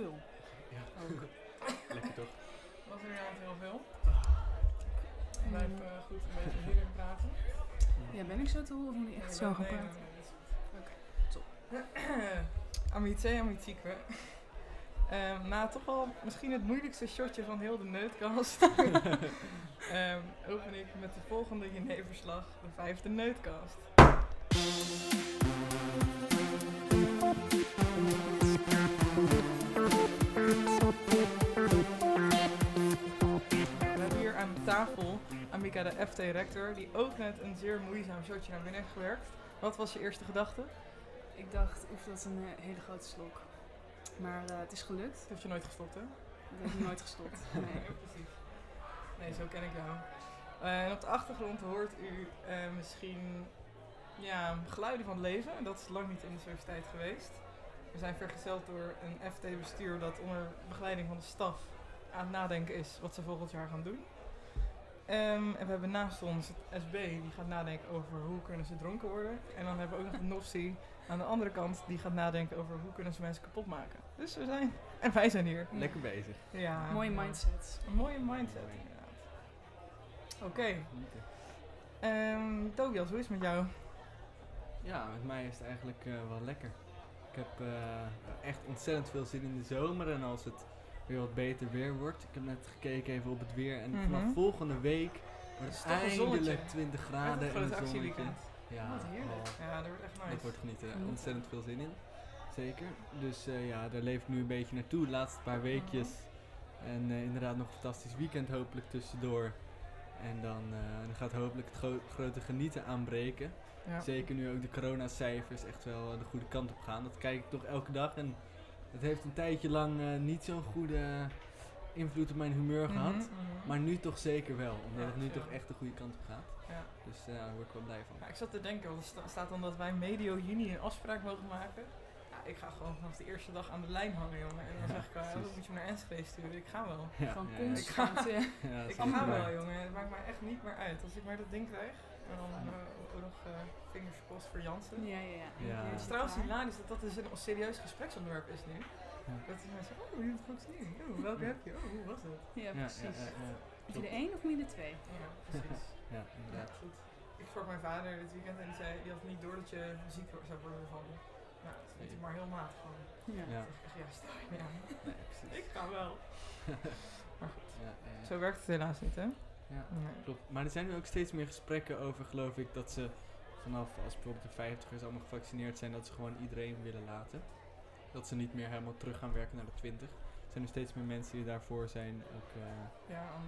veel. Ja, ook. Lekker toch? Was inderdaad heel veel. Ik blijf goed een beetje hierin praten. Ja, ben ik zo te horen of moet ik echt zo gaan praten? Oké, top. Amitié, amitieke. Na toch wel misschien het moeilijkste shotje van heel de Neutcast. Open ik met de volgende jeneverslag, de 5e Neutcast. We hebben hier aan de tafel Amieke de FT-rector, die ook net een zeer moeizaam shotje naar binnen heeft gewerkt. Wat was je eerste gedachte? Ik dacht, oef, dat is een hele grote slok. Maar het is gelukt. Dat heb je nooit gestopt, hè? Dat heb je nooit gestopt, nee. Precies. Nee, zo ken ik jou. En op de achtergrond hoort u misschien geluiden van het leven. Dat is lang niet in de universiteit geweest. We zijn vergezeld door een FT-bestuur dat onder begeleiding van de staf aan het nadenken is wat ze volgend jaar gaan doen. En we hebben naast ons het SB, die gaat nadenken over hoe kunnen ze dronken worden. En dan hebben we ook nog de NOFSI aan de andere kant, die gaat nadenken over hoe kunnen ze mensen kapot maken. Dus wij zijn hier. Lekker bezig. Ja. Mooie mindset. Een mooie mindset, inderdaad. Oké. Tobias, hoe is het met jou? Ja, met mij is het eigenlijk wel lekker. Ik heb echt ontzettend veel zin in de zomer en als het weer wat beter weer wordt. Ik heb net gekeken even op het weer en vanaf volgende week wordt het eindelijk 20 graden en een zonnetje. Ja, wat heerlijk. Ja, dat wordt echt nice. Dat wordt genieten. Ontzettend veel zin in. Zeker. Dus daar leef ik nu een beetje naartoe de laatste paar weekjes. En inderdaad nog een fantastisch weekend hopelijk tussendoor. En dan gaat hopelijk het grote genieten aanbreken. Ja. Zeker nu ook de coronacijfers echt wel de goede kant op gaan. Dat kijk ik toch elke dag. En het heeft een tijdje lang niet zo'n goede invloed op mijn humeur gehad. Maar nu toch zeker wel. Omdat het nu toch echt de goede kant op gaat. Ja. Dus daar word ik wel blij van. Ja, ik zat te denken, want er staat dan dat wij medio juni een afspraak mogen maken. Ja, ik ga gewoon vanaf de eerste dag aan de lijn hangen, jongen. En dan zeg ik, dat moet je me naar Enschede sturen. Ik ga wel. Ja, gewoon constant. Ja. Ik ga wel, jongen. Het maakt mij echt niet meer uit. Als ik maar dat ding krijg. En dan ook nog fingers crossed voor Jansen. Ja. Het is trouwens hilarisch dat dus een serieus gespreksonderwerp is nu. Ja. Dat die mensen zeggen, je hebt het goed zien. Welke heb je? Hoe was het? Ja, precies. Heb je de 1 of niet de 2? Ja, precies. Ja, inderdaad. Ja, goed. Ik sprak mijn vader dit weekend en die zei, je had niet door dat je ziek zou worden van. Nou, dat vindt hij maar heel matig van. Ja. Ja, sta je mee aan. Nee, precies. Ik ga wel. Maar goed. Zo werkt het helaas niet, hè? Ja, klopt. Maar er zijn nu ook steeds meer gesprekken over, geloof ik, dat ze vanaf als bijvoorbeeld de 50ers allemaal gevaccineerd zijn, dat ze gewoon iedereen willen laten. Dat ze niet meer helemaal terug gaan werken naar de 20. Er zijn nu steeds meer mensen die daarvoor zijn, ook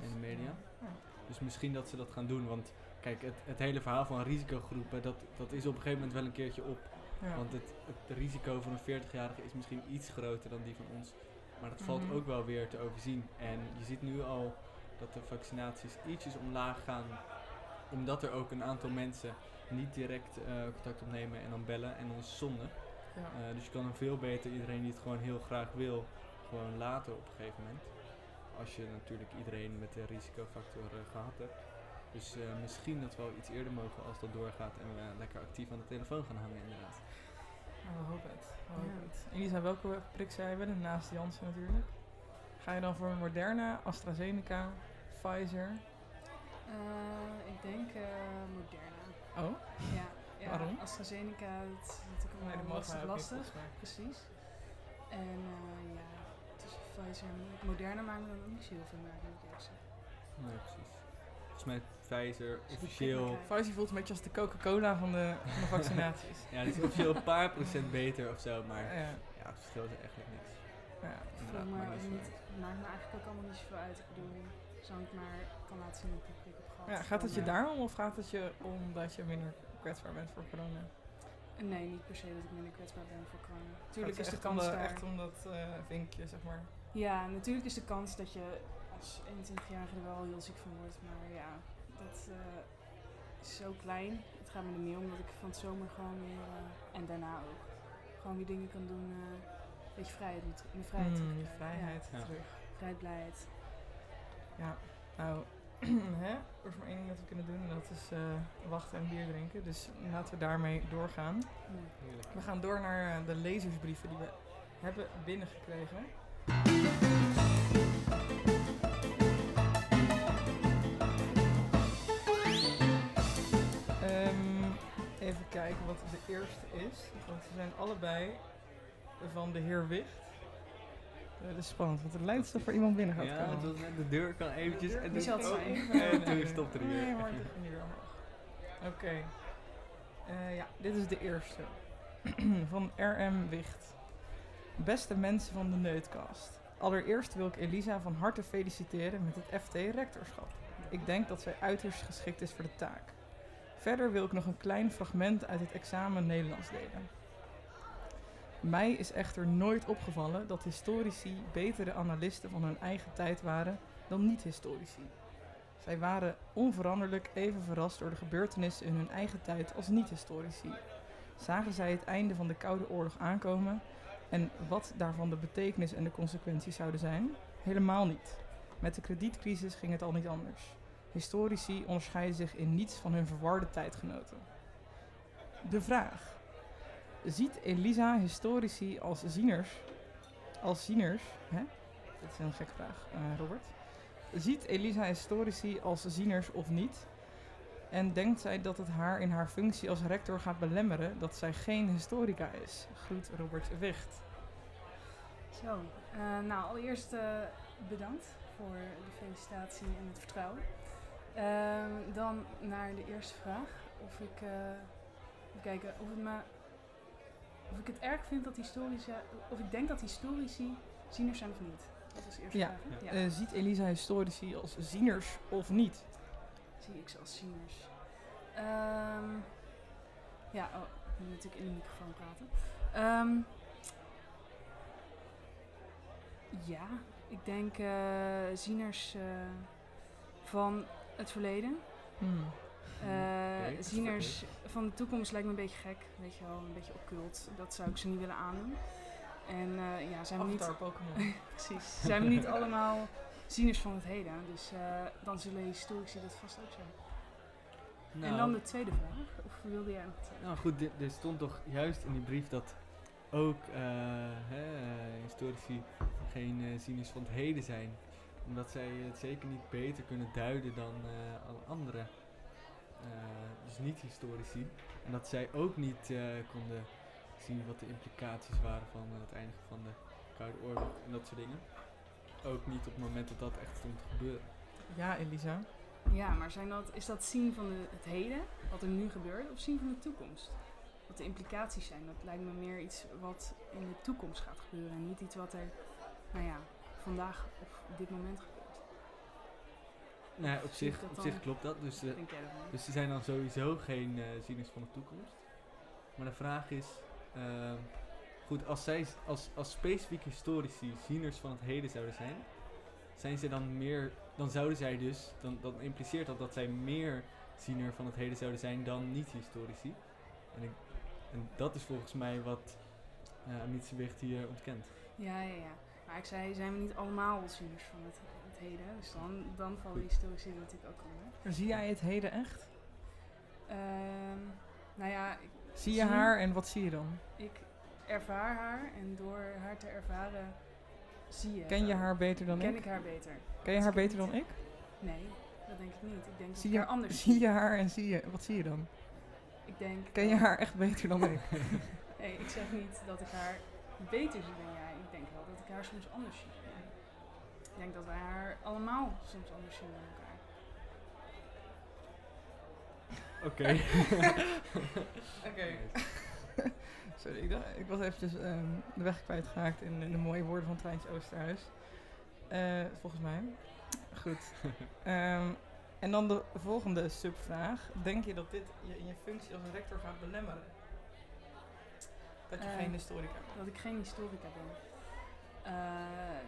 in de media. Ja. Dus misschien dat ze dat gaan doen, want kijk, het hele verhaal van risicogroepen, dat is op een gegeven moment wel een keertje op. Ja. Want het risico van een 40-jarige is misschien iets groter dan die van ons. Maar dat valt ook wel weer te overzien. En je ziet nu al dat de vaccinaties ietsjes omlaag gaan, omdat er ook een aantal mensen niet direct contact opnemen en dan bellen en ons zonden. Ja. Dus je kan hem veel beter, iedereen die het gewoon heel graag wil, gewoon laten op een gegeven moment. Als je natuurlijk iedereen met de risicofactor gehad hebt. Dus misschien dat we wel iets eerder mogen als dat doorgaat en we lekker actief aan de telefoon gaan hangen inderdaad. Nou, we hopen het. Elisa, welke prik zou je willen naast Janssen natuurlijk? Ga je dan voor Moderna, AstraZeneca, Pfizer? Ik denk Moderna. Oh? Ja. Waarom? AstraZeneca, dat is natuurlijk allemaal lastig. Precies. En tussen Pfizer en Moderna maken we dan ook niet zo heel veel meer, moet ik zeggen. Nee, precies. Volgens mij Pfizer officieel. Pfizer voelt een beetje als de Coca-Cola van de vaccinaties. Ja, die is officieel een paar procent beter of zo, maar het verschil is eigenlijk niks. Ja, het maakt me eigenlijk ook allemaal niet zoveel uit. Ik bedoel, zolang ik maar kan laten zien dat ik een prik heb gehad. Ja, gaat het je daarom of gaat het je omdat je minder kwetsbaar bent voor corona? Nee, niet per se dat ik minder kwetsbaar ben voor corona. Natuurlijk is de kans daar. Echt om dat vinkje, zeg maar. Ja, natuurlijk is de kans dat je als 21-jarige er wel heel ziek van wordt. Maar ja, dat is zo klein. Het gaat me er niet om dat ik van het zomer gewoon weer, en daarna ook, gewoon weer dingen kan doen. Dat je vrijheid terug. Vrijheid, blijheid. Ja, nou, er is maar één ding dat we kunnen doen en dat is wachten en bier drinken. Dus laten we daarmee doorgaan. Ja. We gaan door naar de lezersbrieven die we hebben binnengekregen. Even kijken wat de eerste is. Want ze zijn allebei van de heer Wicht. Dat is spannend, want het lijkt alsof er iemand binnen gaat komen. Ja, de deur kan eventjes... De deur, en die zal het zijn. En toen stopt er hier. Nee, maar het is niet weer omhoog. Oké. Ja, dit is de eerste. Van R.M. Wicht. Beste mensen van de Neutcast. Allereerst wil ik Elisa van harte feliciteren met het FT-rectorschap. Ik denk dat zij uiterst geschikt is voor de taak. Verder wil ik nog een klein fragment uit het examen Nederlands delen. Mij is echter nooit opgevallen dat historici betere analisten van hun eigen tijd waren dan niet-historici. Zij waren onveranderlijk even verrast door de gebeurtenissen in hun eigen tijd als niet-historici. Zagen zij het einde van de Koude Oorlog aankomen en wat daarvan de betekenis en de consequenties zouden zijn? Helemaal niet. Met de kredietcrisis ging het al niet anders. Historici onderscheiden zich in niets van hun verwarde tijdgenoten. De vraag. Ziet Elisa historici als zieners... Hè? Dat is een gekke vraag, Robert. Ziet Elisa historici als zieners of niet? En denkt zij dat het haar in haar functie als rector gaat belemmeren dat zij geen historica is? Groet Robert Wicht. Zo, nou allereerst bedankt voor de felicitatie en het vertrouwen. Dan naar de eerste vraag. Of ik... even kijken of het maar... Of ik het erg vind dat historici... Of ik denk dat historici zieners zijn of niet. Dat is de eerste vraag. Ja. Ziet Elisa historici als zieners of niet? Zie ik ze als zieners. Ik moet natuurlijk in de microfoon praten. Ik denk zieners van het verleden. Zieners van de toekomst lijkt me een beetje gek, weet je wel, een beetje occult. Dat zou ik ze niet willen aandoen. En zijn we niet... Avatar Pokémon. Precies. Zijn we niet allemaal zieners van het heden. Dus dan zullen historici dat vast ook zijn. Nou, en dan de tweede vraag. Of wilde jij het? Nou goed, er stond toch juist in die brief dat ook historici geen zieners van het heden zijn. Omdat zij het zeker niet beter kunnen duiden dan alle anderen. Dus niet historici. En dat zij ook niet konden zien wat de implicaties waren van het eindigen van de Koude Oorlog en dat soort dingen. Ook niet op het moment dat dat echt stond te gebeuren. Ja, Elisa. Ja, maar is dat zien van het heden, wat er nu gebeurt, of zien van de toekomst? Wat de implicaties zijn, dat lijkt me meer iets wat in de toekomst gaat gebeuren. En niet iets wat er, vandaag of op dit moment gebeurt. Nee, op zich klopt dat. Dus ze zijn dan sowieso geen zieners van de toekomst. Maar de vraag is... als zij als specifiek historici zieners van het heden zouden zijn... Zijn ze dan meer... Dan zouden zij dus... Dan impliceert dat zij meer ziener van het heden zouden zijn dan niet-historici. En dat is volgens mij wat Amieke Bak hier ontkent. Ja. Maar ik zei, zijn we niet allemaal zieners van het heden? Dus dan vallen die historici natuurlijk ook onder. Zie jij het heden echt? Zie je haar en wat zie je dan? Ik ervaar haar en door haar te ervaren zie je... Ken je haar beter dan ik? Ken ik haar beter. Ken je haar beter dan ik? Nee, dat denk ik niet. Ik denk dat ik haar anders zie. Zie je haar en wat zie je dan? Ik denk... Ken je haar echt beter dan ik? Nee, ik zeg niet dat ik haar beter zie dan jij. Ik denk wel dat ik haar soms anders zie. Ja. Ik denk dat wij haar allemaal soms anders zien dan elkaar. Oké. Oké. Sorry, ik was eventjes de weg kwijtgeraakt in de mooie woorden van Treintje Oosterhuis. Volgens mij. Goed. En dan de volgende subvraag. Denk je dat dit je in je functie als rector gaat belemmeren? Dat je geen historica bent? Dat ik geen historica ben?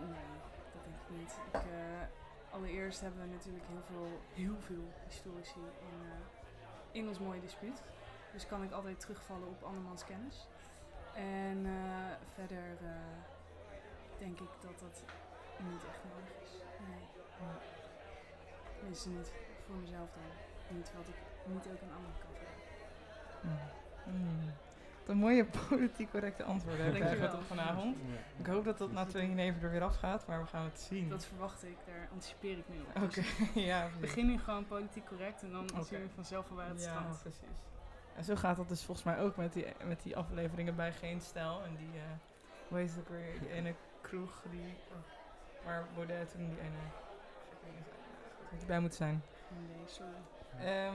Nee, dat denk ik niet. Allereerst hebben we natuurlijk heel veel historici in ons mooie dispuut. Dus kan ik altijd terugvallen op andermans kennis. En verder denk ik dat niet echt nodig is. Nee. Tenminste niet voor mezelf dan. Niet wat ik niet ook aan anderen kan vragen. een mooie politiek correcte antwoorden hebben krijgen we tot vanavond. Ik hoop dat dat na 2 neven er weer afgaat, maar we gaan het zien. Dat verwacht ik, daar anticipeer ik nu op. Okay, ja, begin nu gewoon politiek correct en dan zien we vanzelf waar het staat. Ja, precies. En zo gaat dat dus volgens mij ook met die afleveringen bij Geen Stijl. En die, hoe heet het ook weer, die ene kroeg die, waar Baudet toen die ene bij moet zijn. Nee, sorry.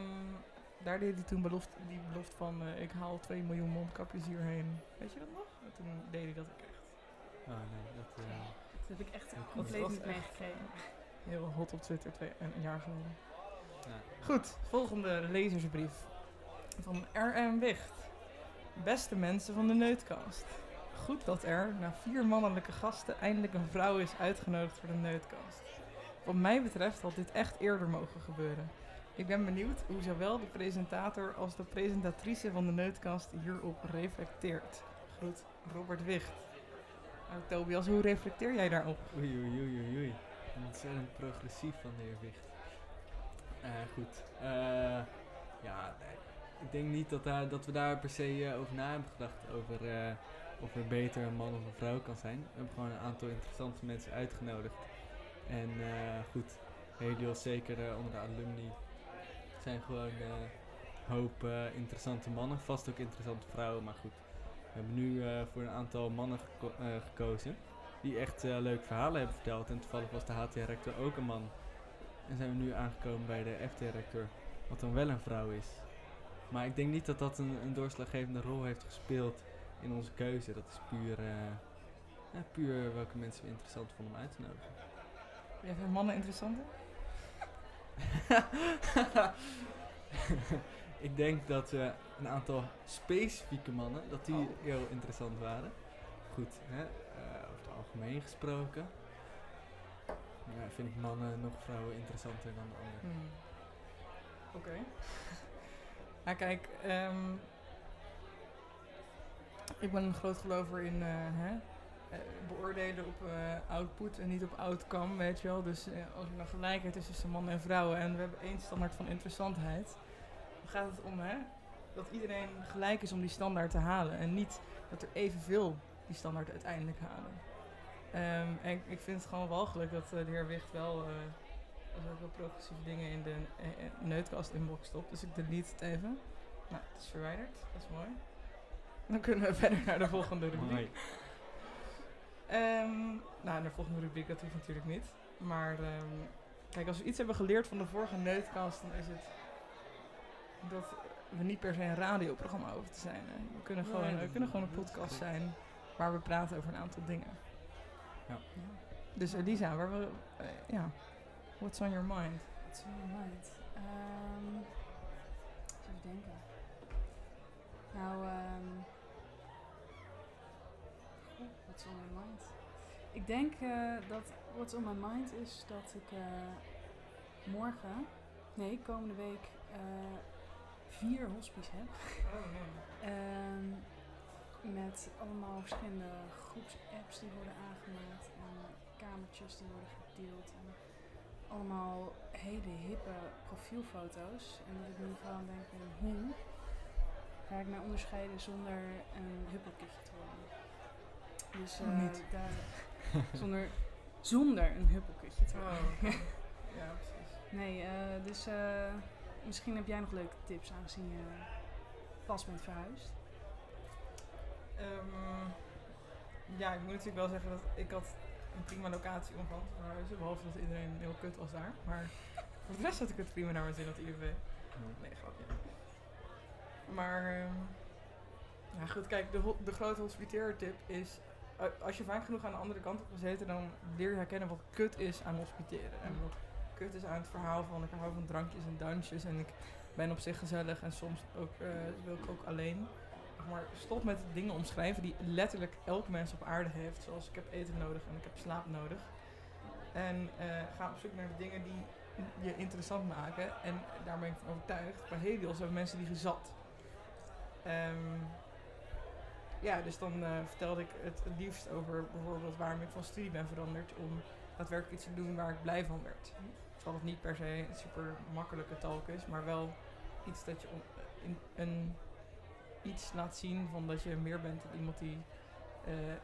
Daar deed hij toen die belofte van ik haal 2 miljoen mondkapjes hierheen. Weet je dat nog? En toen deed hij dat ook echt. Ah nee, dat heb ik echt compleet niet meegekregen. Heel hot op Twitter een jaar geleden. Ja. Goed, volgende lezersbrief. Van Arjan Wicht. Beste mensen van de Neutcast. Goed dat er, na 4 mannelijke gasten, eindelijk een vrouw is uitgenodigd voor de Neutcast. Wat mij betreft had dit echt eerder mogen gebeuren. Ik ben benieuwd hoe zowel de presentator als de presentatrice van de Neutcast hierop reflecteert. Groet Robert Wicht. Tobias, hoe reflecteer jij daarop? Oei. Ontzettend progressief van de heer Wicht. Goed. Ik denk niet dat we daar per se over na hebben gedacht. Over beter een man of een vrouw kan zijn. We hebben gewoon een aantal interessante mensen uitgenodigd. En goed. Helios zeker onder de alumni zijn gewoon een hoop interessante mannen, vast ook interessante vrouwen, maar goed. We hebben nu voor een aantal mannen gekozen die echt leuke verhalen hebben verteld en toevallig was de HT-rector ook een man. En zijn we nu aangekomen bij de FT-rector, wat dan wel een vrouw is. Maar ik denk niet dat dat een doorslaggevende rol heeft gespeeld in onze keuze. Dat is puur welke mensen we interessant vonden om uit te nodigen. Jij vindt mannen interessanter? Ik denk dat een aantal specifieke mannen, dat die heel interessant waren. Goed, hè? Over het algemeen gesproken. Ja, vind ik mannen nog vrouwen interessanter dan de anderen. Hmm. Oké. Nou kijk, ik ben een groot gelover in... beoordelen op output en niet op outcome, weet je wel. Dus als je dan gelijkheid tussen mannen en vrouwen en we hebben 1 standaard van interessantheid, dan gaat het om dat iedereen gelijk is om die standaard te halen en niet dat er evenveel die standaard uiteindelijk halen. En ik vind het gewoon walgelijk dat de heer Wicht wel zoveel progressieve dingen in de Neutcast inbox stopt. Dus ik delete het even. Nou, het is verwijderd. Dat is mooi. Dan kunnen we verder naar de volgende rubriek. Nou, de volgende rubriek, dat hoeft natuurlijk niet. Maar kijk, als we iets hebben geleerd van de vorige Neutcast, dan is het dat we niet per se een radioprogramma hoeven te zijn. Hè. We kunnen gewoon een podcast zijn waar we praten over een aantal dingen. Ja. Dus Elisa, waar we... What's on your mind? Even denken. Nou, what's on my mind? Ik denk dat what's on my mind is dat ik komende week 4 hospice heb. Oh, nee. Met allemaal verschillende groepsapps die worden aangemaakt en kamertjes die worden gedeeld en allemaal hele hippe profielfoto's. En dat ik nu vooral denk, hoe ga ik mij onderscheiden zonder een huppelkitje te worden? Dus niet. Zonder een huppelkutje te houden. Oh, okay. Ja, precies. Nee, dus misschien heb jij nog leuke tips aangezien je pas bent verhuisd. Ik moet natuurlijk wel zeggen dat ik had een prima locatie om van te verhuizen. Behalve dat iedereen heel kut was daar. Maar voor de rest had ik het prima naar mijn zin op IUB. Nee, grapje. Maar, goed, kijk, de grote hospiteertip is... Als je vaak genoeg aan de andere kant hebt gezeten, dan leer je herkennen wat kut is aan hospiteren. En wat kut is aan het verhaal van ik hou van drankjes en dansjes en ik ben op zich gezellig en soms ook, wil ik ook alleen. Maar stop met dingen omschrijven die letterlijk elk mens op aarde heeft. Zoals ik heb eten nodig en ik heb slaap nodig. En ga op zoek naar de dingen die je interessant maken. En daar ben ik van overtuigd. Bij Helios hebben mensen die gezat. Dus dan vertelde ik het liefst over bijvoorbeeld waarom ik van studie ben veranderd om daadwerkelijk iets te doen waar ik blij van werd. Terwijl het niet per se een super makkelijke talk is, maar wel iets dat je een iets laat zien van dat je meer bent dan iemand die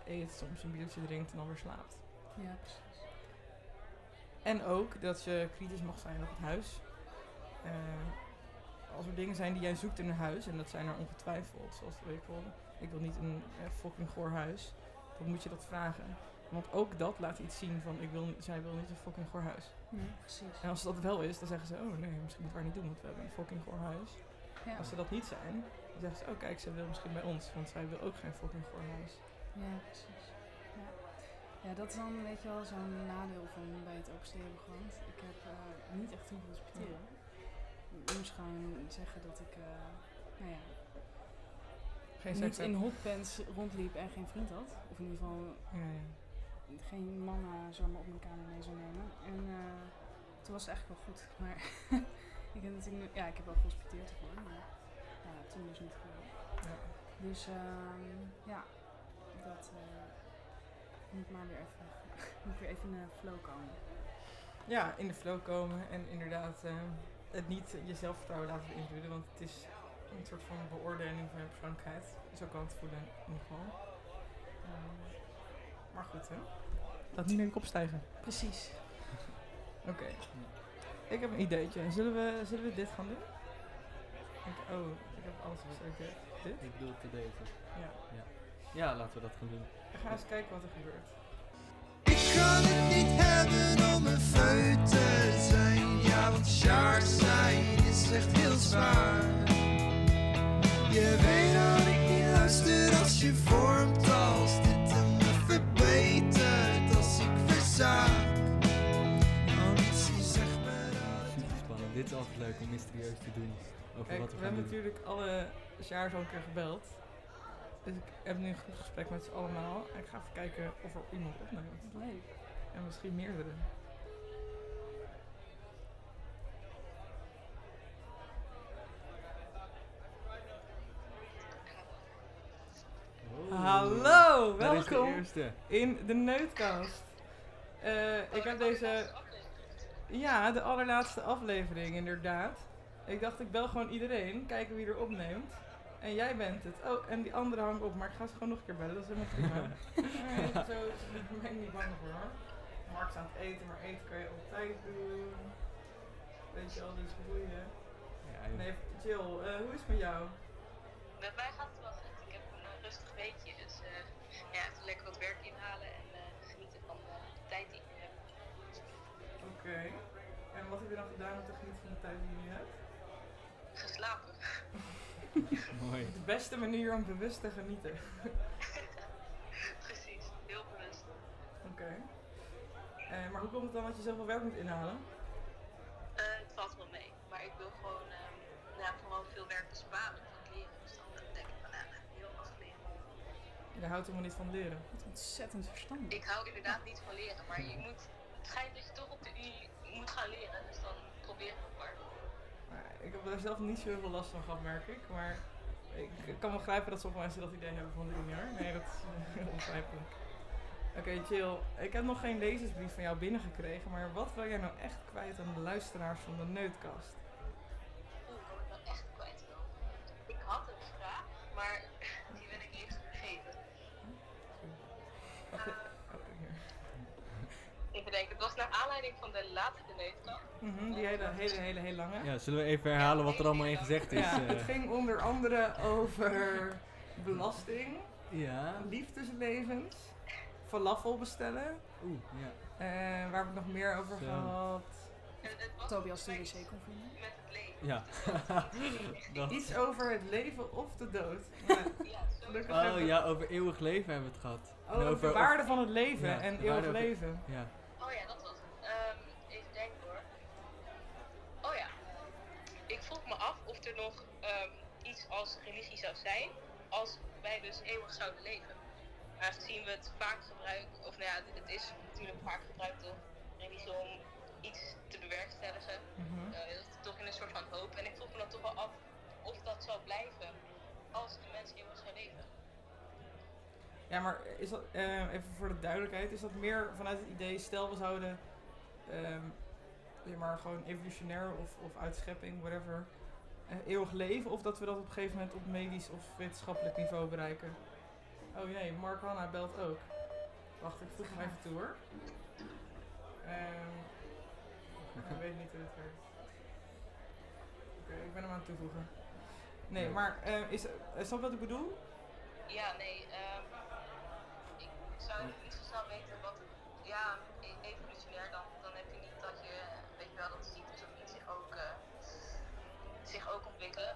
eet, soms een biertje drinkt en dan weer slaapt. Ja, precies. En ook dat je kritisch mag zijn op het huis. Als er dingen zijn die jij zoekt in een huis, en dat zijn er ongetwijfeld, zoals ik wil niet een fucking goor huis, dan moet je dat vragen. Want ook dat laat iets zien van zij wil niet een fucking goor huis. Nee, precies. En als dat wel is, dan zeggen ze, oh nee, misschien moet we haar niet doen, want we hebben een fucking goor huis. Ja. Als ze dat niet zijn, dan zeggen ze, oh kijk, zij wil misschien bij ons, want zij wil ook geen fucking goor huis. Ja, precies. Ja, dat is dan een beetje wel zo'n nadeel van bij het opensteren begon. Ik heb niet echt hoeven respecteren. Ik moest gewoon zeggen dat ik niet in hotpants rondliep en geen vriend had. Of in ieder geval geen mannen zomaar op mijn kamer mee zou nemen. En toen was het eigenlijk wel goed. Maar ik heb natuurlijk, ik heb wel gerespecteerd ervan, maar toen was het niet goed. Ja. Dus dat... moet maar weer even in de flow komen. Ja, in de flow komen en inderdaad het niet je zelfvertrouwen laten beïnvloeden, want het is een soort van beoordeling van je persoonlijkheid. Zo kan het voelen in ieder geval. Maar goed, hè? Laat niet naar je kop stijgen. Precies. Oké. Ik heb een ideetje. Zullen we dit gaan doen? Ik heb alles gezegd. Dit? Ik bedoel te daten. Ja. Ja, laten we dat gaan doen. Ga eens kijken wat er gebeurt. Ik kan het niet hebben om een feut te zijn. Ja, want sjaar zijn is echt heel zwaar. Je weet dat ik niet luister als je vormt als dit. En me verbetert als ik verzaak. Ambitie zegt me dat... Super spannend. Dit is altijd leuk om mysterieus te doen. We hebben natuurlijk alle sjaars al een keer gebeld. Dus ik heb nu een goed gesprek met ze allemaal. En ik ga even kijken of er iemand opneemt. Leuk. En misschien meerdere. Oh. Hallo, welkom in de Neutcast. Ik heb deze... Ja, de allerlaatste aflevering inderdaad. Ik dacht ik bel gewoon iedereen, kijken wie er opneemt. En jij bent het. Oh, en die andere hangt op, maar ik ga ze gewoon nog een keer bellen. Dat is helemaal prima. Zo ben ik niet bang voor, hoor. Mark is aan het eten, maar eten kan je altijd doen. Weet je al, die boeien. Ja. Nee, Jill, hoe is het met jou? Met mij gaat het wel goed. Ik heb een rustig weekje, dus even lekker wat werk inhalen en genieten van de tijd die ik nu heb. Oké. En wat heb je dan gedaan om te genieten van de tijd die je nu hebt? Geslapen. Mooi. De beste manier om bewust te genieten. Precies, heel bewust. Oké. Maar hoe komt het dan dat je zoveel werk moet inhalen? Het valt wel mee, maar ik wil gewoon, gewoon veel werk besparen van leren. Dus dan denk ik van, heel vast leren. Je houdt helemaal niet van leren? Dat is ontzettend verstandig. Ik hou inderdaad niet van leren, maar je moet, het schijnt dat je toch op de unie moet gaan leren. Dus dan probeer ik het maar. Ik heb daar zelf niet zo heel veel last van gehad, merk ik. Maar ik kan begrijpen dat sommige mensen dat idee hebben van 3 jaar. Nee, dat is onbegrijpelijk. Oké, Jill. Ik heb nog geen lezersbrief van jou binnengekregen. Maar wat wil jij nou echt kwijt aan de luisteraars van de Neutcast? Wat ik nou echt kwijt wil? Ik had een vraag, maar die ben ik eerst vergeten. Ik denk, het was naar aanleiding van de laatste Neutcast. Die hele lange. Ja, zullen we even herhalen wat er allemaal in gezegd is? Ja, het ging onder andere over belasting, liefdeslevens, falafel bestellen. Waar we het nog meer over gehad. Tobias de wc kon vinden. Met het leven. Ja. Iets over het leven of de dood. Over eeuwig leven hebben we het gehad. Oh, over de waarde van het leven en eeuwig leven. Ja. Oh ja, dat was het. Even denken hoor. Oh ja. Ik vroeg me af of er nog iets als religie zou zijn als wij dus eeuwig zouden leven. Aangezien we het vaak gebruiken, het is natuurlijk vaak gebruikt door religie om iets te bewerkstelligen. Toch in een soort van hoop. En ik vroeg me dan toch wel af of dat zou blijven als de mensen eeuwig zou leven. Ja, maar is dat, even voor de duidelijkheid, is dat meer vanuit het idee, stel we zouden, gewoon evolutionair of uit schepping, whatever, eeuwig leven of dat we dat op een gegeven moment op medisch of wetenschappelijk niveau bereiken. Oh nee, Mark Hanna belt ook. Wacht, ik voeg hem even toe hoor. Ik weet niet hoe het werkt. Oké, ik ben hem aan het toevoegen. Nee, maar is dat wat ik bedoel? Ja, nee. Ik zou niet zo snel weten wat... Ja, evolutionair dan heb je niet dat je... Weet je wel, dat ziektes of niet zich ook ontwikkelen.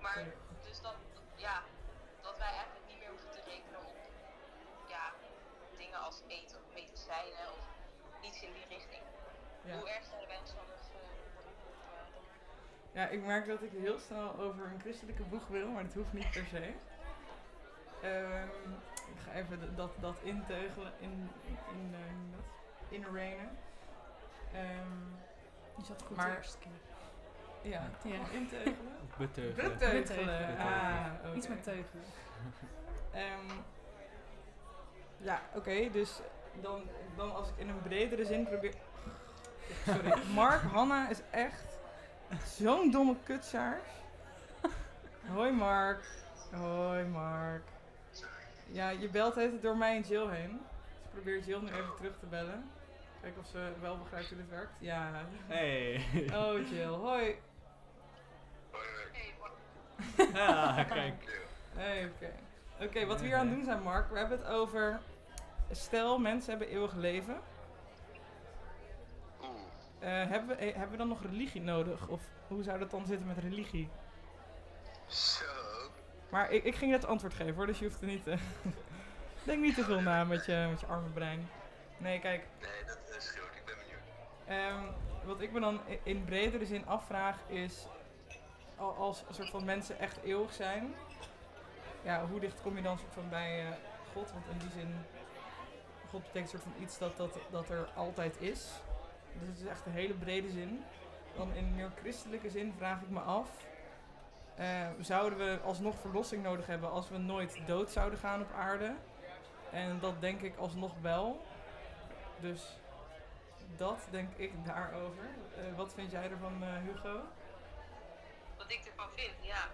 Maar dus dan... Ja, dat wij eigenlijk niet meer hoeven te rekenen op... Ja, dingen als eten of medicijnen of iets in die richting. Ja. Hoe erg zijn de mensen van ons... Ja, ik merk dat ik heel snel over een christelijke boeg wil, maar dat hoeft niet per se. Ik ga even dat inteugelen, inrainen. Je zat goed de eerste keer. Ja, inteugelen. Beteugelen. Ah, okay. Iets met teugelen. Ja, oké, dus dan als ik in een bredere zin probeer... Sorry, Mark Hanna is echt... Zo'n domme kutsaars. Hoi Mark. Ja, je belt het door mij en Jill heen. Dus ik probeer Jill nu even terug te bellen. Kijken of ze wel begrijpt hoe dit werkt. Ja. Hey. Oh Jill, hoi. Hoi. Ja, kijk. Hey, oké, wat we hier aan het doen zijn Mark, we hebben het over... Stel, mensen hebben eeuwig leven. Hebben we dan nog religie nodig? Of hoe zou dat dan zitten met religie? Zo. Maar ik ging net antwoord geven hoor, dus je hoeft er niet... Denk niet te veel na met je arme brein. Nee, kijk. Nee, dat is goed. Ik ben benieuwd. Wat ik me dan in bredere zin afvraag is... Als een soort van mensen echt eeuwig zijn... Ja, hoe dicht kom je dan soort van bij God? Want in die zin... God betekent soort van iets dat er altijd is... Dus het is echt een hele brede zin. Dan in een meer christelijke zin vraag ik me af... Zouden we alsnog verlossing nodig hebben als we nooit dood zouden gaan op aarde? En dat denk ik alsnog wel. Dus dat denk ik daarover. Wat vind jij ervan, Hugo? Wat ik ervan vind, ja.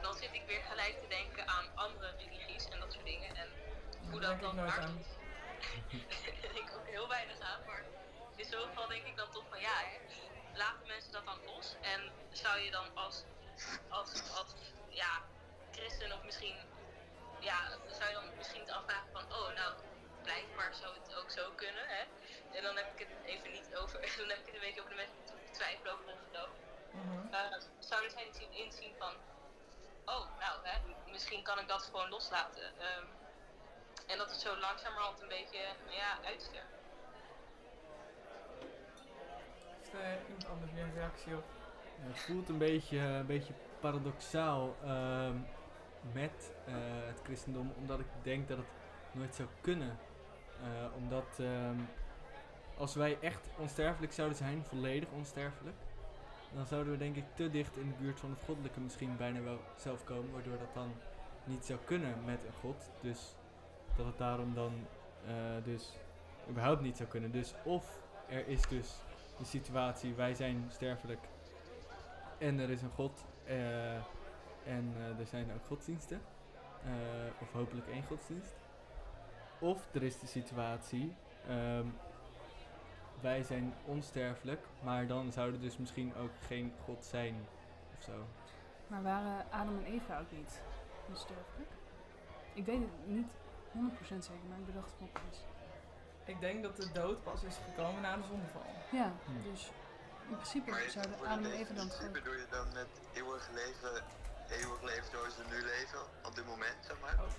Dan zit ik weer gelijk te denken aan andere religies en dat soort dingen. En hoe dat dan maakt. Daar denk ik ook heel weinig aan, maar in zo'n geval denk ik dan toch van ja, hè, laten mensen dat dan los en zou je dan als ja, christen of misschien, ja, zou je dan misschien het afvragen van oh, nou, blijkbaar zou het ook zo kunnen, hè, en dan heb ik het even niet over, dan heb ik het een beetje over de mensen die twijfelen over ons geloof. Zouden zij niet inzien van oh, nou, hè, misschien kan ik dat gewoon loslaten. En dat het zo langzamerhand een beetje, ja, uitsterft. Heeft iemand anders weer een reactie op? Ja, het voelt een beetje paradoxaal met het christendom, omdat ik denk dat het nooit zou kunnen. Omdat als wij echt onsterfelijk zouden zijn, volledig onsterfelijk, dan zouden we denk ik te dicht in de buurt van het goddelijke misschien bijna wel zelf komen, waardoor dat dan niet zou kunnen met een god. Dus... dat het daarom dan dus überhaupt niet zou kunnen. Dus of er is dus de situatie, wij zijn sterfelijk en er is een god en er zijn ook godsdiensten. Of hopelijk één godsdienst. Of er is de situatie, wij zijn onsterfelijk, maar dan zou er dus misschien ook geen god zijn of zo. Maar waren Adam en Eva ook niet onsterfelijk? Ik weet het niet. 100% zeker, maar ik bedacht het nog eens. Ik denk dat de dood pas is gekomen na de zondeval. Ja, dus in principe zouden Adam en Eva dan... Maar bedoel je dan met eeuwig leven zoals we nu leven, op dit moment, zeg maar? Oh.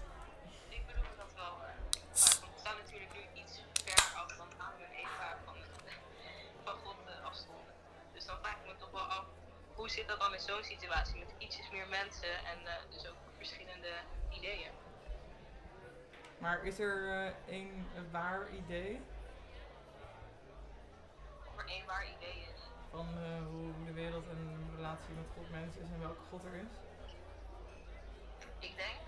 Ik bedoel dat wel, maar we staan natuurlijk nu iets ver af dan Adam en Eva van God afstonden. Dus dan vraag ik me toch wel af, hoe zit dat dan in zo'n situatie met ietsjes meer mensen en dus ook verschillende ideeën? Maar is er een waar idee? Over één waar idee is? Van hoe de wereld en de relatie met God mens is en welke God er is? Ik denk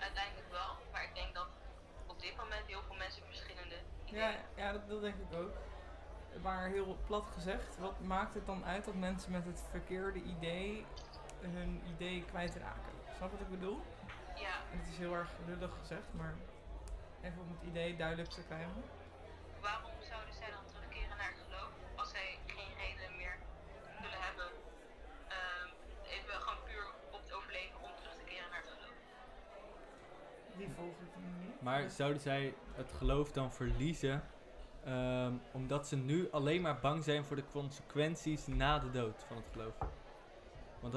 uiteindelijk wel, maar ik denk dat op dit moment heel veel mensen verschillende ideeën. Ja, dat denk ik ook. maar heel plat gezegd, wat maakt het dan uit dat mensen met het verkeerde idee hun idee kwijtraken? Snap wat ik bedoel? Ja. En het is heel erg lullig gezegd, maar even om het idee duidelijk te krijgen. Waarom zouden zij dan terugkeren naar geloof als zij geen reden meer willen hebben? Even gewoon puur op het overleven om terug te keren naar het geloof. Die volgt het niet. Maar zouden zij het geloof dan verliezen? Omdat ze nu alleen maar bang zijn voor de consequenties na de dood van het geloof. Want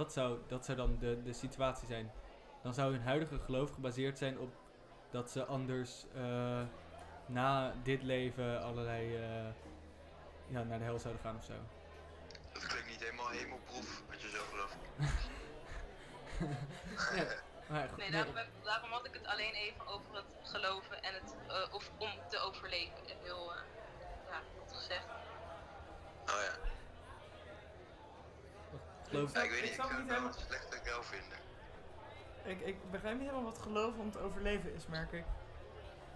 dat zou dan de situatie zijn. Dan zou hun huidige geloof gebaseerd zijn op dat ze anders na dit leven allerlei naar de hel zouden gaan ofzo. Dat klinkt niet helemaal hemelproef wat je zo gelooft. Ja. Maar goed, nee, daarom had ik het alleen even over het geloven en het of om te overleven. Heel goed gezegd. Oh ja. Ik weet niet slecht dat ik wel vinden. Ik begrijp niet helemaal wat geloven om te overleven is, merk ik.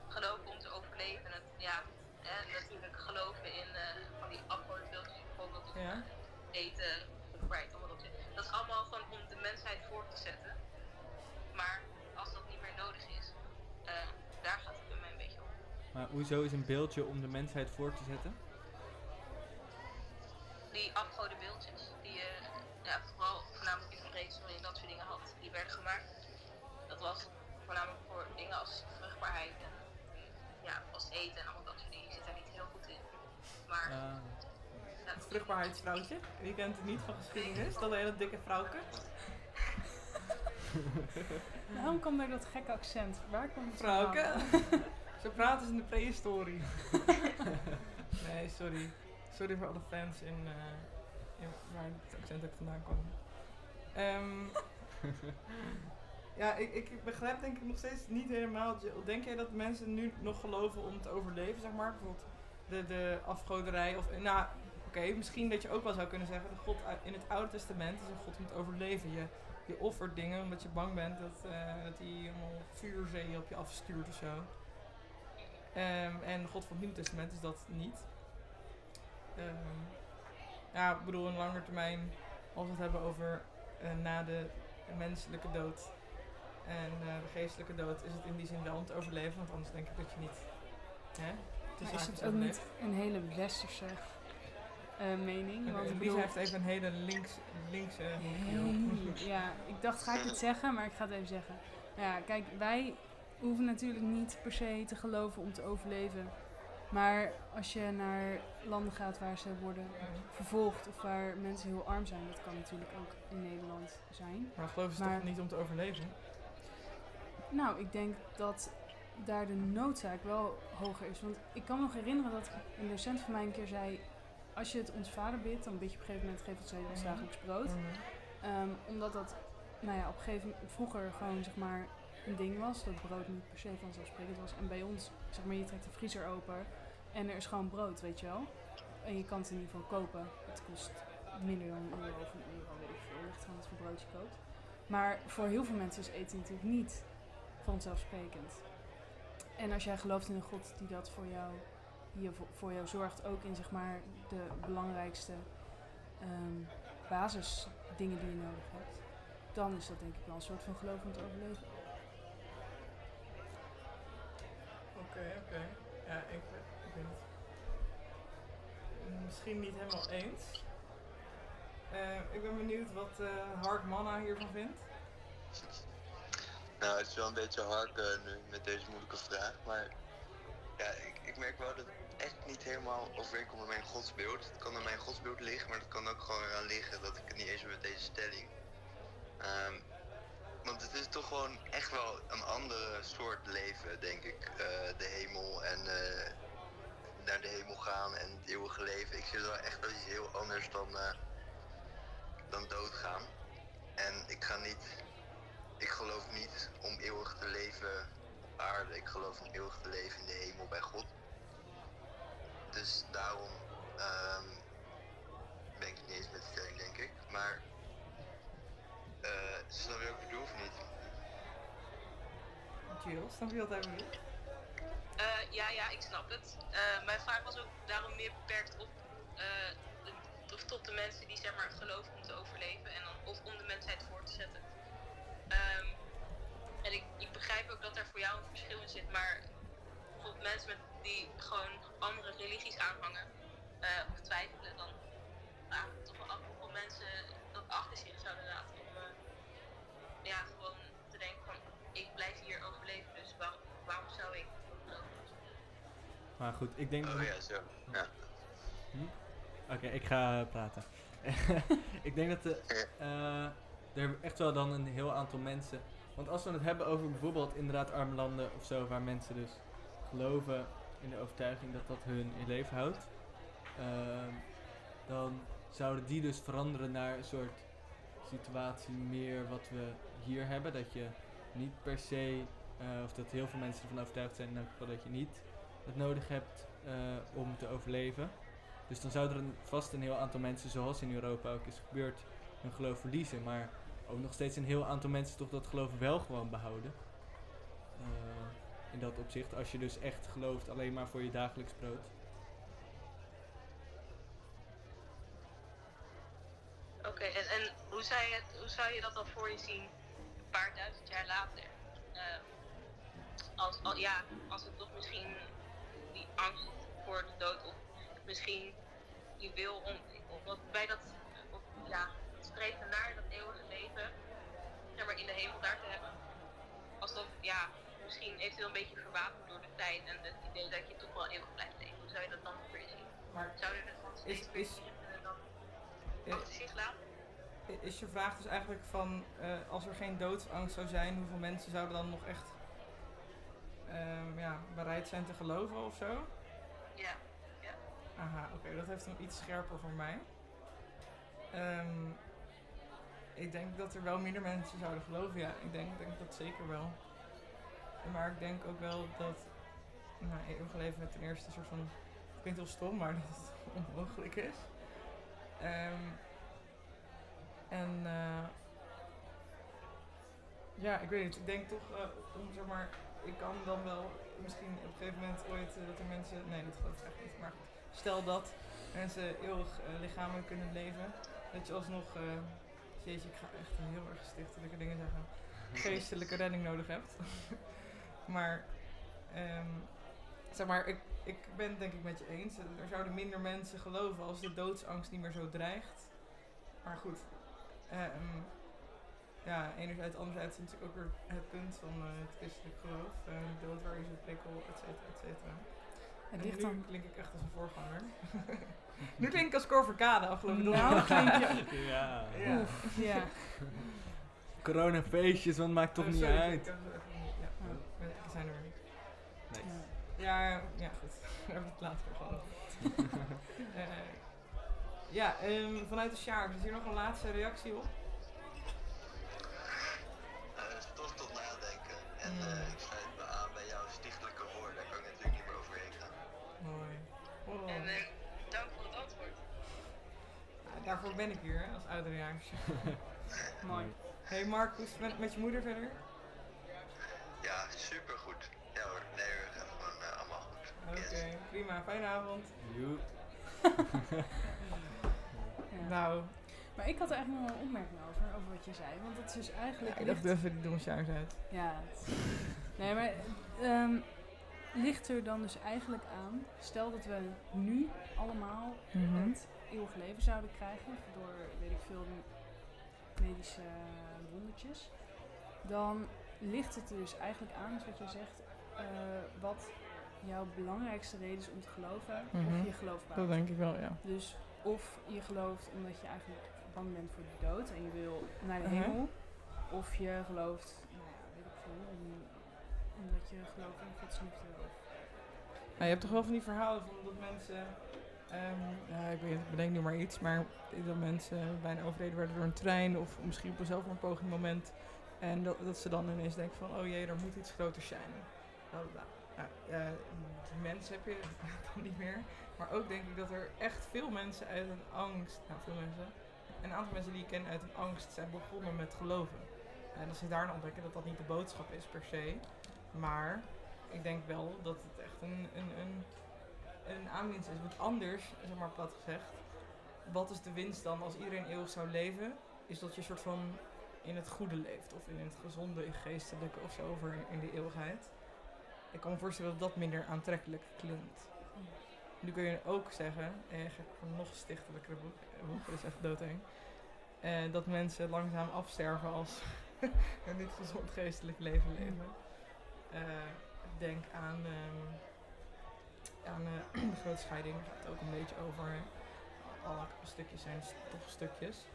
Geloven om te overleven, natuurlijk geloven in van die afgodenbeelden bijvoorbeeld, ja. Eten, right, allemaal dat is allemaal gewoon om de mensheid voor te zetten. Maar als dat niet meer nodig is, daar gaat het bij mij een beetje om. Maar hoezo is een beeldje om de mensheid voor te zetten? Die afgoden beeldjes, die vooral voornamelijk in de race en dat soort dingen had, die werden gemaakt. Dat was voornamelijk voor dingen als vruchtbaarheid en als eten en allemaal dat soort dingen. Je zit daar niet heel goed in. Maar het vruchtbaarheidsvrouwtje, wie kent het niet van geschiedenis? Dat hele dikke vrouwke. Waarom komt er dat gekke accent? Waar komt het vrouwke? Ze praten in de prehistorie. Nee, sorry. Sorry voor alle fans in waar het accent ook vandaan kwam. Ik begrijp denk ik nog steeds niet helemaal. Denk jij dat mensen nu nog geloven om te overleven, zeg maar? Bijvoorbeeld de afgoderij of... misschien dat je ook wel zou kunnen zeggen... De God in het Oude Testament is een God om te overleven. Je offert dingen omdat je bang bent dat hij helemaal vuurzeeën op je afstuurt of zo. En de God van het Nieuwe Testament is dat niet. Ik bedoel, in langer termijn, als we het hebben over na de menselijke dood en de geestelijke dood, is het in die zin wel om te overleven, want anders denk ik dat je niet... Hè? Is het ook niet een hele westerse mening? Want Elisa heeft even een hele linkse... Ja, ik dacht, ga ik het zeggen, maar ik ga het even zeggen. Ja, kijk, wij hoeven natuurlijk niet per se te geloven om te overleven. Maar als je naar landen gaat waar ze worden vervolgd of waar mensen heel arm zijn, dat kan natuurlijk ook in Nederland zijn. Maar geloven ze toch niet om te overleven? Nou, ik denk dat daar de noodzaak wel hoger is. Want ik kan me nog herinneren dat een docent van mij een keer zei, als je het Ons Vader bidt, dan bid je op een gegeven moment geef ons ons dagelijks brood. Omdat dat op een gegeven moment vroeger gewoon zeg maar een ding was, dat brood niet per se vanzelfsprekend was. En bij ons, zeg maar, je trekt de vriezer open en er is gewoon brood, weet je wel. En je kan het in ieder geval kopen. Het kost minder dan €1 of €1, weet ik veel. Ligt van het voor broodje koopt. Maar voor heel veel mensen is eten natuurlijk niet vanzelfsprekend. En als jij gelooft in een God die dat voor jou, voor jou zorgt, ook in zeg maar de belangrijkste basisdingen die je nodig hebt, dan is dat denk ik wel een soort van geloof om te overleven. Oké. Ja, ik ben het misschien niet helemaal eens. Ik ben benieuwd wat Hard Manna hiervan vindt. Nou, het is wel een beetje hard nu met deze moeilijke vraag, maar ja, ik merk wel dat het echt niet helemaal overeenkomt met mijn godsbeeld. Het kan aan mijn godsbeeld liggen, maar het kan ook gewoon eraan liggen dat ik het niet eens heb met deze stelling. Want het is toch gewoon echt wel een andere soort leven, denk ik. De hemel en naar de hemel gaan en het eeuwige leven. Ik zie het wel echt als iets heel anders dan doodgaan. En ik geloof niet om eeuwig te leven op aarde. Ik geloof om eeuwig te leven in de hemel bij God. Dus daarom ben ik het niet eens met de stelling, denk ik. Maar... snap je wat ik bedoel of niet? Jill, snap je wat hij bedoelt? Ja, ik snap het. Mijn vraag was ook daarom meer beperkt op of tot de mensen die zeg maar geloven om te overleven en dan, of om de mensheid voor te zetten. En ik begrijp ook dat daar voor jou een verschil in zit, maar bijvoorbeeld mensen die gewoon andere religies aanhangen of twijfelen, dan toch wel af hoeveel mensen dat achter zich zouden laten om gewoon te denken van ik blijf hier overleven, dus waarom zou ik geloven? Maar goed, ik denk... Oh ja, zo. Ja. Oké, ik ga praten. Ik denk dat er echt wel dan een heel aantal mensen... Want als we het hebben over bijvoorbeeld inderdaad arme landen of zo... waar mensen dus geloven in de overtuiging dat dat hun in leven houdt... dan zouden die dus veranderen naar een soort situatie meer wat we hier hebben. Dat je niet per se... of dat heel veel mensen ervan overtuigd zijn in elk geval dat je niet het nodig hebt om te overleven... Dus dan zouden er vast een heel aantal mensen, zoals in Europa ook is gebeurd, hun geloof verliezen. Maar ook nog steeds een heel aantal mensen toch dat geloof wel gewoon behouden. In dat opzicht, als je dus echt gelooft alleen maar voor je dagelijks brood. Oké, en hoe zou je dat dan voor je zien een paar duizend jaar later? Als het toch misschien die angst voor de dood op. Misschien je wil het streven naar dat eeuwige leven, zeg maar in de hemel daar te hebben. Als dat, misschien eventueel een beetje verwaterd door de tijd en het idee dat je toch wel eeuwig blijft leven. Hoe zou je dat dan voorzien? Zou je dat dan steeds meer dan achter zich laten? Is je vraag dus eigenlijk van, als er geen doodsangst zou zijn, hoeveel mensen zouden dan nog echt bereid zijn te geloven of zo? Ja. Aha, oké, dat heeft hem iets scherper voor mij. Ik denk dat er wel minder mensen zouden geloven, ja. Ik denk dat zeker wel. Maar ik denk ook wel dat... Nou, eeuwig leven ten eerste een soort van... Het klinkt heel stom, maar dat het onmogelijk is. Ik weet niet. Ik denk toch, ik kan dan wel misschien op een gegeven moment ooit dat er mensen... Nee, dat geloof ik echt niet, maar... Stel dat mensen eeuwig lichamen kunnen leven, dat je alsnog, jeetje, ik ga echt heel erg stichtelijke dingen zeggen, geestelijke redding nodig hebt. Maar, ik ben het denk ik met je eens. Er zouden minder mensen geloven als de doodsangst niet meer zo dreigt. Maar goed, enerzijds, anderzijds is natuurlijk ook weer het punt van het christelijk geloof, de dood waar is het prikkel, et cetera, et cetera. En nu klink ik echt als een voorganger. Nu klink ik als Corvekade afgelopen donderdag. Nou, klink je... Ja. Ja. Oef, ja. Coronafeestjes, want het maakt toch niet uit. We zijn er weer niet. Nice. Ja, goed. We hebben het later gewoon. Vanuit de Sjaar, is hier nog een laatste reactie op? Toch tot nadenken. En ik sluit me aan bij jouw stichtelijke woorden. Daar kan ik natuurlijk niet meer overheen gaan. Mooi. Oh. En dank voor het antwoord. Daarvoor ben ik hier, hè, als ouderjaarsje. Mooi. Hey Mark, hoe is het met je moeder verder? Ja, supergoed. Ja hoor, nee hoor, gewoon allemaal goed. Oké, yes. Prima. Fijne avond. Joep. Nou... Maar ik had er eigenlijk nog wel een opmerking over wat je zei. Want het is dus eigenlijk... Ja, ik dacht even die donsjaars uit. Ja. Nee, maar ligt er dan dus eigenlijk aan... Stel dat we nu allemaal het eeuwig leven zouden krijgen... door, weet ik veel, medische wondertjes. Dan ligt het er dus eigenlijk aan, dus wat je zegt... wat jouw belangrijkste reden is om te geloven... of je geloof bouwt. Dat denk ik wel, ja. Dus of je gelooft omdat je eigenlijk... bang bent voor de dood en je wil naar de hemel, of je gelooft, weet ik veel, omdat je gelooft in Gods liefde. Je hebt toch wel van die verhalen van dat mensen, ik bedenk nu maar iets, maar dat mensen bijna overreden werden door een trein of misschien op een zelfmoordpoging moment en dat ze dan ineens denken van, oh jee, er moet iets groters zijn. Die mensen heb je dan niet meer, maar ook denk ik dat er echt veel mensen uit een angst, een aantal mensen die ik ken uit een angst zijn begonnen met geloven. En als ze daarna ontdekken dat dat niet de boodschap is per se. Maar ik denk wel dat het echt een een aanwinst is. Want anders, zeg maar plat gezegd, wat is de winst dan als iedereen eeuwig zou leven? Is dat je soort van in het goede leeft of in het gezonde, in geestelijke of zo, over in de eeuwigheid. Ik kan me voorstellen dat dat minder aantrekkelijk klinkt. Nu kun je ook zeggen, van nog stichtelijkere boeken, dat is echt doodeng, dat mensen langzaam afsterven als een niet gezond geestelijk leven leven. Denk aan de grote scheiding, daar gaat het ook een beetje over. Alle stukjes zijn toch stukjes.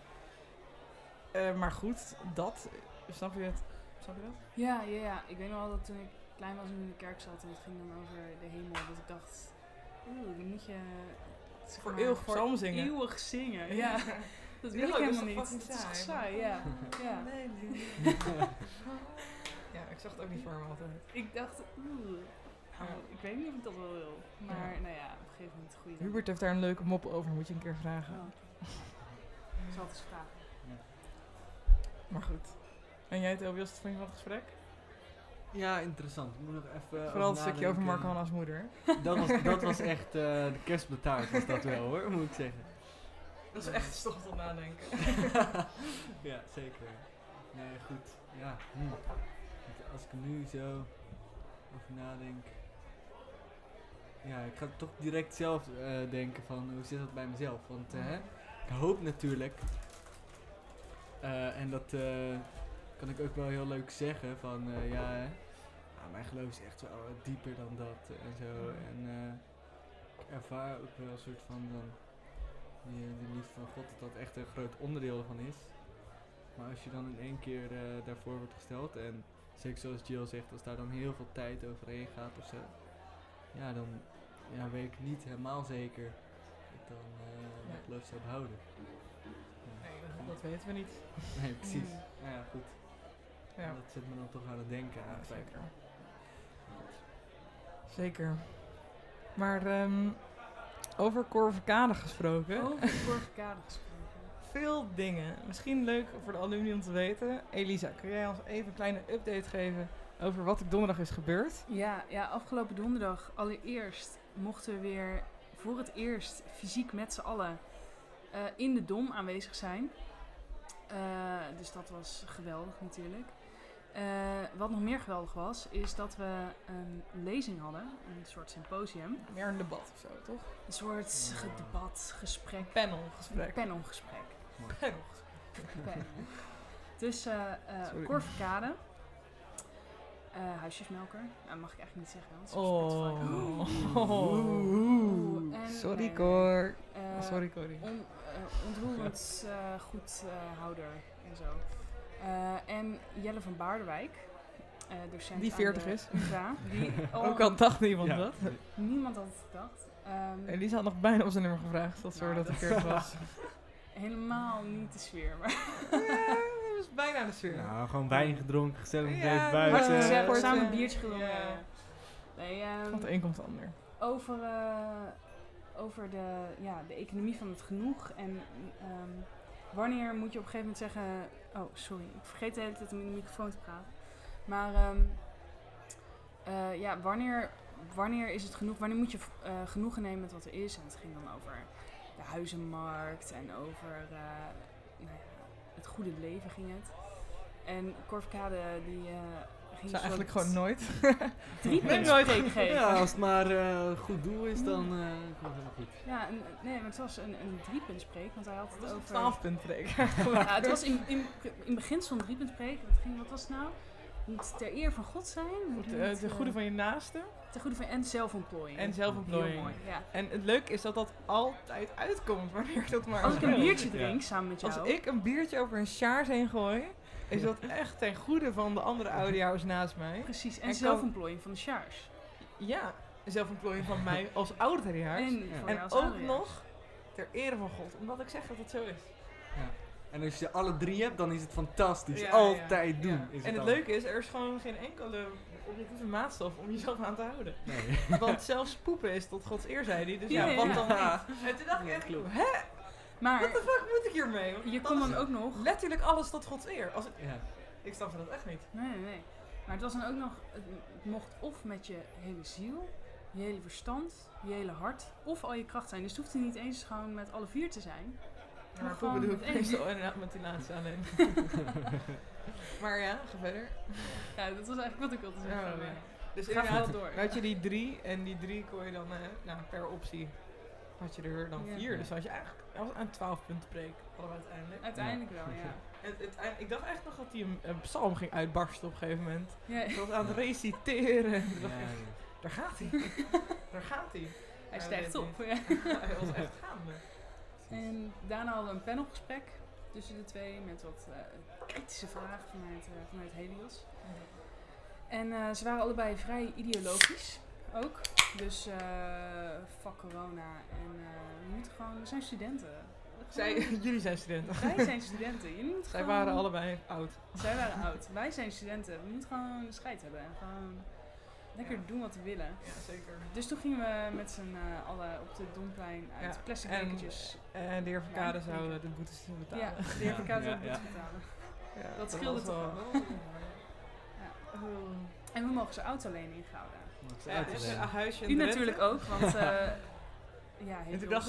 Maar goed, dat, snap je het? Snap je dat? Ja. Ik weet nog wel dat toen ik klein was en in de kerk zat en het ging dan over de hemel, dat ik dacht, dan moet je voor eeuwig psalm zingen. Eeuwig zingen, ja. Dat wil ik helemaal niet. Dat is toch saai, ja. Nee. Ja, ik zag het ook niet voor me altijd. Ik dacht, ik weet niet of ik dat wel wil. Maar op een gegeven moment goed. Hubert heeft daar een leuke mop over, moet je een keer vragen. Ik zal het eens vragen. Maar goed. En jij, Tobias, wat vond je van het gesprek? Ja, interessant. Ik moet nog even vooral het stukje over Mark Hanna's moeder. Dat was echt de kerst op de taart, was dat wel hoor, moet ik zeggen. Dat is echt stof tot nadenken. Ja, zeker. Nee, goed. Ja. Als ik er nu zo over nadenk. Ja, ik ga toch direct zelf denken van hoe zit dat bij mezelf. Want ik hoop natuurlijk. En dat kan ik ook wel heel leuk zeggen van mijn geloof is echt wel dieper dan dat en zo. En ik ervaar ook wel een soort van dan de liefde van God, dat dat echt een groot onderdeel van is. Maar als je dan in één keer daarvoor wordt gesteld en zeker zoals Jill zegt, als daar dan heel veel tijd overheen gaat ofzo, dan weet ik niet helemaal zeker dat ik dan mijn geloof zou behouden. Dat weten we niet. Nee, precies. Nou ja, goed. Ja. Dat zet me dan toch aan het denken. Ja, zeker. Maar over Corvekade gesproken. Veel dingen. Misschien leuk voor de alumni om te weten. Elisa, kun jij ons even een kleine update geven over wat er donderdag is gebeurd? Ja, afgelopen donderdag allereerst mochten we weer voor het eerst fysiek met z'n allen in de Dom aanwezig zijn. Dus dat was geweldig natuurlijk. Wat nog meer geweldig was, is dat we een lezing hadden. Een soort symposium. Meer een debat of zo, toch? Een soort debat, gesprek. Panelgesprek. Tussen Corvekade, huisjesmelker. Nou, mag ik eigenlijk niet zeggen, want sorry, Cor. Sorry, Corrie. Ontroerend goedhouder en zo. En Jelle van Baardewijk, docent die 40 is. Ja, ook al dacht niemand dat. Niemand had het gedacht. Elisa had nog bijna om zijn nummer gevraagd, dat zo dat verkeerd was. Helemaal niet de sfeer, maar... dat was bijna de sfeer. Nou, gewoon wijn gedronken, gezellig buiten. We samen een biertje gedronken. Want de een komt de ander. Over de economie van het genoeg en wanneer moet je op een gegeven moment zeggen... Oh, sorry, ik vergeet de hele tijd om in de microfoon te praten. Maar wanneer is het genoeg? Wanneer moet je genoegen nemen met wat er is? En het ging dan over de huizenmarkt en over het goede leven ging het. En Corvekade die... ging zou eigenlijk gewoon nooit. 3 punten geven. Ja, als het maar goed doel is, dan komt het helemaal goed. Ja, maar het was een 3-puntspreek, want hij had het over... 12-puntspreek. Ja, het was in beginsel een 3-puntspreek. Wat was het nou? Je moet ter eer van God zijn. Ten goede van je naaste. Ten goede van en zelfontplooiing. Heel mooi, ja. En het leuke is dat dat altijd uitkomt, wanneer dat maar... Als ik een biertje drink, samen met jou... Als ik een biertje over een sjaars heen gooi... Is dat echt ten goede van de andere oudejaars naast mij? Precies, en zelfontplooiing van de sjaars. Ja, zelfontplooiing van mij als ouderjaars. En als ook ouderjaars. Nog ter ere van God, omdat ik zeg dat het zo is. Ja. En als je alle 3 hebt, dan is het fantastisch. Ja, altijd doen. Ja. Is het en het leuke is, er is gewoon geen enkele objectieve maatstaf om jezelf aan te houden. Nee. Want zelfs poepen is tot Gods eer, zei hij. Dus wat dan niet. En toen dacht ik echt, hè? Maar wat de fuck moet ik hiermee? Je kon dan ook nog... Letterlijk alles tot Gods eer. Ik snap dat echt niet. Nee. Maar het was dan ook nog... Het mocht of met je hele ziel... je hele verstand, je hele hart of al je kracht zijn. Dus het hoeft er niet eens gewoon met alle vier te zijn. Ja, maar goed bedoel ik meestal inderdaad met die laatste alleen. Maar ja, ga verder. Ja, dat was eigenlijk wat ik wilde zeggen. Ja, ja. Dus inderdaad, door. Had je die drie en die drie kon je dan per optie. Had je er dan vier, dus had je eigenlijk aan 12 punten preek. Uiteindelijk wel, ja. Ik dacht echt nog dat hij een psalm ging uitbarsten op een gegeven moment. Ja. Dat was aan het reciteren. Daar gaat hij. Daar gaat hij. Hij stijgt op. Ja. Hij was echt gaande. En daarna hadden we een panelgesprek tussen de twee met wat kritische vragen vanuit Helios. En ze waren allebei vrij ideologisch ook. Dus fuck corona en we zijn studenten. Jullie zijn studenten. Wij zijn studenten. Zij waren allebei oud. Zij waren oud. Wij zijn studenten. We moeten gewoon scheid hebben. En gewoon lekker doen wat we willen. Ja, zeker. Dus toen gingen we met z'n allen op het Domplein uit plastic bekertjes. En de heer Verkade zou de boetes betalen. Ja, de heer Verkade zou de boetes betalen. Ja, dat scheelde toch wel. Ja. En we mogen zijn auto lenen in Gouda. Ja, dus een huisje in de rente. U natuurlijk ook, want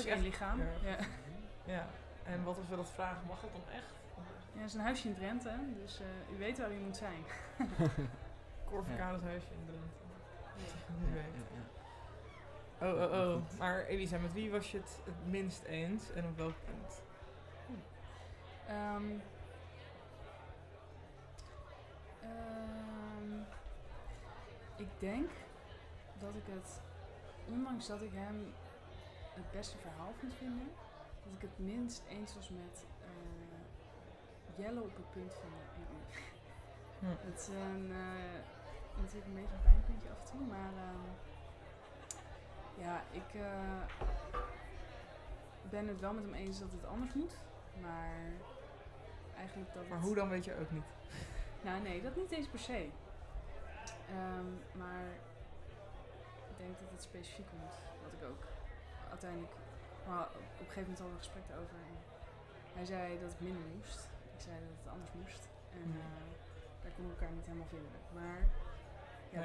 heel lichaam. Ja. Ja, en wat als we dat vragen, mag dat dan echt? Ja, het is een huisje in Drenthe, dus u weet waar u moet zijn. Corvekades huisje in Drenthe. Ja. Oh. Maar Elisa, met wie was je het minst eens en op welk punt? Ik denk dat ik het, ondanks dat ik hem het beste verhaal vond vinden, dat ik het minst eens was met Jelle op het punt van de EU. Ja. Het is natuurlijk een beetje een pijnpuntje af en toe, maar ik ben het wel met hem eens dat het anders moet, maar eigenlijk dat. Maar hoe dan weet je ook niet? Nou nee, dat niet eens per se. Maar ik denk dat het specifiek moet, wat ik ook uiteindelijk. Maar op een gegeven moment hadden we een gesprek erover. En hij zei dat het minder moest. Ik zei dat het anders moest. En daar konden we elkaar niet helemaal vinden. Maar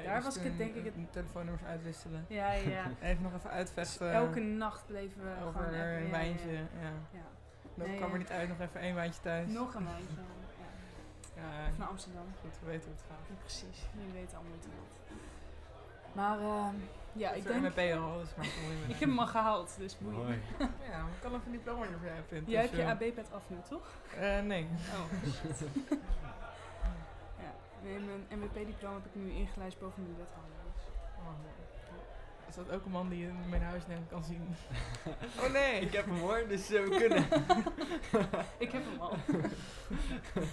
daar was ik het denk ik... Telefoonnummers uitwisselen. Ja. even uitvesten. Elke nacht bleven we over gewoon... Over een wijntje. Ja. Kwam er niet uit. Nog even één wijntje thuis. Nog een wijntje. Ja. Of naar Amsterdam. Goed, we weten hoe het gaat. Ja, precies. Jullie weten allemaal hoe het gaat. Maar ik heb hem al gehaald, dus mooi. Ja, maar ik kan even niet belangrijk vinden. Jij hebt je AB-pet af nu, toch? Nee. Oh, shit. Mijn MWP-diploma heb ik nu ingelijst boven mijn wethouder. Is dat ook een man die je mee naar huis neemt kan zien? Oh nee, ik heb hem hoor, dus we kunnen. Ik heb hem al.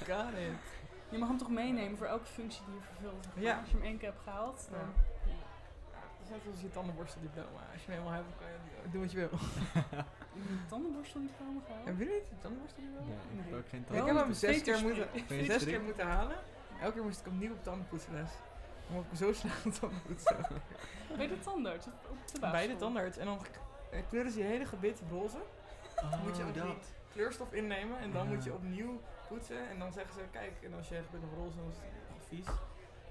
Got it. Je mag hem toch meenemen voor elke functie die je vervult. Ja. Als je hem één keer hebt gehaald, dan... Net als je tandenborsteldiploma. Als je hem helemaal hebt, kan je doen wat je wil. Een tandenborsteldiploma gehaald? Hebben jullie niet een tandenborsteldiploma? Nee, ik heb ook geen tandenborsteldiploma. Ik heb hem zes keer moeten halen. Elke keer moest ik opnieuw op tandenpoetsles. Dan mocht ik zo slagen op tandenpoetsen. Bij de tandarts? Bij de tandarts. En dan kleuren ze je hele gebit roze. Dan moet je ook die kleurstof innemen. En dan moet je opnieuw poetsen. En dan zeggen ze, kijk, en als je gebit nog roze dan is het vies.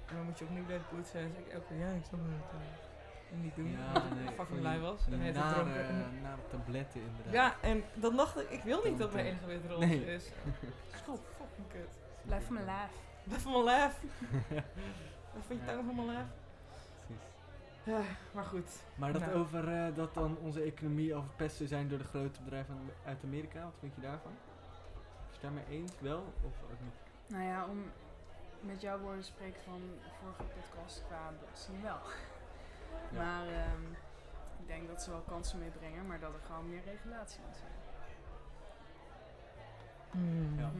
En dan moet je opnieuw blijven poetsen. En dan zeg ik elke keer, ik snap het. En niet doen, ik fucking blij was. En hij nare tabletten inderdaad. Ja, en dan dacht ik wil niet dat mijn enige wit roze is. God, fucking kut. Blijf van mijn lijf. Blijf van mijn lijf. Blijf van je tang van mijn lijf. Precies. Ja, maar goed. Maar dat over dat dan onze economie al verpest zou zijn door de grote bedrijven uit Amerika, wat vind je daarvan? Is je daarmee eens, wel of ook niet? Nou ja, om met jouw woorden te spreken van de vorige podcast qua belasting wel. Ja. Maar ik denk dat ze wel kansen meebrengen, maar dat er gewoon meer regulatie moet zijn.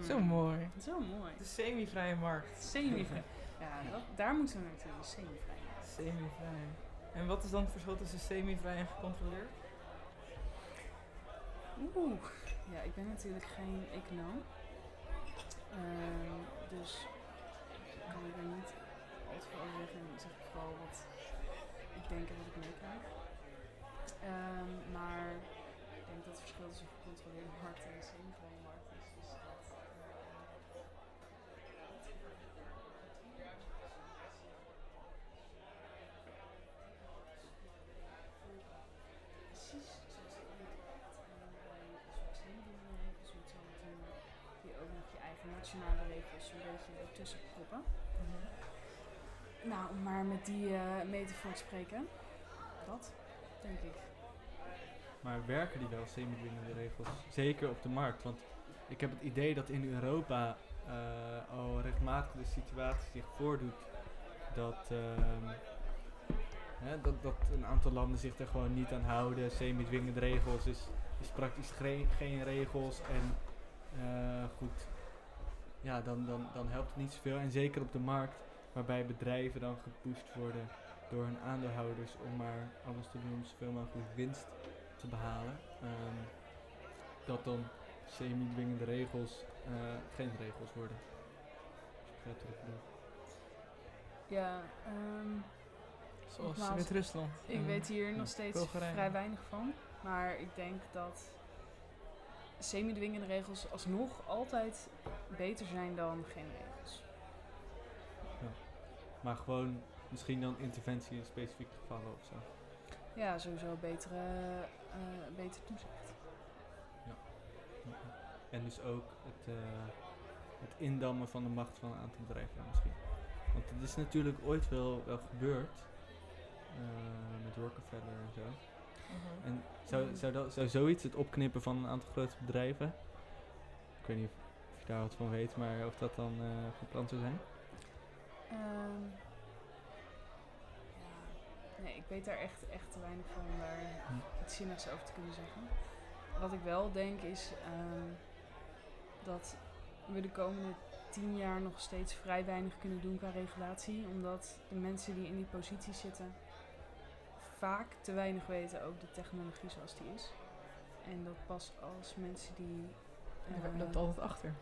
Zo mooi. Zo mooi. De semi-vrije markt. Semi-vrij. Ja, daar moeten we naartoe. Semi-vrije markt. Semi-vrij. En wat is dan het verschil tussen semi-vrij en gecontroleerd? Ja, ik ben natuurlijk geen econoom. Dus ik kan er niet al te veel over zeggen. Ik zeg vooral wat... Ik denk dat ik meekrijg. Maar ik denk dat het verschil tussen gecontroleerde markt en semi-vrije markt is. Dus dat, internationale regels een beetje ertussen proppen. Mm-hmm. Nou, om maar met die metafoor te spreken. Dat, denk ik. Maar werken die wel semi-dwingende regels? Zeker op de markt, want ik heb het idee dat in Europa al regelmatig de situatie zich voordoet dat een aantal landen zich er gewoon niet aan houden. Semi-dwingende regels is praktisch geen regels en goed, ja, dan helpt het niet zoveel. En zeker op de markt, waarbij bedrijven dan gepusht worden door hun aandeelhouders om maar alles te doen om zoveel mogelijk winst te behalen. Dat dan semi-dwingende regels geen regels worden. Dus ja, zoals met Rusland. Ik weet hier nog steeds vrij weinig van. Maar ik denk dat semi-dwingende regels alsnog altijd beter zijn dan geen regels. Ja. Maar gewoon misschien dan interventie in specifieke gevallen of zo. Ja, sowieso beter toezicht. Ja. En dus ook het indammen van de macht van een aantal bedrijven misschien. Want het is natuurlijk ooit wel gebeurd met Rockefeller en zo. Uh-huh. En zou zoiets, het opknippen van een aantal grote bedrijven, ik weet niet of je daar wat van weet, maar of dat dan gepland zou zijn? Nee, ik weet daar echt te weinig van om daar iets zinnigs over te kunnen zeggen. Wat ik wel denk is dat we de komende 10 jaar nog steeds vrij weinig kunnen doen qua regulatie. Omdat de mensen die in die positie zitten vaak te weinig weten over de technologie zoals die is. En dat pas als mensen die... Daar loopt altijd achter.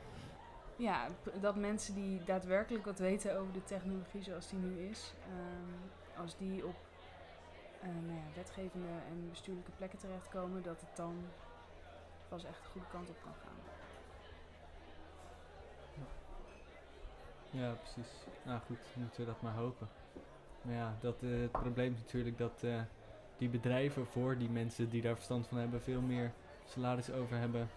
Ja, dat mensen die daadwerkelijk wat weten over de technologie zoals die nu is, als die op wetgevende en bestuurlijke plekken terechtkomen, dat het dan pas echt de goede kant op kan gaan. Ja, precies. Nou goed, moeten we dat maar hopen. Maar ja, het probleem is natuurlijk dat die bedrijven voor die mensen die daar verstand van hebben veel meer salaris over hebben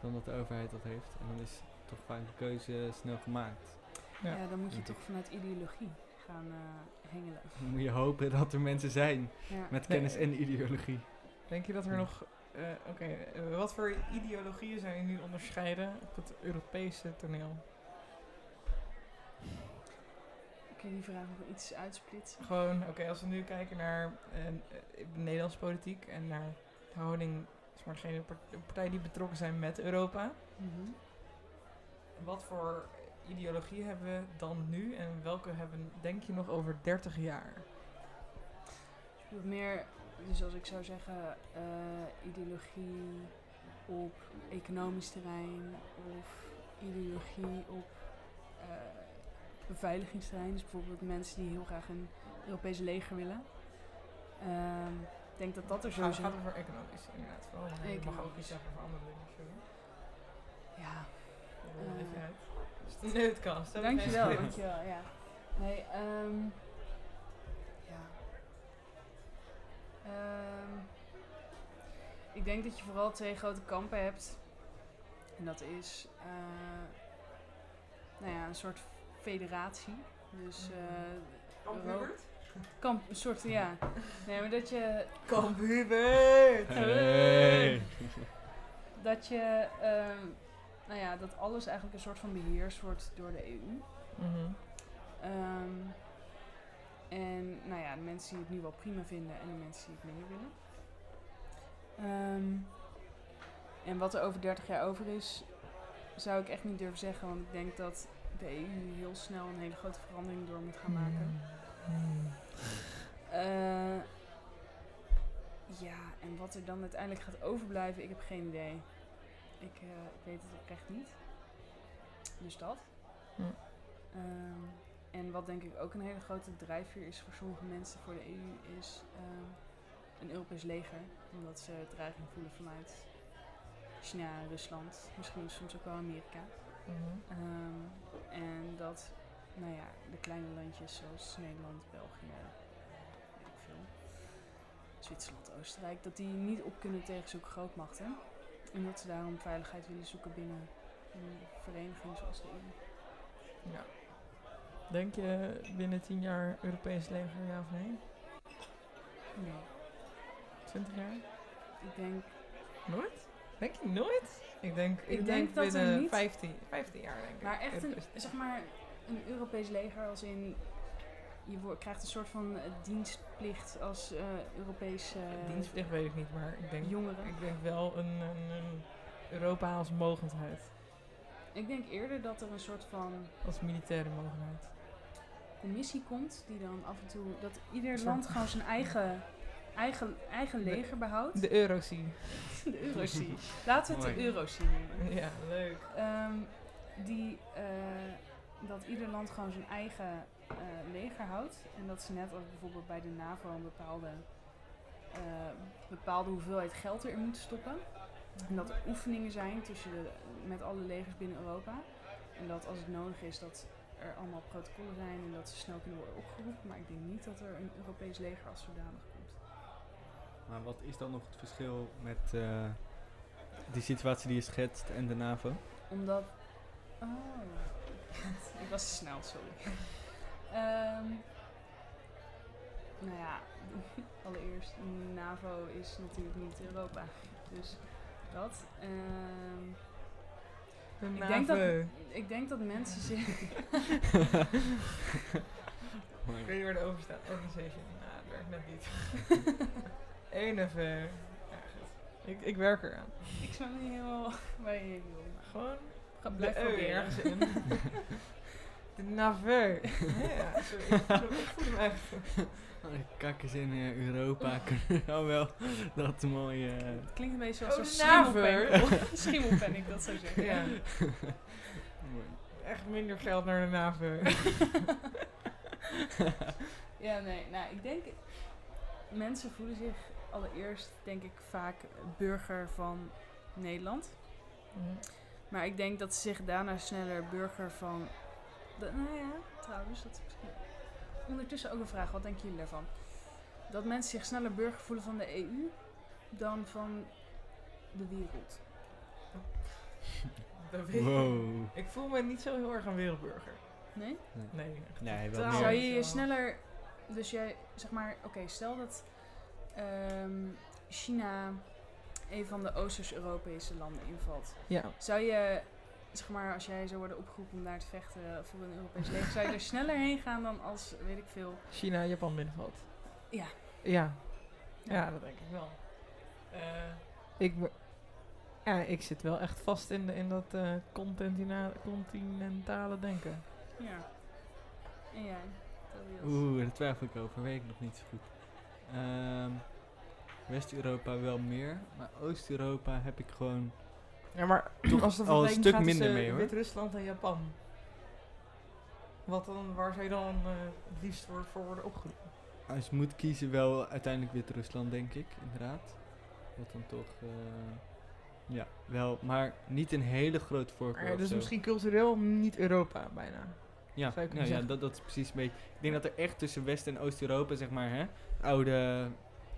dan dat de overheid dat heeft. En dan is toch vaak de keuze snel gemaakt. Ja, dan moet je toch vanuit ideologie gaan hengelen. Dan moet je hopen dat er mensen zijn met kennis en ideologie. Denk je dat er nog... wat voor ideologieën zijn nu onderscheiden op het Europese toneel? Kun je die vraag nog iets uitsplitsen? Gewoon, als we nu kijken naar Nederlandse politiek en naar de houding van degene partijen die betrokken zijn met Europa. Mm-hmm. Wat voor ideologie hebben we dan nu en welke hebben, denk je, nog over 30 jaar? Wat meer, dus als ik zou zeggen, ideologie op economisch terrein of ideologie op... beveiligingsterrein, dus bijvoorbeeld mensen die heel graag een Europees leger willen. Ik denk dat dat er zo... Gaat het voor economisch inderdaad vooral. Ik mag ook iets zeggen voor andere dingen. Ja. Uit. Neutcast. Dankjewel. Ja. Nee, ja. Ik denk dat je vooral 2 grote kampen hebt. En dat is een soort federatie, dus Kamp Hubert? Kamp, een soort, ja. Nee, maar dat je... Kamp Hubert! Hey. Dat je, dat alles eigenlijk een soort van beheerst wordt door de EU. Mm-hmm. En, de mensen die het nu wel prima vinden en de mensen die het minder willen. En wat er over 30 jaar over is, zou ik echt niet durven zeggen, want ik denk dat de EU heel snel een hele grote verandering door moet gaan maken. En wat er dan uiteindelijk gaat overblijven, ik heb geen idee. Ik weet het oprecht niet. Dus dat. En wat denk ik ook een hele grote drijfveer is voor sommige mensen, voor de EU, is een Europees leger. Omdat ze dreiging voelen vanuit China, Rusland, misschien soms ook wel Amerika. Mm-hmm. En dat, de kleine landjes zoals Nederland, België, weet ik veel, Zwitserland, Oostenrijk, dat die niet op kunnen tegen zulke grootmachten. En dat ze daarom veiligheid willen zoeken binnen een vereniging zoals de EU. Ja. Denk je binnen 10 jaar Europees leger, ja of nee? Nee. 20 jaar? Ik denk... Nooit? Denk je nooit? Ik denk dat binnen er niet... 15 jaar denk ik. Maar echt een Europees leger als in... Je krijgt een soort van dienstplicht als Europees... Dienstplicht weet ik niet, maar ik denk... Jongeren. Ik denk wel een Europa als mogendheid. Ik denk eerder dat er een soort van... Als militaire mogendheid. Commissie komt die dan af en toe... Dat ieder land gewoon zijn eigen leger behoudt. De Eurosong. De Eurosong. Laten we het de Eurosong noemen. Ja, leuk. Dat ieder land gewoon zijn eigen leger houdt. En dat ze net als bijvoorbeeld bij de NAVO een bepaalde hoeveelheid geld erin moeten stoppen. En dat er oefeningen zijn met alle legers binnen Europa. En dat als het nodig is dat er allemaal protocollen zijn en dat ze snel kunnen worden opgeroepen. Maar ik denk niet dat er een Europees leger als zodanig komt. Maar wat is dan nog het verschil met die situatie die je schetst en de NAVO? Omdat... Oh, ik was te snel, sorry. Nou ja, allereerst, de NAVO is natuurlijk niet Europa. Dus dat. Ik denk dat mensen zich... Kun je worden overstaan? Organization. Nou, het werkt net niet. Even. Ja, ik werk eraan. Ik zou niet helemaal waar je heen wil. Gewoon blijf proberen ergens in. De naver. Ja, sorry. Ik voel hem echt. Kakkers in Europa kunnen nou wel dat mooie... Het klinkt een beetje zoals een Schimmelpenninck, dat zou zeggen. Ja. Echt minder geld naar de naver. Ja, nee. Nou, ik denk... Mensen voelen zich allereerst, denk ik, vaak burger van Nederland. Mm. Maar ik denk dat ze zich daarna sneller burger van... Nou ja, trouwens, dat is misschien ondertussen ook een vraag. Wat denken jullie daarvan? Dat mensen zich sneller burger voelen van de EU dan van de wereld. Wow. Ik voel me niet zo heel erg een wereldburger. Nee? Nee. Nee, wel zou je je sneller... Dus jij, zeg maar, oké, stel dat China een van de Oosters-Europese landen invalt. Ja. Zou je, zeg maar, als jij zou worden opgeroepen om daar te vechten voor een Europees leger, zou je er sneller heen gaan dan als, weet ik veel... China, Japan binnenvalt. Ja. Ja. Ja, dat denk ik wel. Ik zit wel echt vast in dat continentale denken. Ja. En jij? Oeh, daar twijfel ik over. Weet ik nog niet zo goed. West-Europa wel meer. Maar Oost-Europa heb ik gewoon... Ja, maar als er al een stuk gaat, minder mee, hoor. Wit-Rusland en Japan. Wat dan? Waar zou je dan het liefst voor worden opgeroepen? Als je moet kiezen, wel uiteindelijk Wit-Rusland, denk ik. Inderdaad. Wat dan toch... ja, wel. Maar niet een hele grote voorkeur. Ja, dus misschien cultureel niet Europa, bijna. Ja, nou ja, dat is precies een beetje... Ik denk dat er echt tussen West- en Oost-Europa, zeg maar, hè, oude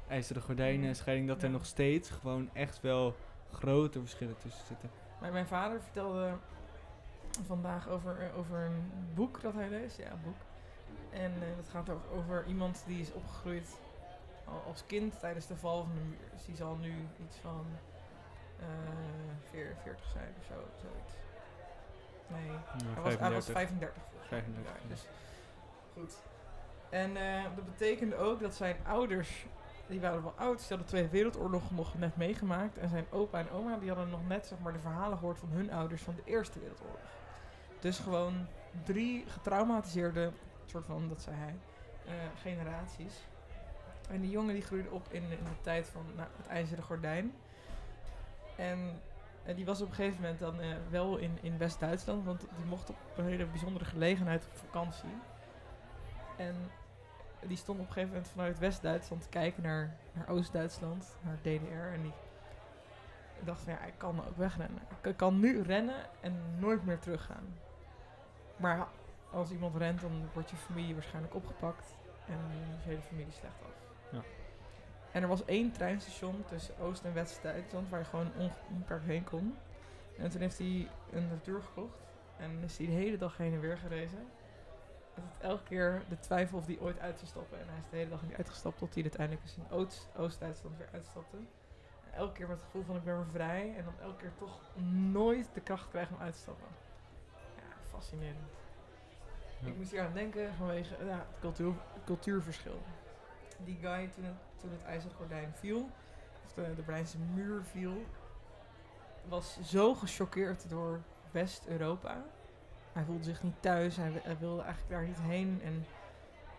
ijzeren gordijnen, scheiding, dat er nog steeds gewoon echt wel grote verschillen tussen zitten. Maar mijn vader vertelde vandaag over een boek dat hij leest. Ja, een boek. En dat gaat over iemand die is opgegroeid als kind tijdens de val van de muur. Dus die zal nu iets van 40 zijn of zoiets. Nee, hij was 35. 35 jaar, dus goed. En dat betekende ook dat zijn ouders, die waren wel oud, die hadden 2 wereldoorlogen nog net meegemaakt. En zijn opa en oma, die hadden nog net, zeg maar, de verhalen gehoord van hun ouders van de Eerste Wereldoorlog. Dus gewoon 3 getraumatiseerde, soort van, dat zei hij, generaties. En die jongen die groeide op in de tijd van het IJzeren Gordijn. En... die was op een gegeven moment dan wel in West-Duitsland, want die mocht op een hele bijzondere gelegenheid op vakantie. En die stond op een gegeven moment vanuit West-Duitsland te kijken naar Oost-Duitsland, naar DDR. En die dacht van ja, ik kan ook wegrennen. Ik kan nu rennen en nooit meer teruggaan. Maar als iemand rent, dan wordt je familie waarschijnlijk opgepakt en de hele familie slecht af. Ja. En er was 1 treinstation tussen Oost- en West-Duitsland waar je gewoon onbeperkt heen kon. En toen heeft hij een retour gekocht. En is hij de hele dag heen en weer gerezen. En het elke keer de twijfel of hij ooit uit zou stappen. En hij is de hele dag niet uitgestapt tot hij uiteindelijk eens in Oost-Duitsland weer uitstapte. En elke keer met het gevoel van ik ben weer vrij. En dan elke keer toch nooit de kracht krijgen om uit te stappen. Ja, fascinerend. Ja. Ik moest hier aan denken vanwege het cultuurverschil. Die guy toen het ijzeren gordijn viel, of de Berlijnse muur viel, was zo gechoqueerd door West-Europa. Hij voelde zich niet thuis, hij wilde eigenlijk daar niet heen. En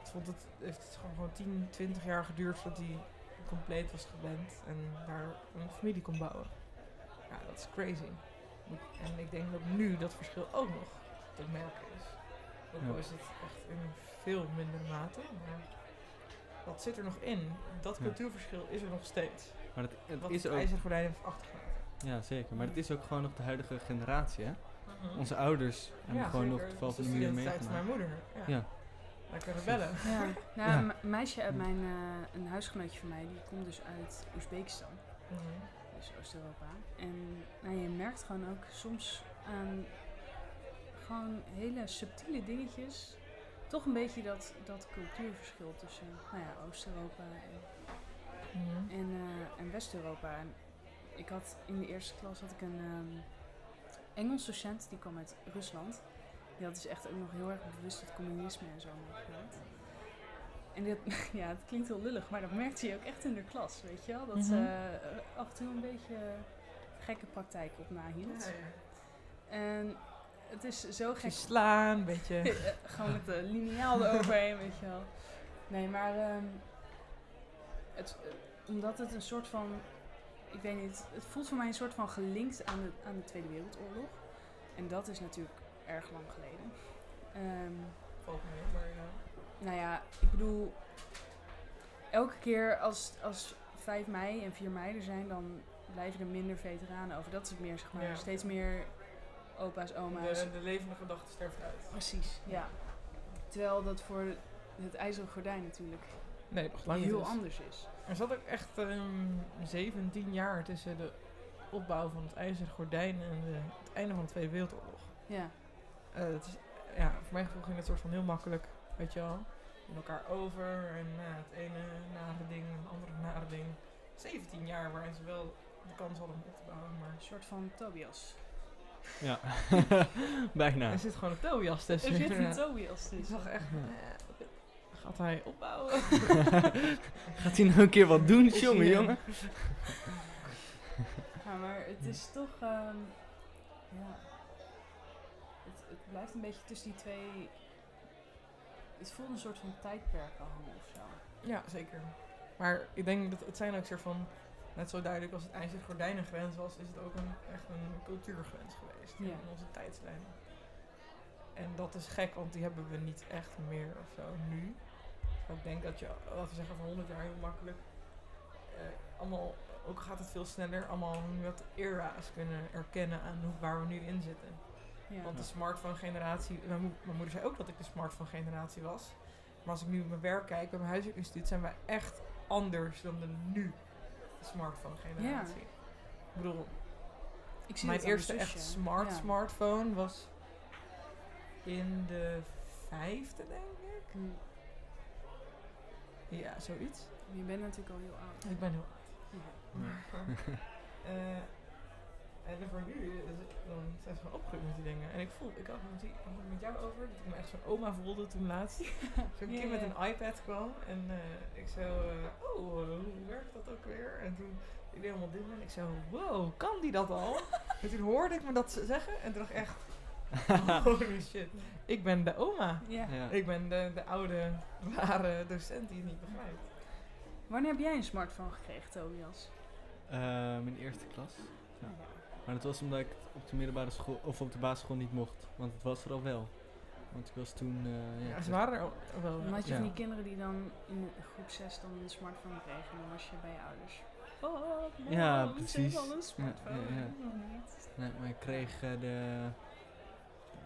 het heeft gewoon 10, 20 jaar geduurd voordat hij compleet was gewend en daar een familie kon bouwen. Ja, dat is crazy. En ik denk dat nu dat verschil ook nog te merken is. Ook al is het echt in veel minder mate. Maar dat zit er nog in. Dat cultuurverschil is er nog steeds. Maar dat is er ook. IJzeren gordijn heeft achtergelaten. Ja, zeker. Maar het is ook gewoon nog de huidige generatie, hè? Uh-huh. Onze ouders hebben gewoon nog het geval van de muur meegemaakt. Ja, mijn moeder. Ja. Daar kunnen we bellen. Ja. Nou, ja. Een meisje uit een huisgenootje van mij, die komt dus uit Oezbekistan. Uh-huh. Dus Oost-Europa. En nou, je merkt gewoon ook soms aan gewoon hele subtiele dingetjes toch een beetje dat cultuurverschil tussen Oost-Europa en West-Europa. En ik had in de eerste klas een Engels docent, die kwam uit Rusland. Die had dus echt ook nog heel erg bewust het communisme en zo meegemaakt. En dit, ja, het klinkt heel lullig, maar dat merkte je ook echt in de klas, weet je wel. Dat ze af en toe een beetje gekke praktijk op nahield. Ja. En het is zo gek. Slaan, een beetje. Gewoon met de liniaal eroverheen, weet je wel. Nee, maar omdat het een soort van, ik weet niet, het voelt voor mij een soort van gelinkt aan de Tweede Wereldoorlog. En dat is natuurlijk erg lang geleden. Valt me niet, maar ja. Nou ja, ik bedoel, elke keer als 5 mei en 4 mei er zijn, dan blijven er minder veteranen over. Dat is het meer, zeg maar, steeds meer opa's, oma's. De levende gedachten sterft uit. Precies, ja. Terwijl dat voor het ijzeren gordijn natuurlijk heel anders is. Er zat ook echt 17 jaar tussen de opbouw van het ijzeren gordijn en het einde van de Tweede Wereldoorlog. Ja. Voor mijn gevoel ging het soort van heel makkelijk, weet je wel. In elkaar over en het ene nare ding en het andere nare ding. 17 jaar waarin ze wel de kans hadden om op te bouwen. Maar een soort van Tobias. Ja, bijna. Er zit gewoon een Tobias tussen. Er zit een Tobias tussen. Ik zag echt, gaat hij opbouwen? Gaat hij nou een keer wat doen, jongen? Ja, maar het is toch, het blijft een beetje tussen die twee, het voelt een soort van tijdperken hangen of zo. Ja, zeker. Maar ik denk dat het zijn ook soort van, net zo duidelijk als het ijzeren gordijn een grens was, is het ook echt een cultuurgrens geweest in onze tijdslijn. En dat is gek, want die hebben we niet echt meer of zo nu. Dus ik denk dat je, laten we zeggen, van 100 jaar heel makkelijk, allemaal, ook gaat het veel sneller, allemaal wat era's kunnen erkennen aan waar we nu in zitten. Ja. Want de smartphone-generatie, mijn moeder zei ook dat ik de smartphone-generatie was. Maar als ik nu op mijn werk kijk, bij mijn huiswerkinstituut, zijn wij echt anders dan de nu smartphone-generatie. Yeah. Ik bedoel, mijn eerste echt smartphone was in de 5e, denk ik. Mm. Ja, zoiets. Je bent natuurlijk al heel oud. Ik ben heel oud. En dan voor jullie, dan zijn ze gewoon opgegroeid met die dingen. En ik had het met jou over, dat ik me echt zo'n oma voelde toen laatst. Zo'n kind met een iPad kwam en ik zo, hoe werkt dat ook weer? En toen, ik deed helemaal dit en ik zo, wow, kan die dat al? En toen hoorde ik me dat zeggen en toen dacht ik echt, holy shit, ik ben de oma. Yeah. Ja. Ik ben de oude, rare docent die het niet begrijpt. Wanneer heb jij een smartphone gekregen, Tobias? Mijn eerste klas. Ja. Maar dat was omdat ik op de middelbare school of op de basisschool niet mocht, want het was er al wel. Want ik was toen. Ze waren er al wel. Dan had je van die kinderen die dan in groep 6 dan een smartphone kregen en dan was je bij je ouders. Oh, ja, precies. Al een smartphone. Nee, maar ik kreeg de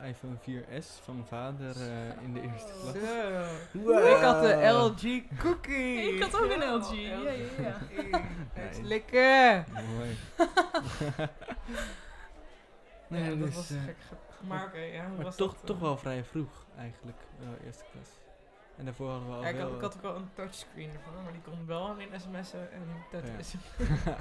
iPhone 4S van mijn vader in de eerste klas. Wow. Ik had de LG Cookie. Ik had ook een LG. Ja. Lekker. Mooi. Nee, ja, dat was gek. Maar oké, ja. Maar was toch, dat, toch wel vrij vroeg eigenlijk, eerste klas. En daarvoor hadden we al ik had ook wel een touchscreen ervoor, maar die kon wel alleen sms'en en tetten. Ja.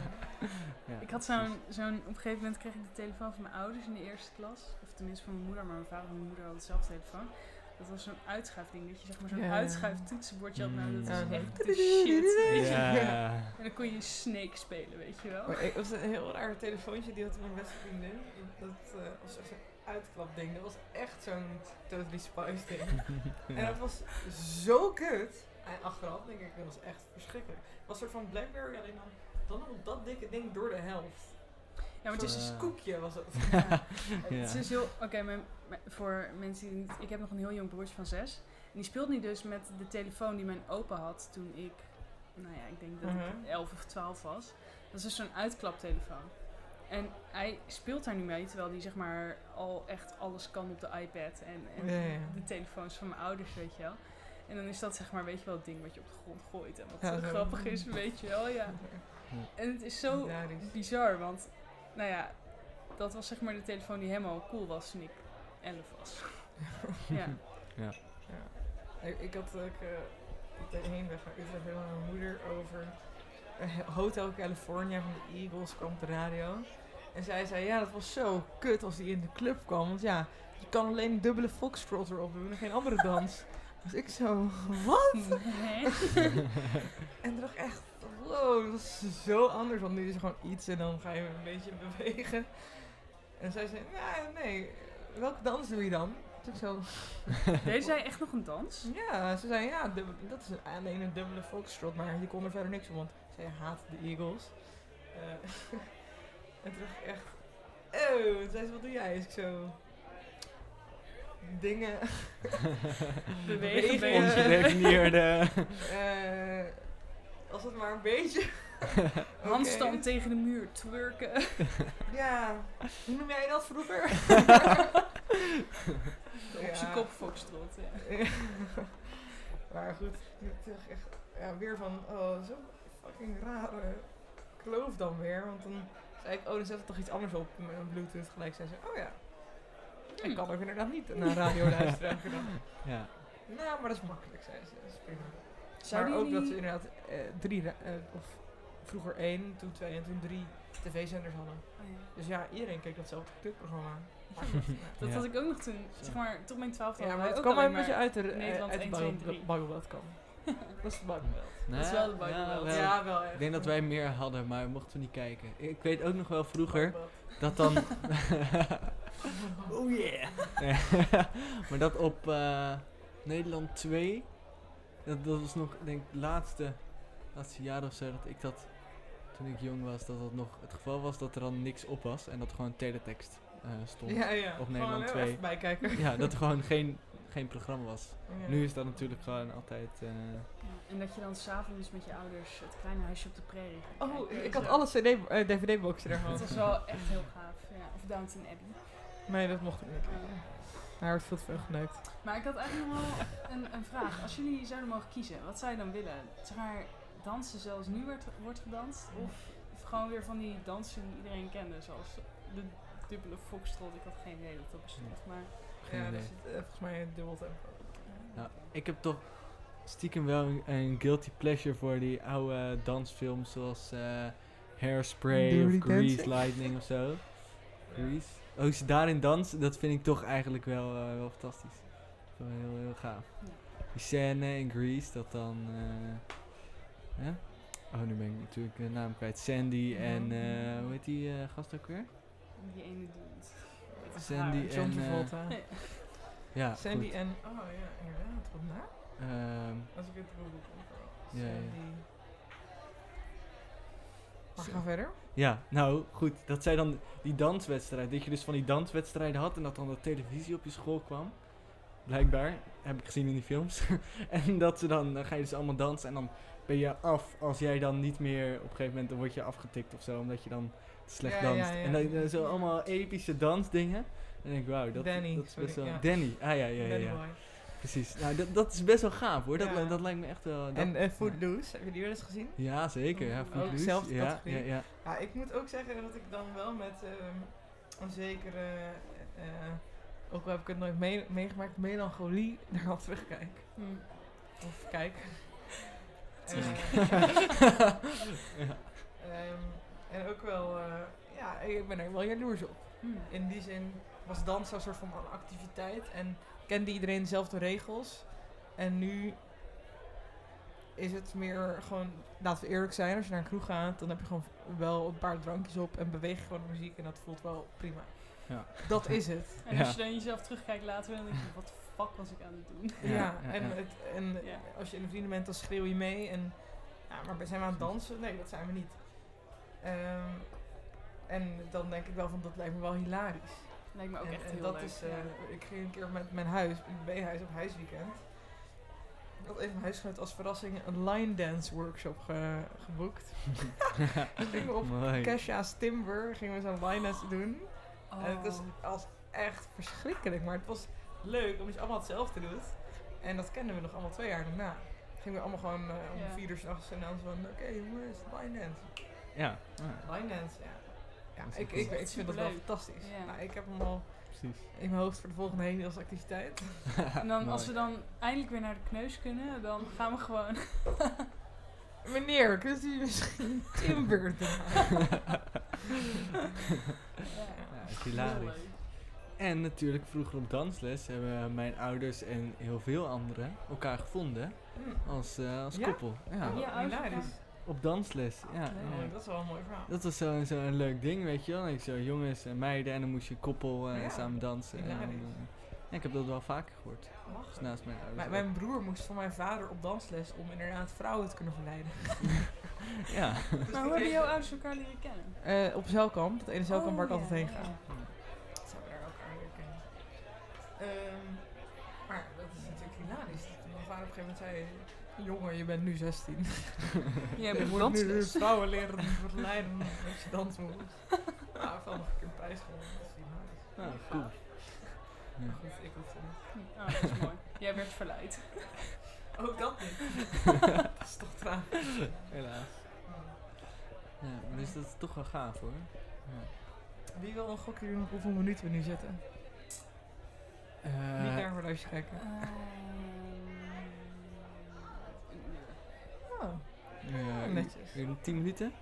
Ja, ik had zo'n... Op een gegeven moment kreeg ik de telefoon van mijn ouders in de eerste klas. Of tenminste van mijn moeder, maar mijn vader en mijn moeder hadden hetzelfde telefoon. Dat was zo'n uitschuifding, dat je zeg maar zo'n uitschuiftoetsenbordje had. Nou, dat is echt de shit, weet je. Ja. En dan kon je Snake spelen, weet je wel. Maar ik was een heel raar telefoontje, die had mijn beste vriendin. Dat was echt zo'n uitklapding. Dat was echt zo'n Totally Spice ding. Ja. En dat was zo kut. En achteraf denk ik, dat was echt verschrikkelijk. Het was een soort van Blackberry, alleen dan nog dat dikke ding door de helft. Ja, maar het is een scoopje, was het. Ja. Ja. Het is heel... Oké, voor mensen die... Ik heb nog een heel jong broertje van 6. En die speelde nu dus met de telefoon die mijn opa had toen ik... Nou ja, ik denk dat ik 11 of 12 was. Dat is dus zo'n uitklaptelefoon. En hij speelt daar nu mee, terwijl hij zeg maar al echt alles kan op de iPad. En de telefoons van mijn ouders, weet je wel. En dan is dat zeg maar, weet je wel, het ding wat je op de grond gooit. En wat grappig is, weet je wel, ja. En het is zo bizar, want... Nou ja, dat was zeg maar de telefoon die helemaal cool was toen ik 11 was. Ja. Ik had ook op de heenweg naar Utrecht helemaal met mijn moeder over Hotel California van de Eagles kwam op de radio. En zij zei, ja, dat was zo kut als die in de club kwam. Want ja, je kan alleen een dubbele foxtrot erop doen en geen andere dans. Dus ik zo, wat? Nee. En toen dacht ik echt... Wow, dat was zo anders, want nu is er gewoon iets en dan ga je een beetje bewegen. En zij zei, nee, welke dans doe je dan? Toen ik zo... Deed zij echt nog een dans? Ja, ze zei, dat is alleen een dubbele foxtrot, maar je kon er verder niks van, want zij haat de Eagles. En toen dacht ik echt, en zei ze, wat doe jij? Dus ik zo... Dingen... bewegen. Ongedefinieerde... Als het maar een beetje... Handstand tegen de muur, twerken. Ja, hoe noem jij dat vroeger? Op zijn kop foxtrot, ja. Maar goed, het is echt weer van, zo'n fucking rare kloof dan weer. Want dan zei ik, dan zet er toch iets anders op met Bluetooth gelijk. Zei ze, ik kan ook inderdaad niet naar radio luisteren. Ja. Nou, maar dat is makkelijk, zei ze. Dat is prima. Maar ook dat ze inderdaad 3, vroeger 1, toen 2 en toen 3 tv-zenders hadden. Oh ja. Dus ja, iedereen keek datzelfde programma. Dat had ik ook nog toen, zeg maar, tot mijn 12e. Ja, maar het kwam een beetje uit de Bijbelbelt kwam. Dat is de Bijbelbelt. Dat is wel de Bijbelbelt. Ja, wel echt. Ik denk dat wij meer hadden, maar we mochten niet kijken. Ik weet ook nog wel vroeger dat dan... oh yeah! Maar dat op Nederland 2... Dat was nog, denk ik, laatste jaar of zo, dat ik dat, toen ik jong was, dat nog het geval was dat er dan niks op was. En dat gewoon teletext stond op Nederland 2. Even bijkijken. Ja, dat er gewoon geen programma was. Ja. Nu is dat natuurlijk gewoon altijd... En dat je dan s'avonds met je ouders het kleine huisje op de prairie gaat kijken. Ik had alle dvd-boxen er gehad. Dat was wel echt heel gaaf. Ja. Of Downton Abbey. Nee, dat mocht ik niet. Hij wordt veel te veel geneukt. Maar ik had eigenlijk nog wel een vraag. Als jullie zouden mogen kiezen, wat zou je dan willen? Zeg maar, dansen zoals nu wordt gedanst? Of gewoon weer van die dansen die iedereen kende? Zoals de dubbele foxtrot. Ik had geen idee dat dat bestond. Maar dat zit volgens mij een dubbel tempo. Nou, ik heb toch stiekem wel een guilty pleasure voor die oude dansfilms. Zoals Hairspray of Grease Lightning of zo. Grease. Hoe ze daarin dansen, dat vind ik toch eigenlijk wel fantastisch. Dat is wel heel, heel gaaf. Ja. Die scène in Grease, dat dan... nu ben ik natuurlijk de naam kwijt. Sandy en... hoe heet die gast ook weer? Die ene dude. Sandy en... John Travolta. Ja, Sandy goed. En... Oh ja, inderdaad. Wat na? Als ik het Google kom. Sandy... Maar gaan verder? Ja, nou goed. Dat zij dan die danswedstrijd. Dat je dus van die danswedstrijden had en dat dan de televisie op je school kwam. Blijkbaar. Heb ik gezien in die films. En dat ze dan ga je dus allemaal dansen en dan ben je af. Als jij dan niet meer op een gegeven moment, dan word je afgetikt of zo. Omdat je dan slecht danst. Ja. En dan zo allemaal epische dansdingen. En dan denk ik, wauw, dat is best wel... Ja. Danny. Ah ja. Precies. Nou, dat is best wel gaaf hoor. Dat, dat lijkt me echt wel... En Footloose, heb je die wel eens gezien? Ja, zeker. Ja, Footloose. Ook zelfs categorie. Ja, ik moet ook zeggen dat ik dan wel met een zekere, ook al heb ik het nooit meegemaakt, melancholie naar al terugkijk. Hmm. Of kijk. Ja. En ook wel, ja, ik ben er wel jaloers op. Hmm. In die zin was dansen een soort van een activiteit en kende iedereen dezelfde regels. En nu is het meer gewoon, laten we eerlijk zijn, als je naar een kroeg gaat, dan heb je gewoon wel een paar drankjes op en beweeg je gewoon de muziek en dat voelt wel prima. Ja. Dat is het. En als je dan jezelf terugkijkt later, dan denk je, wat fuck was ik aan het doen? En als je in een vrienden bent, dan schreeuw je mee en, ja, maar zijn we aan het dansen? Nee, dat zijn we niet. En dan denk ik wel van, dat lijkt me wel hilarisch. Lijkt me ook echt heel leuk. Is, ik ging een keer met mijn huis, mijn B-huis op huisweekend. Ik had even mijn huisgenoot als verrassing een line dance workshop geboekt. Dus gingen we op Kesha's Timber, gingen we zo'n line dance doen. Oh. En het was echt verschrikkelijk, maar het was leuk omdat je allemaal hetzelfde doet. En dat kenden we nog allemaal 2 jaar daarna. Gingen we allemaal gewoon om 4 uur 's nachts en dan zo van, oké jongens, line dance. Ja. Line dance, ja. Ja, ik vind dat wel fantastisch. Ja. Nou, ik heb hem al in mijn hoofd voor de volgende Helios activiteit. En dan, als we dan eindelijk weer naar de kneus kunnen, dan gaan we gewoon... Meneer, kunt u misschien Timber draaien? Ja, is hilarisch. En natuurlijk vroeger op dansles hebben mijn ouders en heel veel anderen elkaar gevonden als koppel. Ja, hilarisch. Op dansles, ja. Nee, dat is wel een mooi verhaal. Dat was zo'n leuk ding, weet je wel. Ik zo jongens en meiden en dan moest je koppel samen dansen. En ik heb dat wel vaker gehoord. Dus naast mijn ouders. Mijn broer moest van mijn vader op dansles om inderdaad vrouwen te kunnen verleiden. Ja. Dus maar hoe hebben jouw ouders elkaar leren kennen? Op zeilkamp, dat ene zeilkamp waar ik altijd heen ga. Dat zouden we daar elkaar leren kennen. Maar dat is natuurlijk hilarisch. Mijn vader op een gegeven moment zei... Jongen, je bent nu 16. Je moet nu vrouwen leren verleiden als je dans moet. Ja, van nog een keer prijs gewonnen. Nou, cool. Ja. Goed, ik hoef het niet. Oh, dat is mooi. Jij werd verleid. Ook dat niet. Dat is toch tragisch. Helaas. Ja, maar dus dat is toch wel gaaf hoor. Ja. Wie wil een gokje doen op hoeveel minuten we nu zitten? Niet naar een lijstje kijken. Netjes. 10 minuten?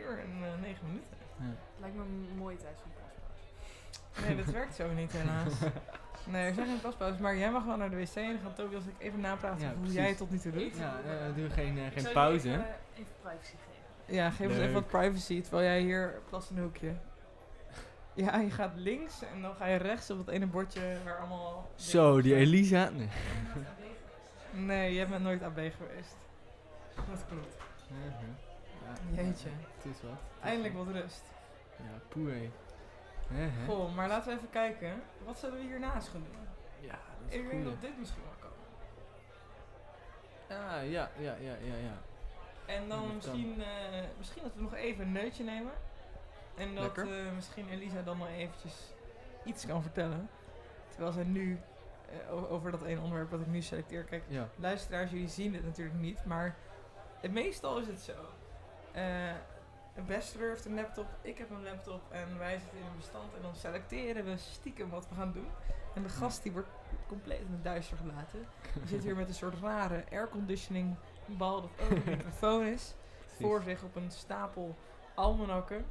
Uur en 9 minuten. Ja. Lijkt me een mooie tijd voor een paspauze. Nee, dat werkt zo niet helaas. Nee, er zijn geen paspauze. Maar jij mag wel naar de wc en dan gaat Tobias en ik even napraten over hoe jij het tot nu toe doet. Ja, doe geen pauze. Ik even privacy geven. Ja, geef ons even wat privacy terwijl jij hier plast in een hoekje. Ja, je gaat links en dan ga je rechts op dat ene bordje waar allemaal... Zo, die Elisa. Nee, jij bent nooit AB geweest. Dat klopt. Ja, jeetje. Het is wat. Eindelijk wat rust. Ja, poei. Goh, maar laten we even kijken. Wat zullen we hiernaast gaan doen? Ja, dat is ik denk dat dit misschien wel kan. Ah, ja. En dan dat misschien dat we nog even een neutje nemen. En dat misschien Elisa dan nog eventjes iets kan vertellen. Terwijl zij nu... over dat ene onderwerp dat ik nu selecteer. Kijk, luisteraars, jullie zien het natuurlijk niet, maar meestal is het zo. Bester heeft een laptop, ik heb een laptop en wij zitten in een bestand en dan selecteren we stiekem wat we gaan doen. En de gast die wordt compleet in het duister gelaten. Die zit hier met een soort rare airconditioning bal dat ook een microfoon is. Voor zich op een stapel almanakken.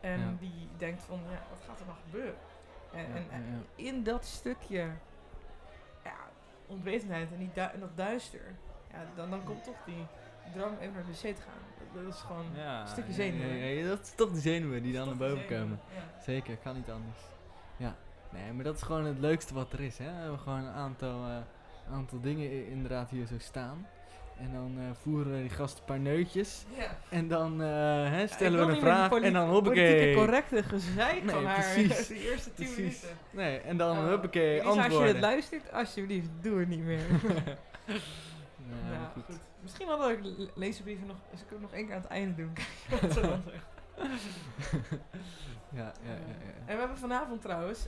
En die denkt van, ja, wat gaat er nou gebeuren? En in dat stukje onwetendheid en dat duister, dan komt toch die drang even naar de wc te gaan. Dat is gewoon een stukje zenuwen. Nee, dat is toch die zenuwen die dan naar boven komen. Ja. Zeker, kan niet anders. Ja, nee, maar dat is gewoon het leukste wat er is. Hè? We hebben gewoon een aantal dingen inderdaad hier zo staan. En dan voeren die gasten een paar neutjes. Yeah. En dan stellen we een vraag en dan hoppakee. Politieke correcte gezeik van haar. Precies. De eerste 10 minuten. Nee, en dan hoppakee, antwoorden. Dus als je het luistert, alsjeblieft, doe het niet meer. Nou, goed. Misschien hadden we lezenbrieven nog... Dus ik kan nog 1 keer aan het einde doen. Ja. En we hebben vanavond trouwens...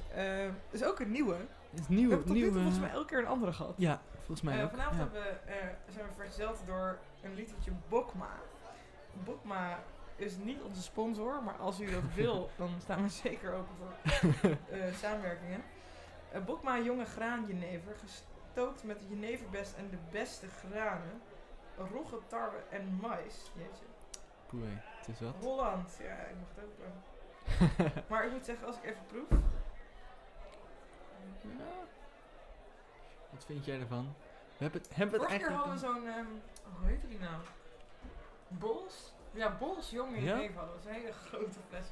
is ook een nieuwe. Is nieuw, we hebben tot nu toe volgens mij elke keer een andere gehad. Ja, volgens mij ook. Vanavond zijn we verzeld door een lied Bokma. Bokma is niet onze sponsor, maar als u dat wil, dan staan we zeker open voor samenwerkingen. Bokma jonge graanjenever, gestookt met de jeneverbest en de beste granen. Rogge, tarwe en mais. Jeetje. Poei, het is wat. Holland, ja, ik mag het ook proeven. Maar ik moet zeggen, als ik even proef... Ja. Wat vind jij ervan? Vorige keer hadden we zo'n... hoe heette die nou? Bols? Ja, Bols jongen in hadden. Dat is een hele grote fles.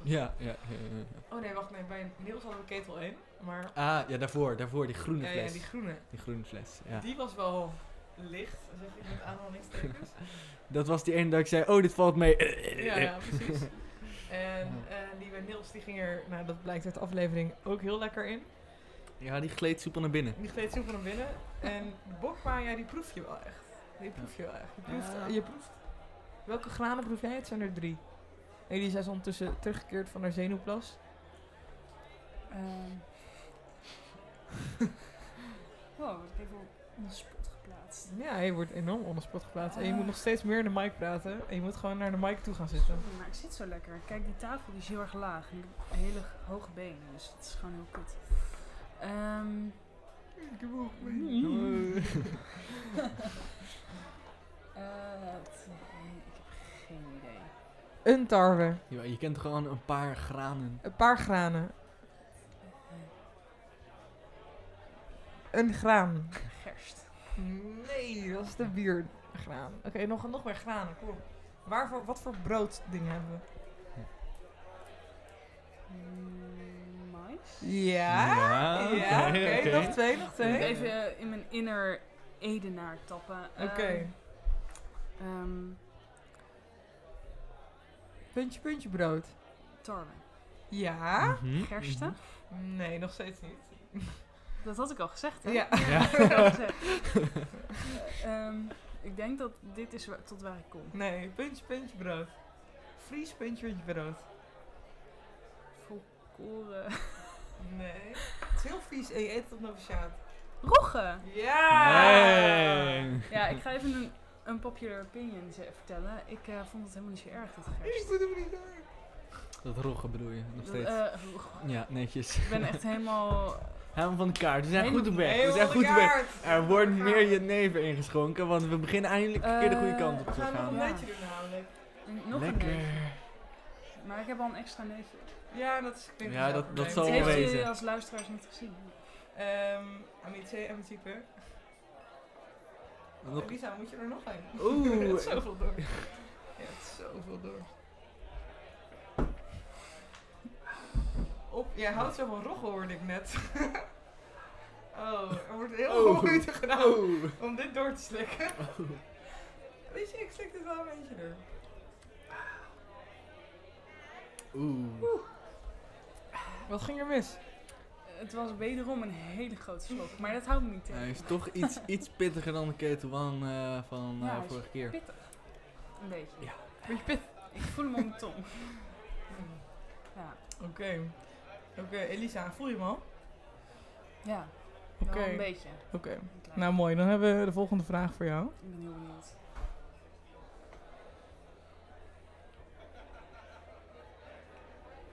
Oh nee, wacht. Nee, bij Niels hadden we ketel 1. Maar... Ah, ja, daarvoor. Die groene fles. Ja, die groene fles. Ja. Die was wel licht. Zeg ik met aanhalingstekens. Dat was die ene dat ik zei, oh, dit valt mee. Ja, precies. En die bij Niels, die ging er, nou dat blijkt uit de aflevering, ook heel lekker in. Ja, die gleed soepel naar binnen. En de Bokma, ja, die proef je wel echt. Je proeft. Welke granen proef jij? Het zijn er 3. Elisa is ondertussen teruggekeerd van haar zenuwplas. Wow, ik heb wel onder spot geplaatst. Ja, je wordt enorm onder spot geplaatst. En je moet nog steeds meer in de mic praten. En je moet gewoon naar de mic toe gaan zitten. Sorry, maar ik zit zo lekker. Kijk, die tafel die is heel erg laag. En ik heb hele hoge benen. Dus het is gewoon heel kut. Ik heb ook mee. Ik heb geen idee. Een tarwe. Ja, je kent gewoon een paar granen. Een graan. Gerst. Nee, dat is de biergraan. Oké, nog meer granen. Kom op. Wat voor brooddingen hebben we? Mais? Ja. Oké. Nog twee. Ik moet even in mijn inner Edenaar tappen. Oké. Puntje brood. Tarwe. Ja. Mm-hmm. Gersten? Mm-hmm. Nee, nog steeds niet. Dat had ik al gezegd, hè? Ja. Ik denk dat dit is tot waar ik kom. Nee, puntje brood. Fries puntje brood. Volkoren. Nee. Het is heel vies en je eet het op noviciaat. Rogge! Ja! Nee. Ja, ik ga even een popular opinion vertellen. Ik vond het helemaal niet zo erg, dat gerst. Ik vind het niet erg. Dat rogge bedoel je, nog steeds. Ja, netjes. Ik ben echt helemaal... Helemaal van de kaart. We zijn goed op weg. Er wordt meer jenever ingeschonken, want we beginnen eindelijk een keer de goede kant op te gaan. We gaan nog een netje doen namelijk. Nog lekker. Een netje. Maar ik heb al een extra netje. Ja, dat zal wel wezen. Dat heeft u als luisteraars niet gezien. Amieke. Elisa, moet je er nog een? Oeh. Je hebt zoveel door. Jij houdt zo van roggen, hoorde ik net. Er wordt heel moeite gedaan om dit door te slikken. Weet je, ik slik dit wel een beetje door. Oeh. Wat ging er mis? Het was wederom een hele grote slok, maar dat houdt me niet tegen. Hij is toch iets pittiger dan de Ketel One van vorige keer. Pittig. Een beetje. Ja. Beetje pittig. Ik voel hem op mijn tong. Ja. Oké, Elisa, voel je hem al? Ja, wel een beetje. Oké. Nou mooi, dan hebben we de volgende vraag voor jou. Ik ben heel benieuwd.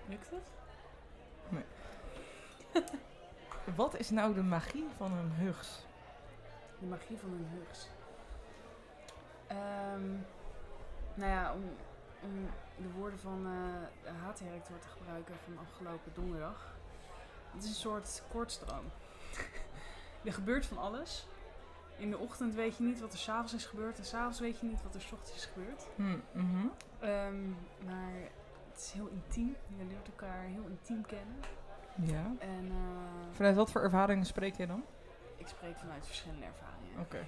Lukt het? Nee. Wat is nou de magie van een hugs? De magie van een hugs? Nou ja, om de woorden van de HT-rector te gebruiken van afgelopen donderdag. Het is een soort koortsdroom. Er gebeurt van alles. In de ochtend weet je niet wat er 's avonds is gebeurd. En 's avonds weet je niet wat er 's ochtends is gebeurd. Mm-hmm. Maar het is heel intiem. Je leert elkaar heel intiem kennen. Ja. En, vanuit wat voor ervaringen spreek je dan? Ik spreek vanuit verschillende ervaringen. Oké.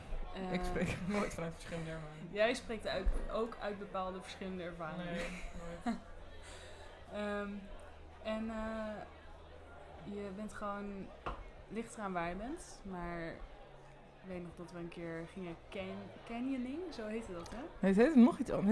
Ik spreek nooit vanuit verschillende ervaringen. Jij spreekt ook uit bepaalde verschillende ervaringen. Nee, nooit. Je bent gewoon... Ligt eraan waar je bent, maar... Ik weet nog dat we een keer gingen canyoning, zo heette dat, hè? Nee, het heette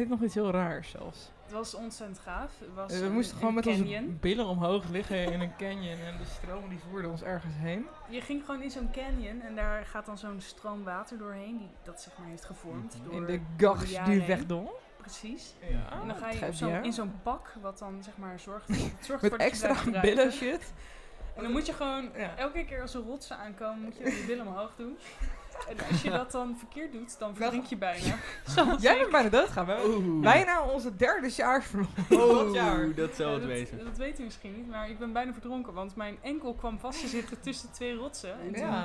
nog iets, heel raars zelfs. Het was ontzettend gaaf. We moesten gewoon met onze billen omhoog liggen in een canyon en de stroom die voerde ons ergens heen. Je ging gewoon in zo'n canyon en daar gaat dan zo'n stroom water doorheen die dat zeg maar heeft gevormd. Mm-hmm. Door in de gars du Verdon. Precies. Ja. En dan ga je in zo'n pak, wat dan zeg maar zorgt met voor dat extra je billen shit. En dan moet je gewoon elke keer als er rotsen aankomen, moet je je billen omhoog doen. En als je dat dan verkeerd doet, dan verdrink je bijna. Jij bent bijna doodgaan. We hebben bijna onze derde jaar verdronken. Oh, dat zou het wezen. Dat weet u misschien niet, maar ik ben bijna verdronken. Want mijn enkel kwam vast te zitten tussen twee rotsen. En toen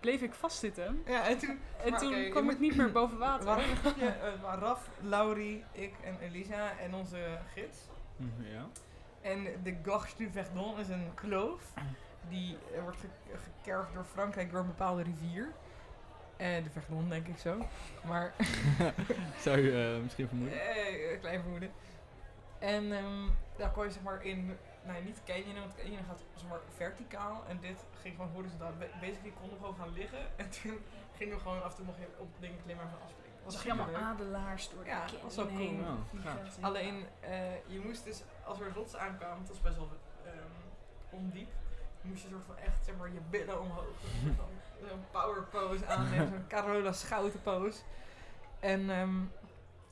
bleef ik vastzitten. Ja, en toen kwam ik niet meer boven water. Raf, Laurie, ik en Elisa en onze gids. Ja. En de Gorge du Verdon is een kloof. Die wordt gekerfd door Frankrijk door een bepaalde rivier. De Verdon, denk ik zo. Maar zou je misschien vermoeden? Klein vermoeden. En daar kon je zeg maar in... Nee, niet canyonen, want canyonen gaat zeg maar verticaal. En dit ging gewoon horizontaal. Basically konden we gewoon gaan liggen. En toen gingen we gewoon af en toe nog op dingen klimmen en afspringen. Dat was helemaal adelaars door de canyon. Dat was ook cool. Alleen, je moest dus, als er rotsen aankwamen, dat was best wel ondiep. Moest je soort van echt, zeg maar, je billen omhoog. Zo'n power pose aannemen, zo'n Carola Schouten pose. En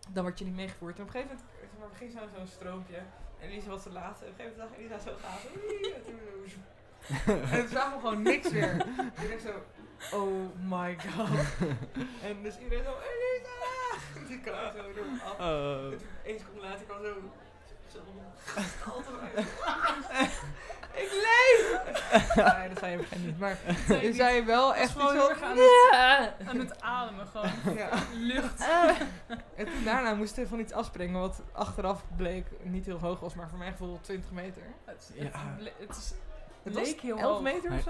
dan word je niet meegevoerd. En op een gegeven moment ging zo'n stroompje. En Elisa was de laatste. En op een gegeven moment dacht Elisa zo gaaf. En toen zagen we gewoon niks meer. En ik dacht zo, oh my god. En dus iedereen zo, Elisa! En die kwam zo door hem af. En toen, 1 seconde later, kwam zo... Ik leef! Nee, dat zei je misschien niet. Maar je zei wel echt gewoon aan het ademen. Gewoon lucht. En toen daarna moesten we van iets afspringen. Wat achteraf bleek niet heel hoog was. Maar voor mijn gevoel 20 meter. Het leek heel 11 hoog. Meter of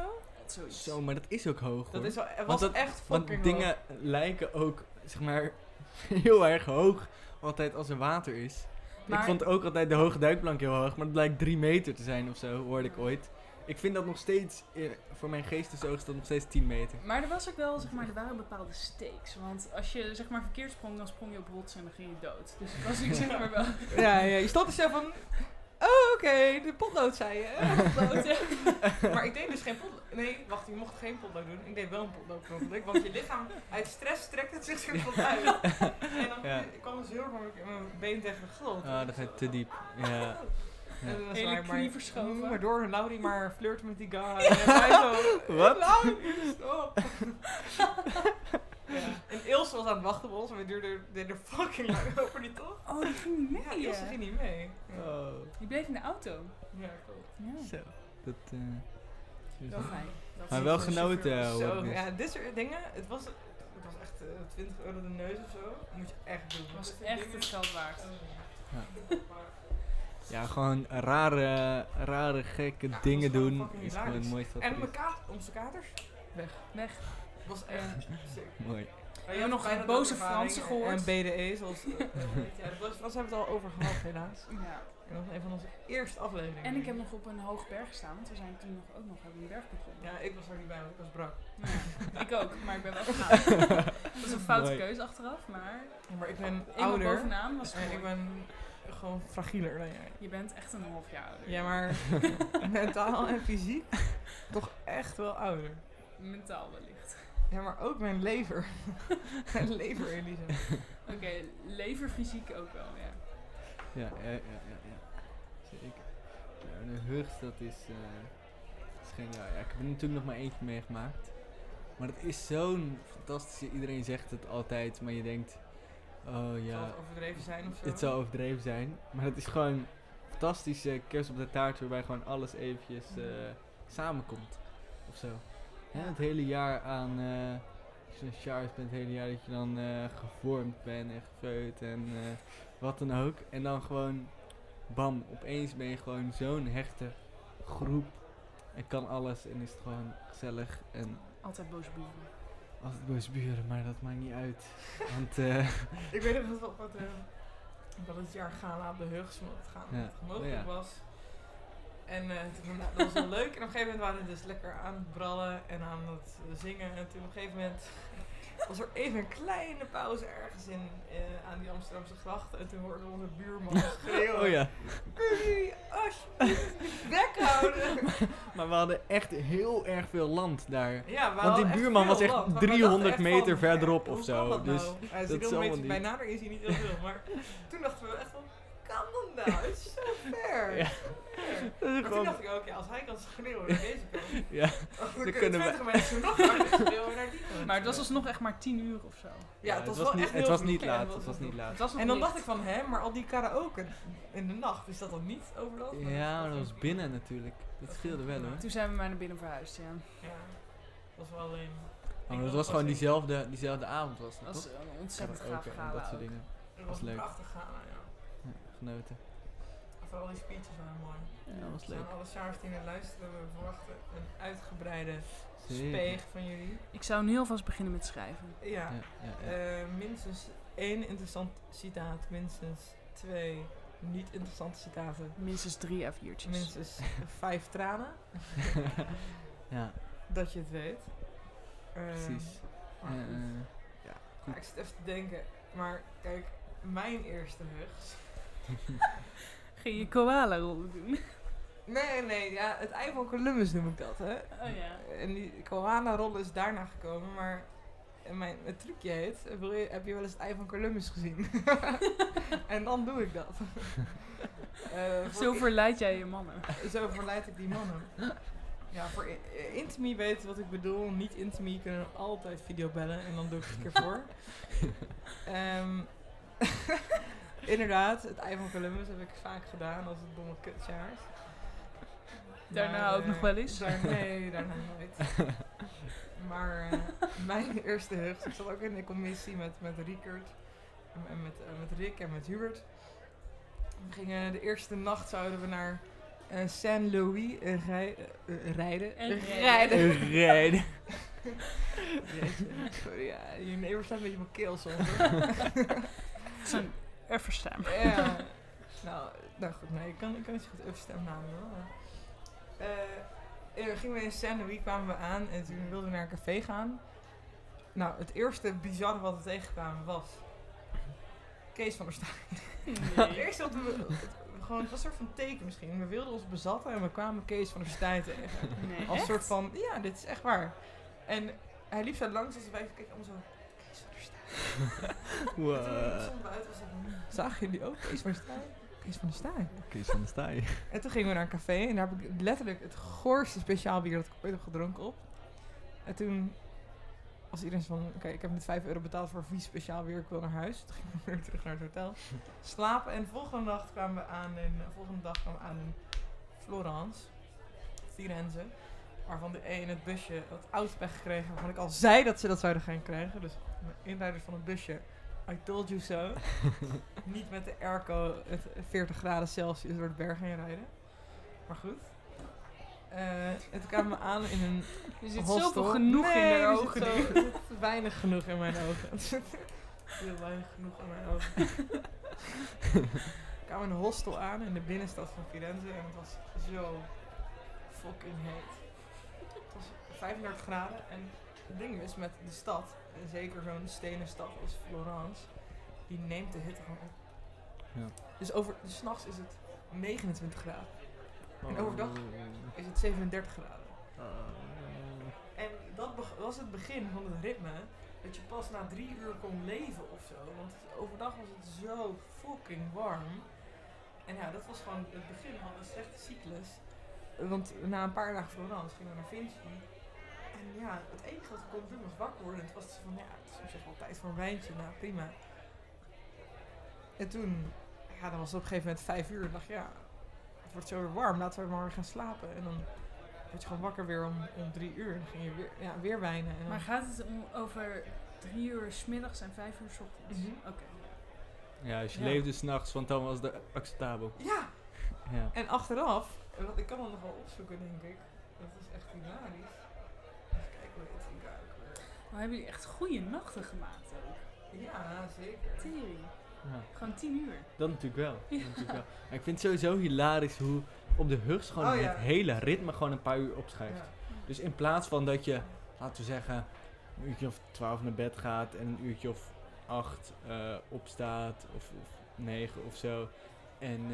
zo? Zo, maar dat is ook hoog. Dat is wel, was echt fucking hoog. Want dingen lijken ook, zeg maar, heel erg hoog. Altijd als er water is. Maar ik vond ook altijd de hoge duikplank heel hoog, maar het blijkt 3 meter te zijn of zo, hoorde ik ooit. Ik vind dat nog steeds, voor mijn geestesoog is dat nog steeds 10 meter. Maar er was ook wel, zeg maar, er waren bepaalde stakes. Want als je, zeg maar, verkeerd sprong, dan sprong je op rotsen en dan ging je dood. Dus dat was ik, zeg maar, wel... Ja, je stond dus zo van... Oh, oké, de potlood zei je. Potlood, ja. Maar ik deed dus geen potlood. Nee, wacht, je mocht geen potlood doen. Ik deed wel een potlood, want je lichaam uit stress trekt het zich weer tot uit. En dan kwam dus heel erg mijn been tegen de grond. Ah, dat gaat te diep. Ja. Ja. Hele knie verschoven. Maar door, Laurie maar flirt met die guy. En wij zo, wat? Laurie, stop. Ja. En Ilse was aan het wachten op ons, maar we duurden er fucking lang over, niet toch? Oh, die ging niet mee. Ja, Ilse ging niet mee. Oh. Die bleef in de auto. Ja, cool. Ja. Zo. Dat, wel fijn. Maar wel genoten. Zo, ja, dit soort dingen. Het was echt €20 de neus of zo. Moet je echt doen. Het was echt het geld waard. Ja. Ja, gewoon rare gekke dingen doen. Is gewoon het mooiste. En onze katers? Weg. Dat was echt sick. Mooi. We hebben nog een boze Fransen gehoord. En BDE, zoals... de boze Fransen hebben we het al over gehad, helaas. Ja. En dat was een van onze eerste afleveringen. En ik heb nog op een hoog berg gestaan, want we zijn toen ook nog op een berg begonnen. Ja, ik was er niet bij, want ik was brak. Ja, ik ook, maar ik ben wel gegaan. Dat was een foute keuze achteraf, maar... Ja, maar ik ben ouder. Bovenaan was en ik ben gewoon fragieler dan jij. Je bent echt een half jaar ouder. Ja, maar mentaal en fysiek toch echt wel ouder. Mentaal wellicht. Ja, maar ook mijn lever. Mijn lever, Elisa. Oké, leverfysiek ook wel, ja. Ja. Zeker. Ja, de heugst, dat is... geniaal. Ja, ik heb er natuurlijk nog maar eentje meegemaakt. Maar dat is zo'n fantastische... Iedereen zegt het altijd, maar je denkt... Oh ja... Zal het overdreven zijn of zo? Het zal overdreven zijn. Maar dat is gewoon een fantastische kerst op de taart... waarbij gewoon alles eventjes samenkomt. Of zo. Ja, het hele jaar aan, als je een charge bent, het hele jaar dat je dan gevormd bent en gefeut en wat dan ook. En dan gewoon, bam, opeens ben je gewoon zo'n hechte groep en kan alles en is het gewoon gezellig. En altijd boze buren. Altijd boze buren, maar dat maakt niet uit. Want, ik weet nog wel wat het jaar gala op de Heugs mogelijk was. En dat was wel leuk. En op een gegeven moment waren we dus lekker aan het brallen en aan het zingen. En toen op een gegeven moment was er even een kleine pauze ergens aan die Amsterdamse grachten. En toen hoorde onze buurman schreeuwen. Oh ja. Kun je alsjeblieft weghouden? Maar we hadden echt heel erg veel land daar. Ja, want die buurman was echt land, 300 echt meter van, verderop of zo. Nou? Dus hij is 300 meter bij nader is hij niet heel veel. Maar toen dachten we echt van, kan dat nou? Het is zo ver. Ja. Maar toen dacht ik ook, ja, als hij kan schreeuwen naar deze kant. Ja, dan kunnen 20 mensen nog harder schreeuwen naar die kant. Maar het was alsnog echt maar 10 uur of zo. Ja, het was wel echt heel laat. Het was niet laat. En dan dacht ik van, hè, maar al die karaoke in de nacht, is dat dan niet overlopen? Ja, dat was binnen natuurlijk. Dat scheelde wel, hoor. Toen zijn we maar naar binnen verhuisd, ja. Ja, dat was wel alleen... Oh, dat was gewoon diezelfde avond, was het, toch? Dat was een ontzettend gaaf gala ook. Dat soort dingen. Dat was leuk. Prachtig gala, ja. Genoten. Vooral die speeches waren mooi. Ja, dat was leuk. We zijn alle saars die naar luisteren. We verwachten een uitgebreide speeg van jullie. Ik zou nu alvast beginnen met schrijven. Ja. Minstens 1 interessant citaat. Minstens 2 niet interessante citaten. Minstens 3 A4'tjes. Minstens 5 tranen. Ja. Dat je het weet. Precies. Maar ik zit even te denken. Maar kijk, mijn eerste hugs... Ging je koala-rollen doen? Nee, ja, het ei van Columbus noem ik dat, hè. Oh ja. En die koala-rollen is daarna gekomen, maar het trucje heet, heb je wel eens het ei van Columbus gezien? En dan doe ik dat. Zo verleid jij je mannen. Zo verleid ik die mannen. Ja, voor intimie weten wat ik bedoel, niet intimie kunnen we altijd videobellen en dan doe ik het een keer voor. Inderdaad, het ei van Columbus heb ik vaak gedaan als het domme kutjaar. Daarna ook nog wel eens? Daarna nooit. Maar mijn eerste hugs, ik zat ook in de commissie met Rickert en met Rick en met Hubert. We gingen de eerste nacht zouden we naar Saint-Louis rijden. En rijden. Sorry, ja, je neighbor staat een beetje mijn keel soms. Even stem. Ja. Nou goed, nee, ik kan niet zo goed even stem namen hoor. Gingen we in Saint-Louis, kwamen we aan en toen wilden we naar een café gaan. Nou, het eerste bizarre wat we tegenkwamen was Kees van der Staaij. Nee. Het eerste wat het was een soort van teken misschien. We wilden ons bezatten en we kwamen Kees van der Staaij tegen. Nee, als soort van, ja, dit is echt waar. En hij liep zo langs en wij keken allemaal zo. Wow. Toen buiten zagen jullie ook Kees van der Staaij. En toen gingen we naar een café en daar heb ik letterlijk het goorste speciaal bier dat ik ooit heb gedronken op. En toen was iedereen van, oké, ik heb net €5 betaald voor vies speciaal bier, ik wil naar huis. Toen gingen we weer terug naar het hotel slapen en volgende dag kwamen we aan in Firenze. Waarvan de een het busje had oudspech gekregen. Waarvan ik al zei dat ze dat zouden gaan krijgen. Dus de inrijders van het busje. I told you so. Niet met de airco het 40 graden Celsius door de berg heen rijden. Maar goed. Het kwam me aan in een hostel. Er zit zoveel genoeg in mijn ogen. Weinig genoeg in mijn ogen. Heel weinig genoeg in mijn ogen. Ik kwam in een hostel aan in de binnenstad van Firenze. En het was zo fucking heet. 35 graden en het ding is met de stad, en zeker zo'n stenen stad als Florence, die neemt de hitte gewoon op. Ja. Dus s'nachts is het 29 graden. Oh. En overdag is het 37 graden. En dat was het begin van het ritme, dat je pas na 3 uur kon leven ofzo. Want overdag was het zo fucking warm. En ja, dat was gewoon het begin van een slechte cyclus. Want na een paar dagen Florence gingen we naar Vinci. En ja, het enige wat ik kon doen was wakker worden. En het was van, ja, het is op zich wel tijd voor een wijntje. Nou, prima. En toen, ja, dan was het op een gegeven moment 5 uur. En dacht ik, ja, het wordt zo weer warm. Laten we maar weer gaan slapen. En dan word je gewoon wakker weer om 3 uur. En dan ging je weer wijnen. En maar gaat het over 3 uur 's middags en 5 uur 's ochtends? Mm-hmm. Oké. Okay. Ja, dus je leefde 's nachts, want dan was het acceptabel. Ja. Ja. En achteraf, ik kan dat nog wel opzoeken, denk ik. Dat is echt hilarisch. Even kijken hoe dit in elkaar komt. Maar hebben jullie echt goede nachten gemaakt ook? Ja, zeker. Tering. Ja. Gewoon 10 uur. Dat natuurlijk wel. Ja. Maar ik vind het sowieso hilarisch hoe op de hugs gewoon het hele ritme gewoon een paar uur opschuift. Ja. Dus in plaats van dat je, laten we zeggen, een uurtje of 12 naar bed gaat en een uurtje of 8 opstaat of 9 of zo. En...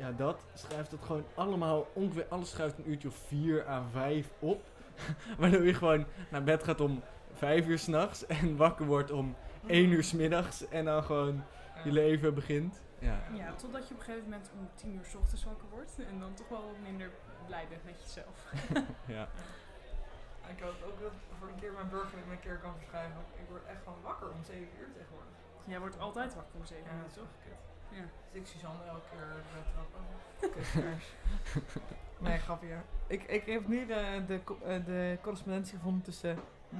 Ja, dat schrijft het gewoon allemaal, ongeveer alles schuift een uurtje of 4 à 5 op. Waardoor je gewoon naar bed gaat om 5 uur 's nachts en wakker wordt om 1 uur 's middags en dan gewoon je leven begint. Ja, totdat je op een gegeven moment om 10 uur 's ochtends wakker wordt en dan toch wel wat minder blij bent met jezelf. Ja. Ik hoop ook dat voor een keer mijn burger dat ik mijn keer kan verschrijven. Ik word echt gewoon wakker om 7 uur tegenwoordig. Jij wordt altijd wakker om 7 uur. Ja, dat is toch kut. Ja. Dus ik Suzanne elke keer trappen. Nee, grapje. Ik heb nu de correspondentie gevonden tussen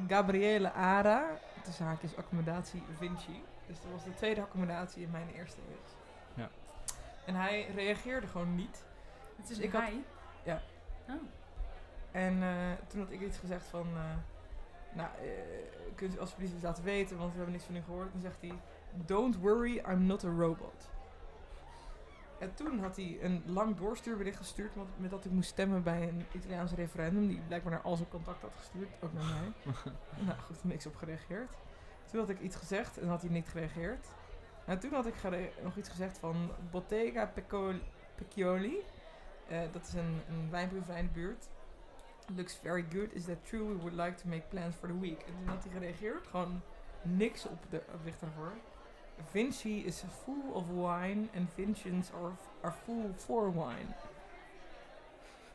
Gabriele Ara, tussen haakjes accommodatie Vinci. Dus dat was de tweede accommodatie in mijn eerste week. Ja. En hij reageerde gewoon niet. Het is dus hij? Ja. Oh. En toen had ik iets gezegd van, kunt u alsjeblieft iets laten weten, want we hebben niks van u gehoord. Dan zegt hij, don't worry, I'm not a robot. En toen had hij een lang doorstuurbericht gestuurd met dat ik moest stemmen bij een Italiaans referendum, die blijkbaar naar al zijn contact had gestuurd, ook naar mij. Nou goed, niks op gereageerd. Toen had ik iets gezegd en had hij niet gereageerd. En toen had ik nog iets gezegd van Bottega Pecchioli. Dat is een wijnproeverij in de buurt. Looks very good. Is that true? We would like to make plans for the week. En toen had hij gereageerd. Gewoon niks op de bericht daarvoor. Vinci is full of wine. And Vincians are full for wine.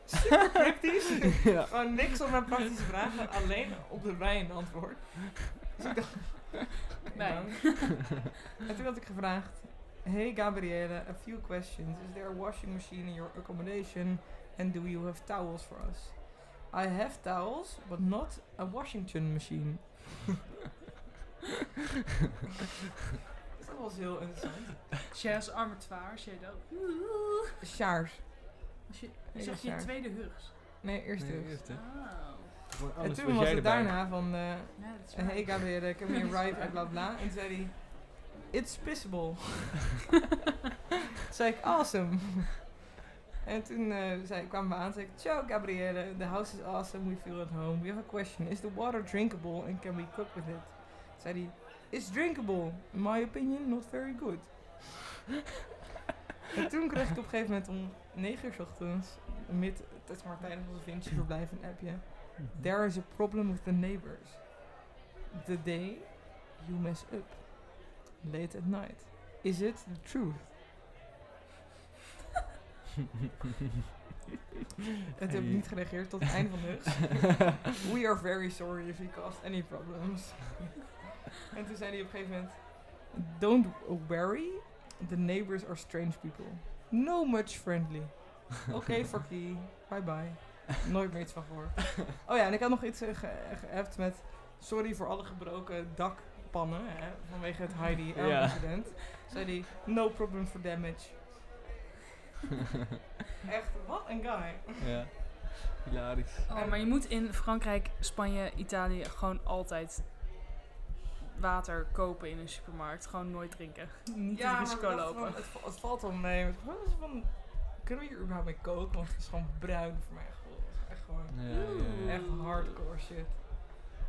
Super cryptisch. Ja. Gewoon niks op mijn praktische vragen. Alleen op de wijn antwoord. Dus ik dacht... Nee. En toen had ik gevraagd... Hey Gabriele, a few questions. Is there a washing machine in your accommodation? And do you have towels for us? I have towels, but not a Washington machine. Dus dat was heel interessant. Chers armetoir, Shadow. Chars. Zeg je tweede hugs? Nee, eerste hugs. Oh. En toen was het daarna van... hey Gabrielle, can we arrive en bla bla. En toen zei hij... It's pissable. Toen zei ik, awesome. En toen kwamen we aan en zei ik, ciao Gabrielle, the house is awesome, we feel at home. We have a question, is the water drinkable and can we cook with it? Zei hij, it's drinkable, in my opinion not very good. En toen kreeg ik op een gegeven moment om 9 uur 's ochtends, het is maar tijdens onze Vinci verblijf een appje. There is a problem with the neighbors. The day you mess up. Late at night. Is it the truth? Het heb ik niet gereageerd tot het einde van de hugs. We are very sorry if you caused any problems. En toen zei hij op een gegeven moment... Don't worry, the neighbors are strange people. No much friendly. Okay, fuck you. Bye bye. Nooit meer iets van voor. Oh ja, en ik had nog iets geappt met... Sorry voor alle gebroken dakpannen. Hè, vanwege het Heidi L-incident. Zei hij, no problem for damage. Echt, wat een guy. Ja, hilarisch. Oh, maar je moet in Frankrijk, Spanje, Italië gewoon altijd water kopen in een supermarkt. Gewoon nooit drinken. Niet het risico lopen. Van, het valt al mee. Van, kunnen we hier überhaupt mee koken? Want het is gewoon bruin voor mij. Echt gewoon echt hardcore shit.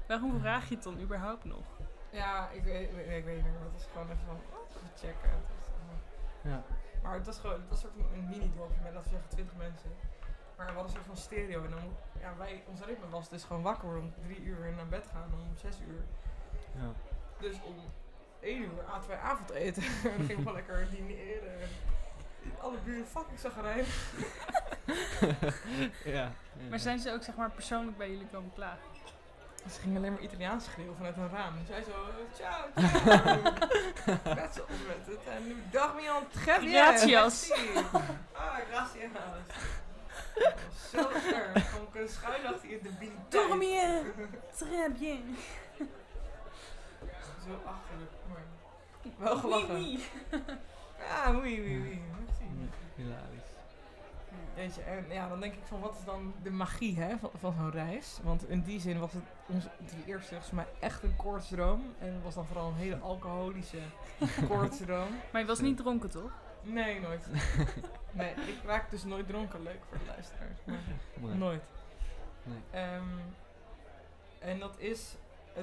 Waarom vraag je het dan überhaupt nog? Ja, ik weet niet meer. Het is gewoon even van, even checken. Ja. Maar het was gewoon een soort een mini-dorpje met, laten we zeggen, 20 mensen. Maar we hadden een soort van stereo. En dan, ons ritme was dus gewoon wakker om 3 uur en naar bed gaan om 6 uur. Ja. Dus om 1 uur aten wij avondeten. En dan ging gewoon lekker dineren. Alle buren fucking zagrijn. Ja. Maar zijn ze ook, zeg maar, persoonlijk bij jullie komen plagen? Ze gingen alleen maar Italiaans schreeuwen vanuit een raam. Dus hij zo, ciao, ciao. Werd ze oplettend. En nu dag me aan het geven. Gracias. Ah, gracias. Dat was zo erg. Gewoon kunnen schuilen achter je debiliteit. Dag me aan. Très bien. Zo achterlijk. Wel gelachen. Oui, oui. Ja, oui, oui, oui. Hilarisch. Jeetje, en ja, dan denk ik van, wat is dan de magie, hè, van zo'n reis? Want in die zin was het die eerste volgens mij echt een koortsdroom. En het was dan vooral een hele alcoholische koortsdroom. Maar je was niet dronken, toch? Nee, nooit. Nee, ik raak dus nooit dronken. Leuk voor de luisteraars. Maar nooit. Nee. En dat is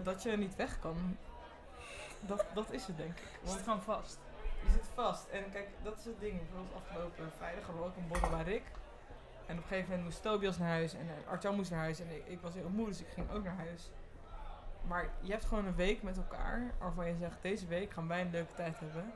dat je niet weg kan. Dat is het, denk ik. Want het zit gewoon vast. Je zit vast. En kijk, dat is het ding. Bijvoorbeeld afgelopen vrijdag hadden we ook een borrel bij Rick. En op een gegeven moment moest Tobias naar huis. En Arjan moest naar huis. En ik was heel moe, dus ik ging ook naar huis. Maar je hebt gewoon een week met elkaar. Waarvan je zegt, deze week gaan wij een leuke tijd hebben.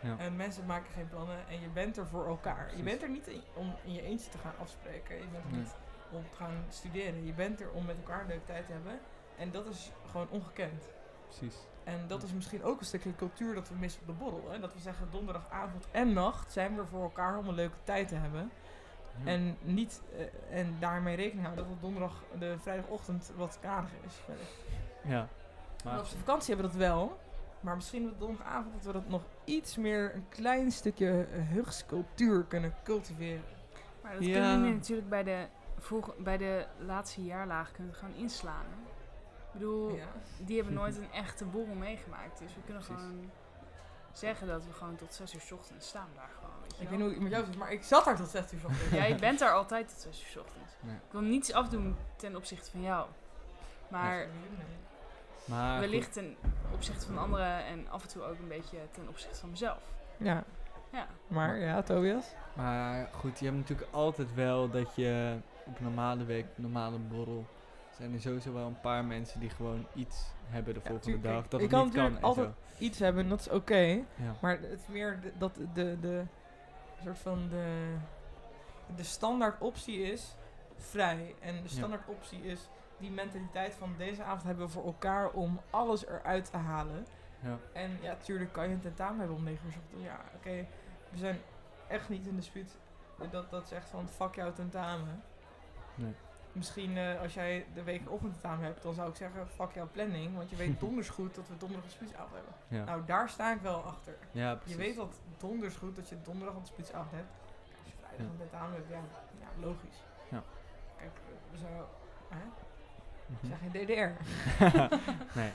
Ja. En mensen maken geen plannen. En je bent er voor elkaar. Precies. Je bent er niet om in je eentje te gaan afspreken. Je bent er niet om te gaan studeren. Je bent er om met elkaar een leuke tijd te hebben. En dat is gewoon ongekend. Precies. En dat is misschien ook een stukje cultuur dat we missen op de borrel. Hè? Dat we zeggen, donderdagavond en nacht zijn we er voor elkaar om een leuke tijd te hebben. Ja. En niet en daarmee rekening houden dat het vrijdagochtend wat karig is. Ja. Maar op de vakantie hebben we dat wel. Maar misschien op donderdagavond dat we dat nog iets meer een klein stukje hugscultuur kunnen cultiveren. Maar dat kunnen we natuurlijk bij de laatste jaarlaag kunnen gaan inslaan. Hè? Ik bedoel, die hebben nooit een echte borrel meegemaakt. Dus we kunnen gewoon zeggen dat we gewoon tot 6 uur 's ochtends staan daar gewoon. Weet je ik weet niet hoe ik met jou zit, maar ik zat daar tot 6 uur 's ochtends. Ja, je bent daar altijd tot 6 uur 's ochtends. Nee. Ik wil niets afdoen ten opzichte van jou. Maar wellicht ten opzichte van anderen en af en toe ook een beetje ten opzichte van mezelf. Ja. Ja. Maar ja, Tobias? Maar goed, je hebt natuurlijk altijd wel dat je op een normale week, normale borrel... zijn er sowieso wel een paar mensen die gewoon iets hebben de volgende dag. Dat ik het niet kan en altijd zo. Iets hebben en dat is oké. Ja. Maar het is meer dat de soort van de standaard optie is vrij. En de standaard optie is die mentaliteit van deze avond hebben we voor elkaar om alles eruit te halen. Ja. En ja, tuurlijk kan je een tentamen hebben om 9 uur 's ochtends. Ja, oké. We zijn echt niet in dispuut dat zegt van fuck jouw tentamen. Nee. Misschien als jij de weekochtend aan hebt, dan zou ik zeggen, fuck jouw planning. Want je weet donders goed dat we donderdag een spitsavond hebben. Ja. Nou, daar sta ik wel achter. Ja, je weet dat donders goed dat je donderdag een spitsavond hebt. Kijk, als je vrijdag een tentamen hebt, ja, logisch. Ja. Kijk, we zijn geen DDR. Nee.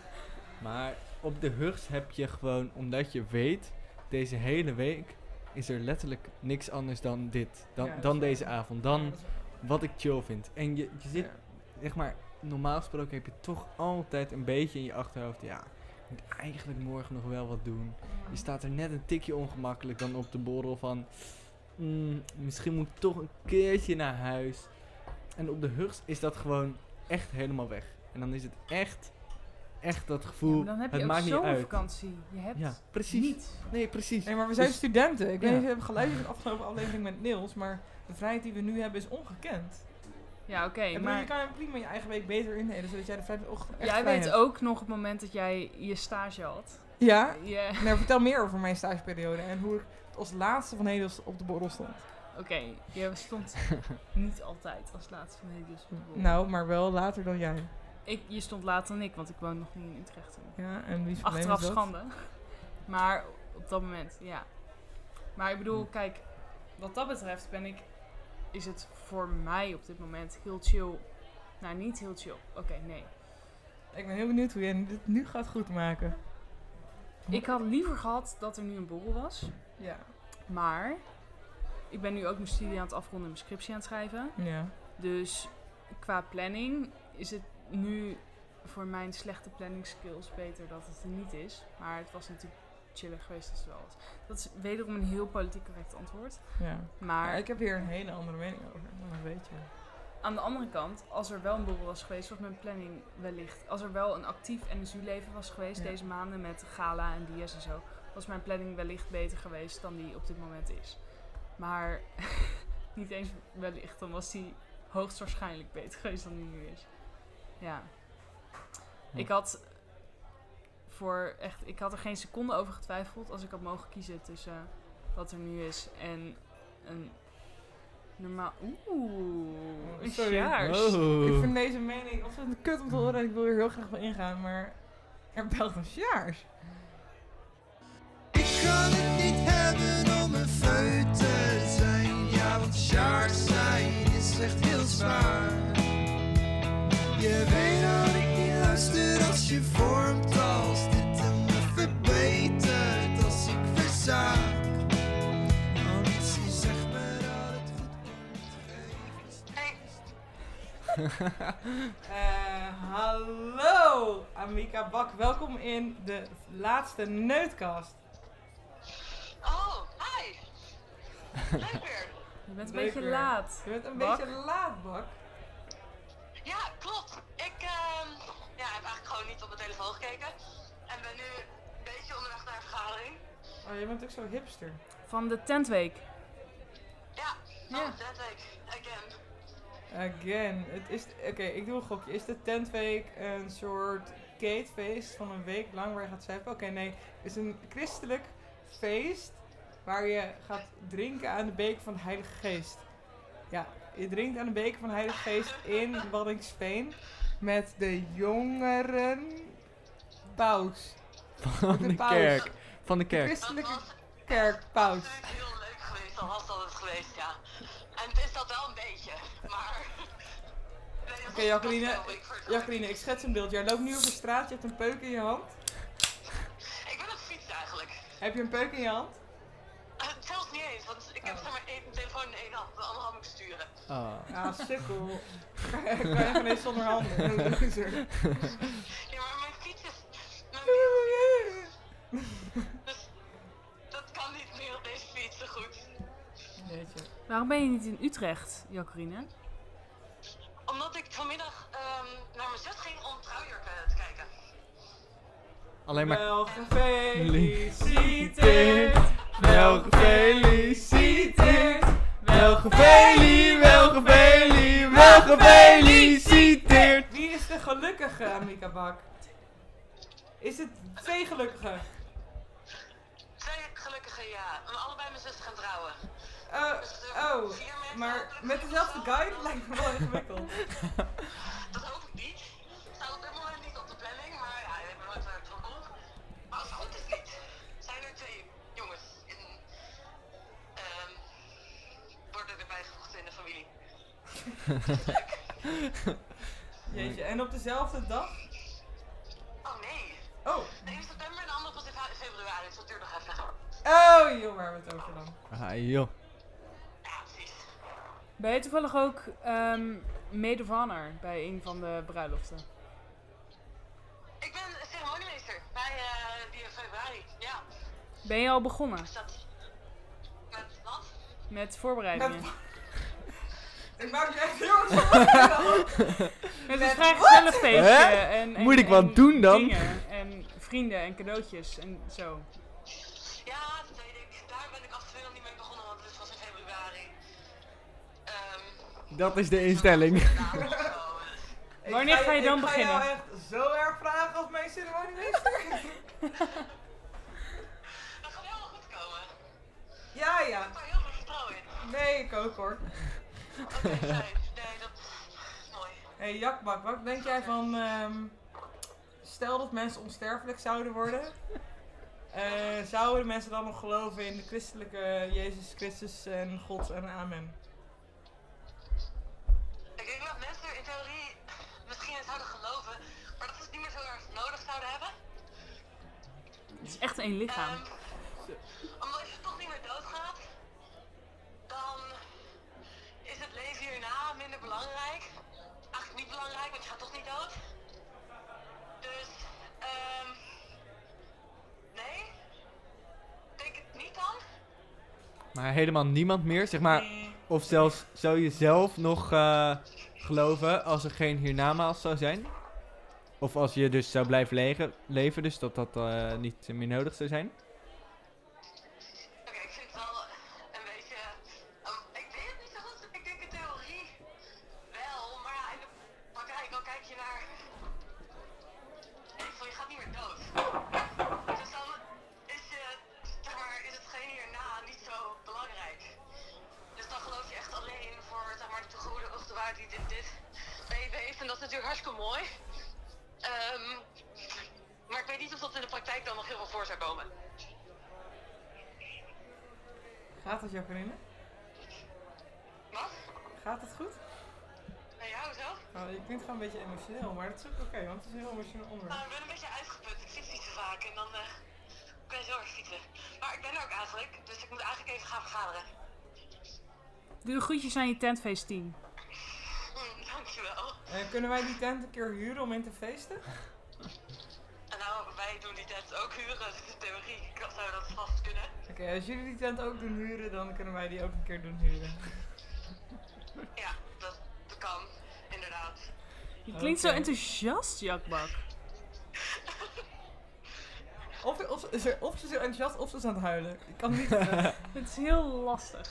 Maar op de hugs heb je gewoon, omdat je weet, deze hele week is er letterlijk niks anders dan dit. Dan deze avond. Dan... Ja, wat ik chill vind. En je zit, zeg maar, normaal gesproken heb je toch altijd een beetje in je achterhoofd. Ja, ik moet eigenlijk morgen nog wel wat doen. Je staat er net een tikje ongemakkelijk dan op de borrel van... misschien moet ik toch een keertje naar huis. En op de hugs is dat gewoon echt helemaal weg. En dan is het echt dat gevoel, ja, dan heb je het maakt niet uit. Zo'n vakantie. Je hebt precies. Niet. Nee, precies. Nee, maar we zijn studenten. Ik weet niet of je hebt geluisterd de afgelopen aflevering met Niels, maar de vrijheid die we nu hebben is ongekend. Ja, oké. Maar je kan prima je eigen week beter indelen, zodat jij de vrijdagochtend echt vrij hebt. Jij weet ook nog het moment dat jij je stage had. Ja? Nou, vertel meer over mijn stageperiode en hoe ik als laatste van Helios op de borrel stond. Oké, jij stond niet altijd als laatste van Helios op de borrel. Nou, maar wel later dan jij. Je stond later dan ik, want ik woon nog niet in Utrecht. Ja, en wie is dat? Achteraf schande. Maar op dat moment, ja. Maar ik bedoel, kijk, wat dat betreft is het voor mij op dit moment heel chill. Nou, niet heel chill. Oké, nee. Ik ben heel benieuwd hoe jij dit nu gaat goedmaken. Ik had liever gehad dat er nu een borrel was. Ja. Maar ik ben nu ook mijn studie aan het afronden en mijn scriptie aan het schrijven. Ja. Dus qua planning is het nu voor mijn slechte planning skills beter dat het er niet is. Maar het was natuurlijk chiller geweest als het wel was. Dat is wederom een heel politiek correct antwoord. Ja. Maar ik heb hier een hele andere mening over. Dat weet je. Aan de andere kant, als er wel een borrel was geweest, was mijn planning wellicht. Als er wel een actief NSU-leven was geweest deze maanden met gala en dia's en zo, was mijn planning wellicht beter geweest dan die op dit moment is. Maar niet eens wellicht, dan was die hoogstwaarschijnlijk beter geweest dan die nu is. Ja. Ik had ik had er geen seconde over getwijfeld als ik had mogen kiezen tussen wat er nu is en een normaal... een sjaars. Oh. Ik vind deze mening ontzettend kut om te horen en ik wil er heel graag wel ingaan, maar er belt een sjaars. Ik kan het niet hebben om een feut te zijn. Ja, want sjaars zijn is echt heel zwaar. Je weet dat ik niet luister als je vormt als dit en me verbetert als ik verzaak. Ambitie zegt me dat het goed komt. Hallo Amieke Bak, welkom in de laatste Neutcast. Leuk weer. Je bent een beetje laat. Je bent een beetje laat, Bak. Ja, klopt. Ik heb eigenlijk gewoon niet op mijn telefoon gekeken. En ben nu een beetje onderweg naar een vergadering. Oh, je bent ook zo hipster. Van de tentweek. Ja, van de tentweek. Again. Oké, ik doe een gokje. Is de tentweek een soort catefeest van een week lang waar je gaat zuipen? Oké, nee. Het is een christelijk feest waar je gaat drinken aan de beker van de Heilige Geest. Ja, je drinkt aan de beker van de Heilige Geest in Waddinxveen met de jongeren paus. Van de kerk. De christelijke kerk paus. Dat is heel leuk geweest, al was dat het geweest, ja. En het is dat wel een beetje, maar... Oké, Jacqueline, ik schets een beeld. Jij loopt nu op de straat, je hebt een peuk in je hand. Ik ben op de fiets eigenlijk. Heb je een peuk in je hand? Zelfs niet eens, want ik heb maar één telefoon in één hand, de andere hand moet ik sturen. Oh. Ja, sukkel. Ik kan even ineens zonder handen. Ja, maar mijn fiets is... Dus dat kan niet meer op deze fiets, zo goed. Jeetje. Waarom ben je niet in Utrecht, Jacqueline? Omdat ik vanmiddag naar mijn zus ging om trouwjurken te kijken. Alleen maar... Wel gefeliciteerd, wel gefeliciteerd, wel gefeliciteerd, wel gefeliciteerd, wel gefeliciteerd. Wie is de gelukkige, Amieke Bak? Is het twee gelukkigen? Twee gelukkigen, ja. We allebei mijn zus gaan trouwen. Maar met dezelfde guide lijkt me wel ingewikkeld. Dat hoop ik niet. Het staat op dit moment niet op de planning, maar ja, ik weet nooit waar het van komt. Maar als het goed is niet, zijn er twee jongens in, worden erbij gevoegd in de familie. Jeetje, en op dezelfde dag? Oh nee. Oh. De ene september en de andere pas in februari, dus dat duurt nog even. Oh joh, waar we het over dan. Ah joh. Ben je toevallig ook maid of honor bij een van de bruiloften? Ik ben ceremoniemeester bij die in februari, ja. Ben je al begonnen? Met wat? Met voorbereidingen. Ik maak je echt heel erg. Het is graag zelffeestje. En moet ik wat doen dan? Dingen, en vrienden en cadeautjes en zo. Ja, dat weet ik. Daar ben ik af en toe nog niet mee begonnen, want het was in februari. Dat is de instelling. Wanneer ga je dan beginnen? Ik ga jou echt zo erg vragen als mijn ceremoniemeester. Dat gaat helemaal goed komen. Ja, ja. Ik heb daar heel veel vertrouwen in. Nee, ik ook hoor. Oké, nee, dat is mooi. Hey, Jakbak, wat denk jij van... stel dat mensen onsterfelijk zouden worden... zouden mensen dan nog geloven in de christelijke Jezus Christus en God en Amen? Ik denk dat mensen in theorie misschien zouden geloven, maar dat ze het niet meer zo erg nodig zouden hebben. Het is echt één lichaam. Omdat je toch niet meer doodgaat, dan is het leven hierna minder belangrijk. Eigenlijk niet belangrijk, want je gaat toch niet dood. Dus, nee, ik denk het niet dan. Maar helemaal niemand meer, zeg maar... Nee. Of zelfs zou je zelf nog geloven als er geen hiernamaals zou zijn? Of als je dus zou blijven leven, dus dat niet meer nodig zou zijn? Oké, ik vind het wel een beetje... ik weet het niet zo goed. Ik denk in theorie wel, maar ja, in de praktijk al kijk je naar... Nee, je gaat niet meer dood. Dus dan is, is hetgeen hierna niet zo belangrijk. Dus dan geloof je echt alleen voor de goede of de waar die dit mee heeft. En dat is natuurlijk hartstikke mooi. Maar ik weet niet of dat in de praktijk dan nog heel veel voor zou komen. Gaat het, Jacqueline? Wat? Gaat het goed? Nee, ja, hoezo? Nou, je klinkt gewoon een beetje emotioneel, maar dat is ook oké, want het is heel emotioneel onderwerp. Nou, ik ben een beetje uitgeput. Ik fiets niet te vaak en dan ik ben zo erg fietsen. Maar ik ben er ook eigenlijk, dus ik moet eigenlijk even gaan vergaderen. Doe de groetjes aan je tentfeestteam. Dankjewel. Kunnen wij die tent een keer huren om in te feesten? Nou, wij doen die tent tent ook huren, dat is de theorie. Ik zou dat vast kunnen. Oké, als jullie die tent ook doen huren, dan kunnen wij die ook een keer doen huren. Ja, dat kan, inderdaad. Je klinkt zo enthousiast, Jakbak. Of ze zijn enthousiast, of ze zijn aan het huilen. Ik kan niet. Het is heel lastig.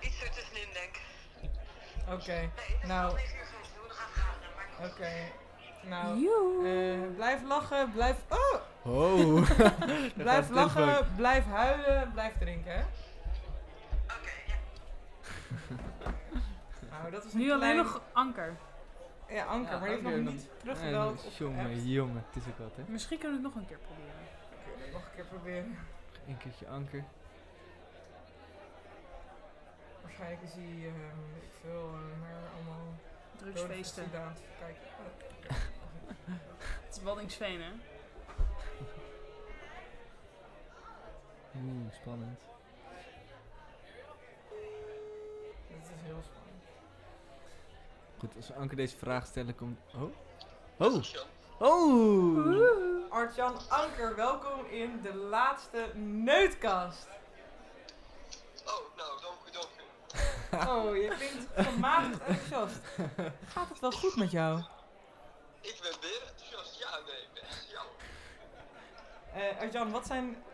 Iets ertussenin, denk ik. Oké, nou... Oké, nou... blijf lachen, blijf... Oh! Blijf lachen, blijf huilen, blijf drinken, hè? Oké, ja. Nou, dat is nu alleen nog Anker. Ja, Anker, ja, maar die heeft nog niet teruggebeld. Jongen, het is ook wat, hè? Misschien kunnen we het nog een keer proberen. Oké, nog een keer proberen. Een keertje Anker. Waarschijnlijk is hij, weet ik veel, maar allemaal... Drugsfeesten. Het is Waddingsveen, hè? Oeh, spannend. Dit is heel spannend. Goed, als we Anker deze vraag stellen, komt... Oh! Arjan Anker, welkom in de laatste Neutcast. Oh, nou, dank u. Oh, je klinkt gematigd enthousiast. Gaat het wel goed met jou? Ik ben weer enthousiast. Ja, nee, ik ben enthousiast. Arjan, wat zijn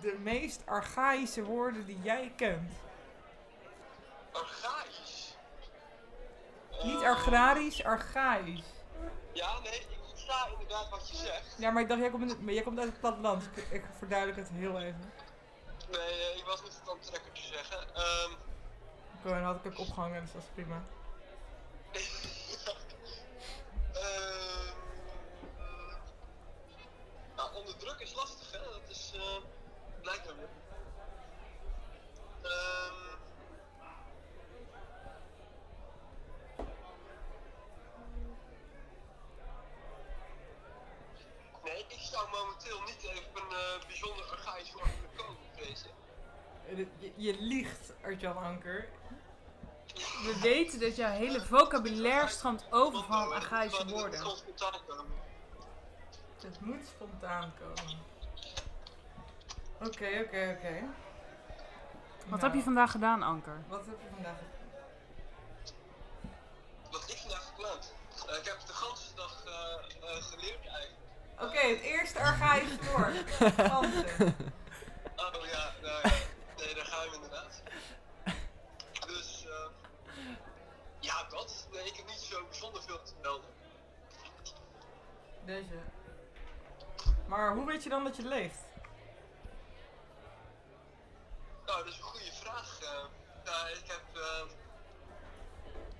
de meest archaïsche woorden die jij kent? Archaïsch? Niet agrarisch, archaïsch. Ja, nee, ik versta inderdaad wat je zegt. Ja, maar ik dacht, jij komt uit het platteland. Ik verduidelijk het heel even. Nee, ik was niet aan het trekkertje zeggen. En dan had ik ook opgehangen, dus dat is prima. Nou, onder druk is lastig, hè? Dat is blijkbaar weer. Nee, ik zou momenteel niet even een bijzonder archaïsch woord kunnen komen, deze. Je liegt, Arjan Anker. We weten dat jouw hele vocabulaire stroomt over van archaïsche woorden. Het moet spontaan komen. Het moet spontaan komen. Oké. Wat heb je vandaag gedaan, Anker? Wat ik vandaag gepland? Ik heb de ganse dag geleerd eigenlijk. Oké, het eerste archaïsche woord. Oh ja, nou ja. Nee, daar gaan we inderdaad. Dus, ja, dat. Nee, ik heb niet zo bijzonder veel te melden. Deze. Maar hoe weet je dan dat je leeft? Nou, dat is een goede vraag. Nou, ik heb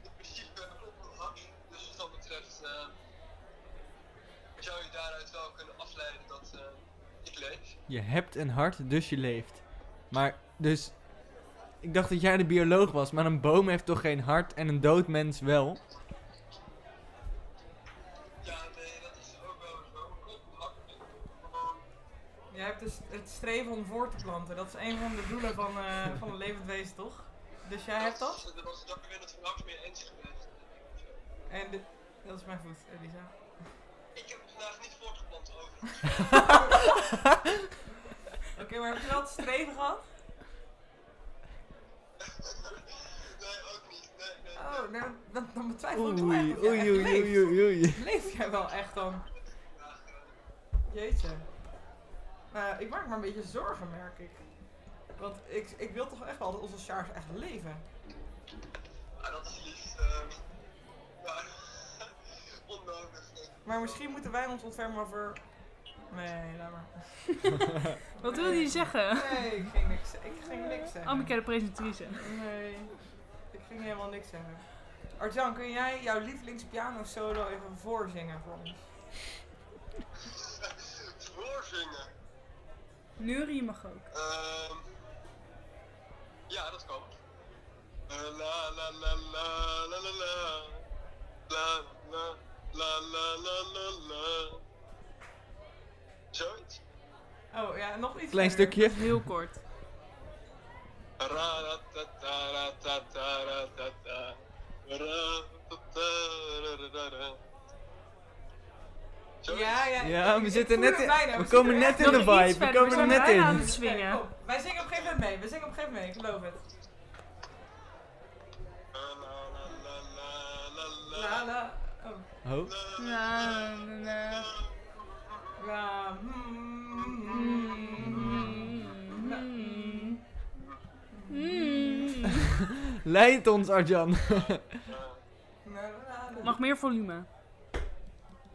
in principe een opgehakt. Dus wat dat betreft zou je daaruit wel kunnen afleiden dat ik leef. Je hebt een hart, dus je leeft. Maar, dus, ik dacht dat jij de bioloog was, maar een boom heeft toch geen hart en een dood mens wel? Ja, nee, dat is ook wel zo. Jij hebt dus het streven om voor te planten, dat is een van de doelen van een levend wezen, toch? Dus jij hebt dat? Dat was dat ik weer dat vannacht meer eens geweest. En dat is mijn voet, Elisa. Ik heb vandaag niet voortgeplant over. Oké, maar heb je wel het streven gehad? Nee, ook niet. Nee. Oh, nou, dan betwijfel ik toch eigenlijk of jij echt leeft. Leef jij wel echt dan? Jeetje. Ik maak me een beetje zorgen, merk ik. Want ik wil toch echt wel dat onze Sjaars echt leven. Ah, dat is lief. Onnodig. Maar misschien moeten wij ons ontfermen over... Nee, laat maar. Wat wilde je zeggen? Nee, ik ging niks zeggen. Amieke de presentatrice. Nee, ik ging helemaal niks zeggen. Arjan, kun jij jouw lievelingspiano solo even voorzingen voor ons? Voorzingen? Nu riem mag ook. Ja, dat kan. La la la la la la la la la la la la la. Zoiets. Oh ja, nog iets. Klein verder. Stukje. Heel kort. Ja, we zitten net in. We komen net in de vibe. We komen er net in. Aan het swingen. Oh, wij zingen op een gegeven moment mee. Ik geloof het. La la. Oh. La la. La. Leid ons, Arjan. Nog meer volume.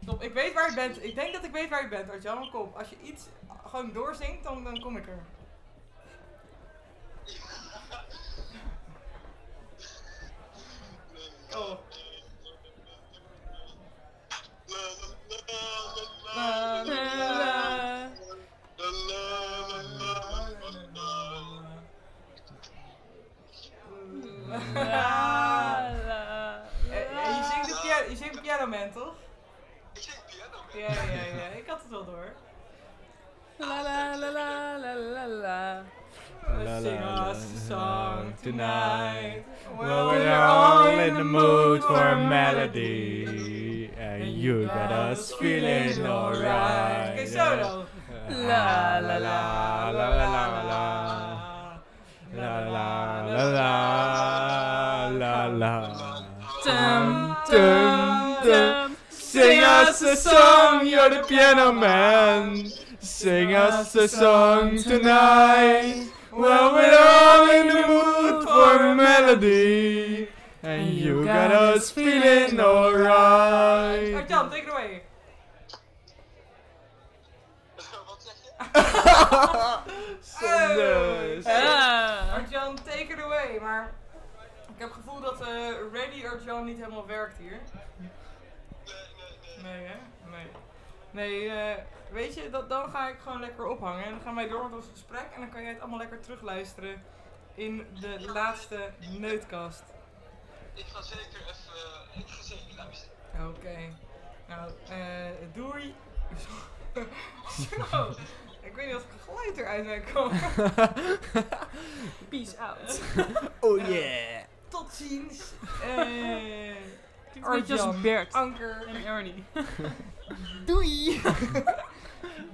Top, ik weet waar je bent. Ik denk dat ik weet waar je bent, Arjan. Kom, als je iets gewoon doorzingt, dan kom ik er. Oh. La, la, la, la, la. Je zingt Piano Man, toch? Ik zing Piano Man. Ja, ik had het wel door. La la la la la la la. Let's sing us a song tonight. Well, we're all in the mood for a melody. And you got us feeling alright. Oké, solo. La la la la la la la. La la la la la la. Dum dum dum. Sing us a song, you're the piano man. Sing us a song tonight. Well, we're all in the mood for a melody. And you got us feeling alright. Arjan, take it away. Wat zeg je? Zonde. Arjan, take it away. Maar ik heb het gevoel dat Ready Arjan niet helemaal werkt hier. Nee, hè? Nee, weet je, dan ga ik gewoon lekker ophangen en dan gaan wij door met ons gesprek en dan kan jij het allemaal lekker terugluisteren in de laatste Neutcast. Ik ga zeker even, luisteren. Oké. Nou, doei. Zo, ik weet niet of het geluid eruit mij komt. Peace out. Oh yeah. Tot ziens. Arjan, Bert, Anker en Ernie. Doei!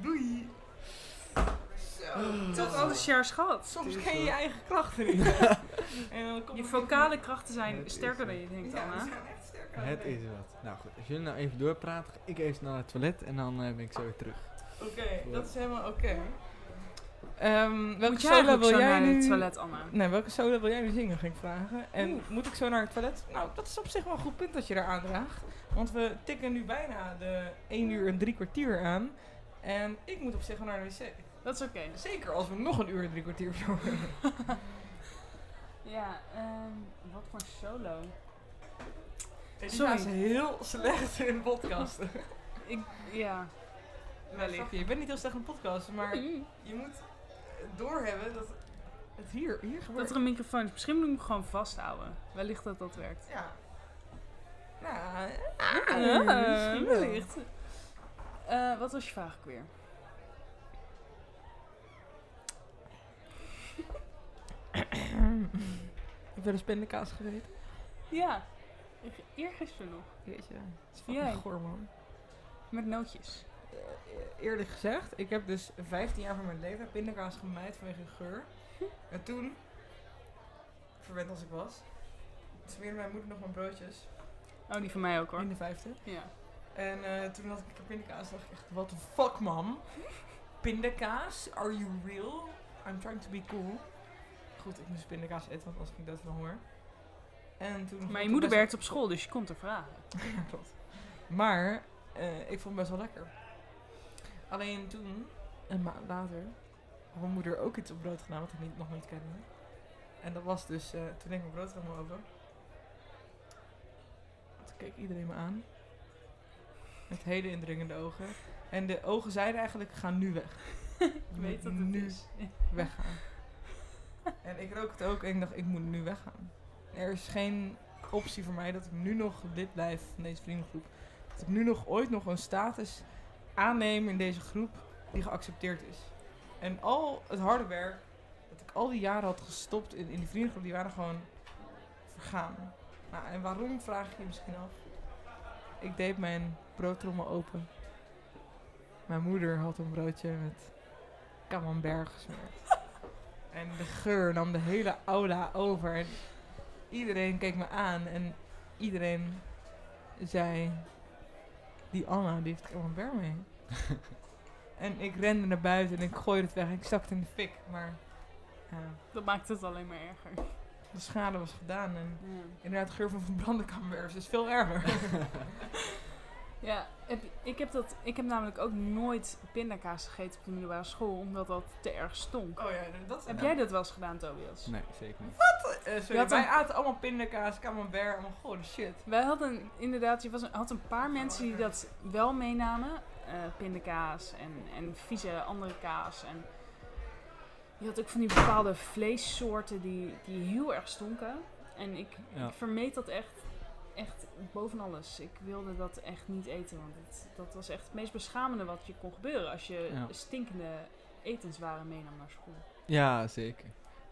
Doei! Tot alle shares gehad. Soms ken je je eigen krachten niet. Je vocale krachten zijn sterker dan je denkt dan, hè? Ja, ze zijn echt sterker. Het is wat. Nou goed, als jullie nou even doorpraten, ga ik even naar het toilet en dan ben ik zo weer terug. Oké, dat is helemaal oké. Welke solo wil jij nu? Het toilet, Anna? Nee, welke solo wil jij nu zingen, ging ik vragen. En moet ik zo naar het toilet? Nou, dat is op zich wel een goed punt dat je daar aandraagt. Want we tikken nu bijna de 1 uur en 3 kwartier aan. En ik moet op zich wel naar de wc. Dat is oké. Zeker als we nog 1 uur en 3 kwartier voor Ja, wat voor solo? Elisa is heel slecht in podcasten. Ja. Wellicht. Je bent niet heel slecht in podcasten, maar je moet doorhebben dat het hier gebeurt. Dat er een microfoon is. Misschien moet ik hem gewoon vasthouden. Wellicht dat dat werkt. Ja. Nou, misschien wellicht. Wat was je vraag ook weer? Heb je een spindekaas gegeten? Ja. Eergisteren nog. Jeetje. Het is fucking goor, man. Met nootjes. Eerlijk gezegd, ik heb dus 15 jaar van mijn leven pindakaas gemijd vanwege de geur. En toen, verwend als ik was, smeerde mijn moeder nog mijn broodjes. Oh, die van mij ook hoor. In de 5e. Ja. En toen had ik een pindakaas dacht ik echt, what the fuck mam? Pindakaas? Are you real? I'm trying to be cool. Goed, ik moest pindakaas eten, want anders ging ik dood van honger. En toen maar je moeder werkt op school, dus je komt er vragen. Ja, klopt. Maar, ik vond het best wel lekker. Alleen toen, een maand later, had mijn moeder ook iets op brood gedaan wat ik nog niet kende. En dat was dus, toen ik mijn brood helemaal over. Toen keek iedereen me aan. Met hele indringende ogen. En de ogen zeiden eigenlijk, ga nu weg. Je weet dat het nu is. Weggaan. En ik rook het ook en ik dacht, ik moet nu weggaan. Er is geen optie voor mij dat ik nu nog lid blijf van deze vriendengroep. Dat ik nu nog ooit nog een status aannemen in deze groep die geaccepteerd is. En al het harde werk dat ik al die jaren had gestopt in die vriendengroep, die waren gewoon vergaan. Nou, en waarom vraag ik je misschien af? Ik deed mijn broodtrommel open Mijn moeder had een broodje met camembert gesmeerd. En de geur nam de hele aula over. En iedereen keek me aan en iedereen zei... Die Anna, die heeft camembert mee. En ik rende naar buiten en ik gooide het weg. Ik stak het in de fik, maar... Dat maakt het alleen maar erger. De schade was gedaan en inderdaad de geur van verbrande camembert is veel erger. Ja, ik heb namelijk ook nooit pindakaas gegeten op de middelbare school, omdat dat te erg stonk. Oh ja, heb jij dat wel eens gedaan, Tobias? Nee, zeker niet. Wat? Wij aten allemaal pindakaas, camembert, allemaal goede shit. Wij hadden inderdaad, je had een paar mensen die dat wel meenamen. Pindakaas en vieze andere kaas. En je had ook van die bepaalde vleessoorten die heel erg stonken. En ik vermeed dat echt boven alles. Ik wilde dat echt niet eten, want dat was echt het meest beschamende wat je kon gebeuren als je stinkende etenswaren meenam naar school. Ja, zeker.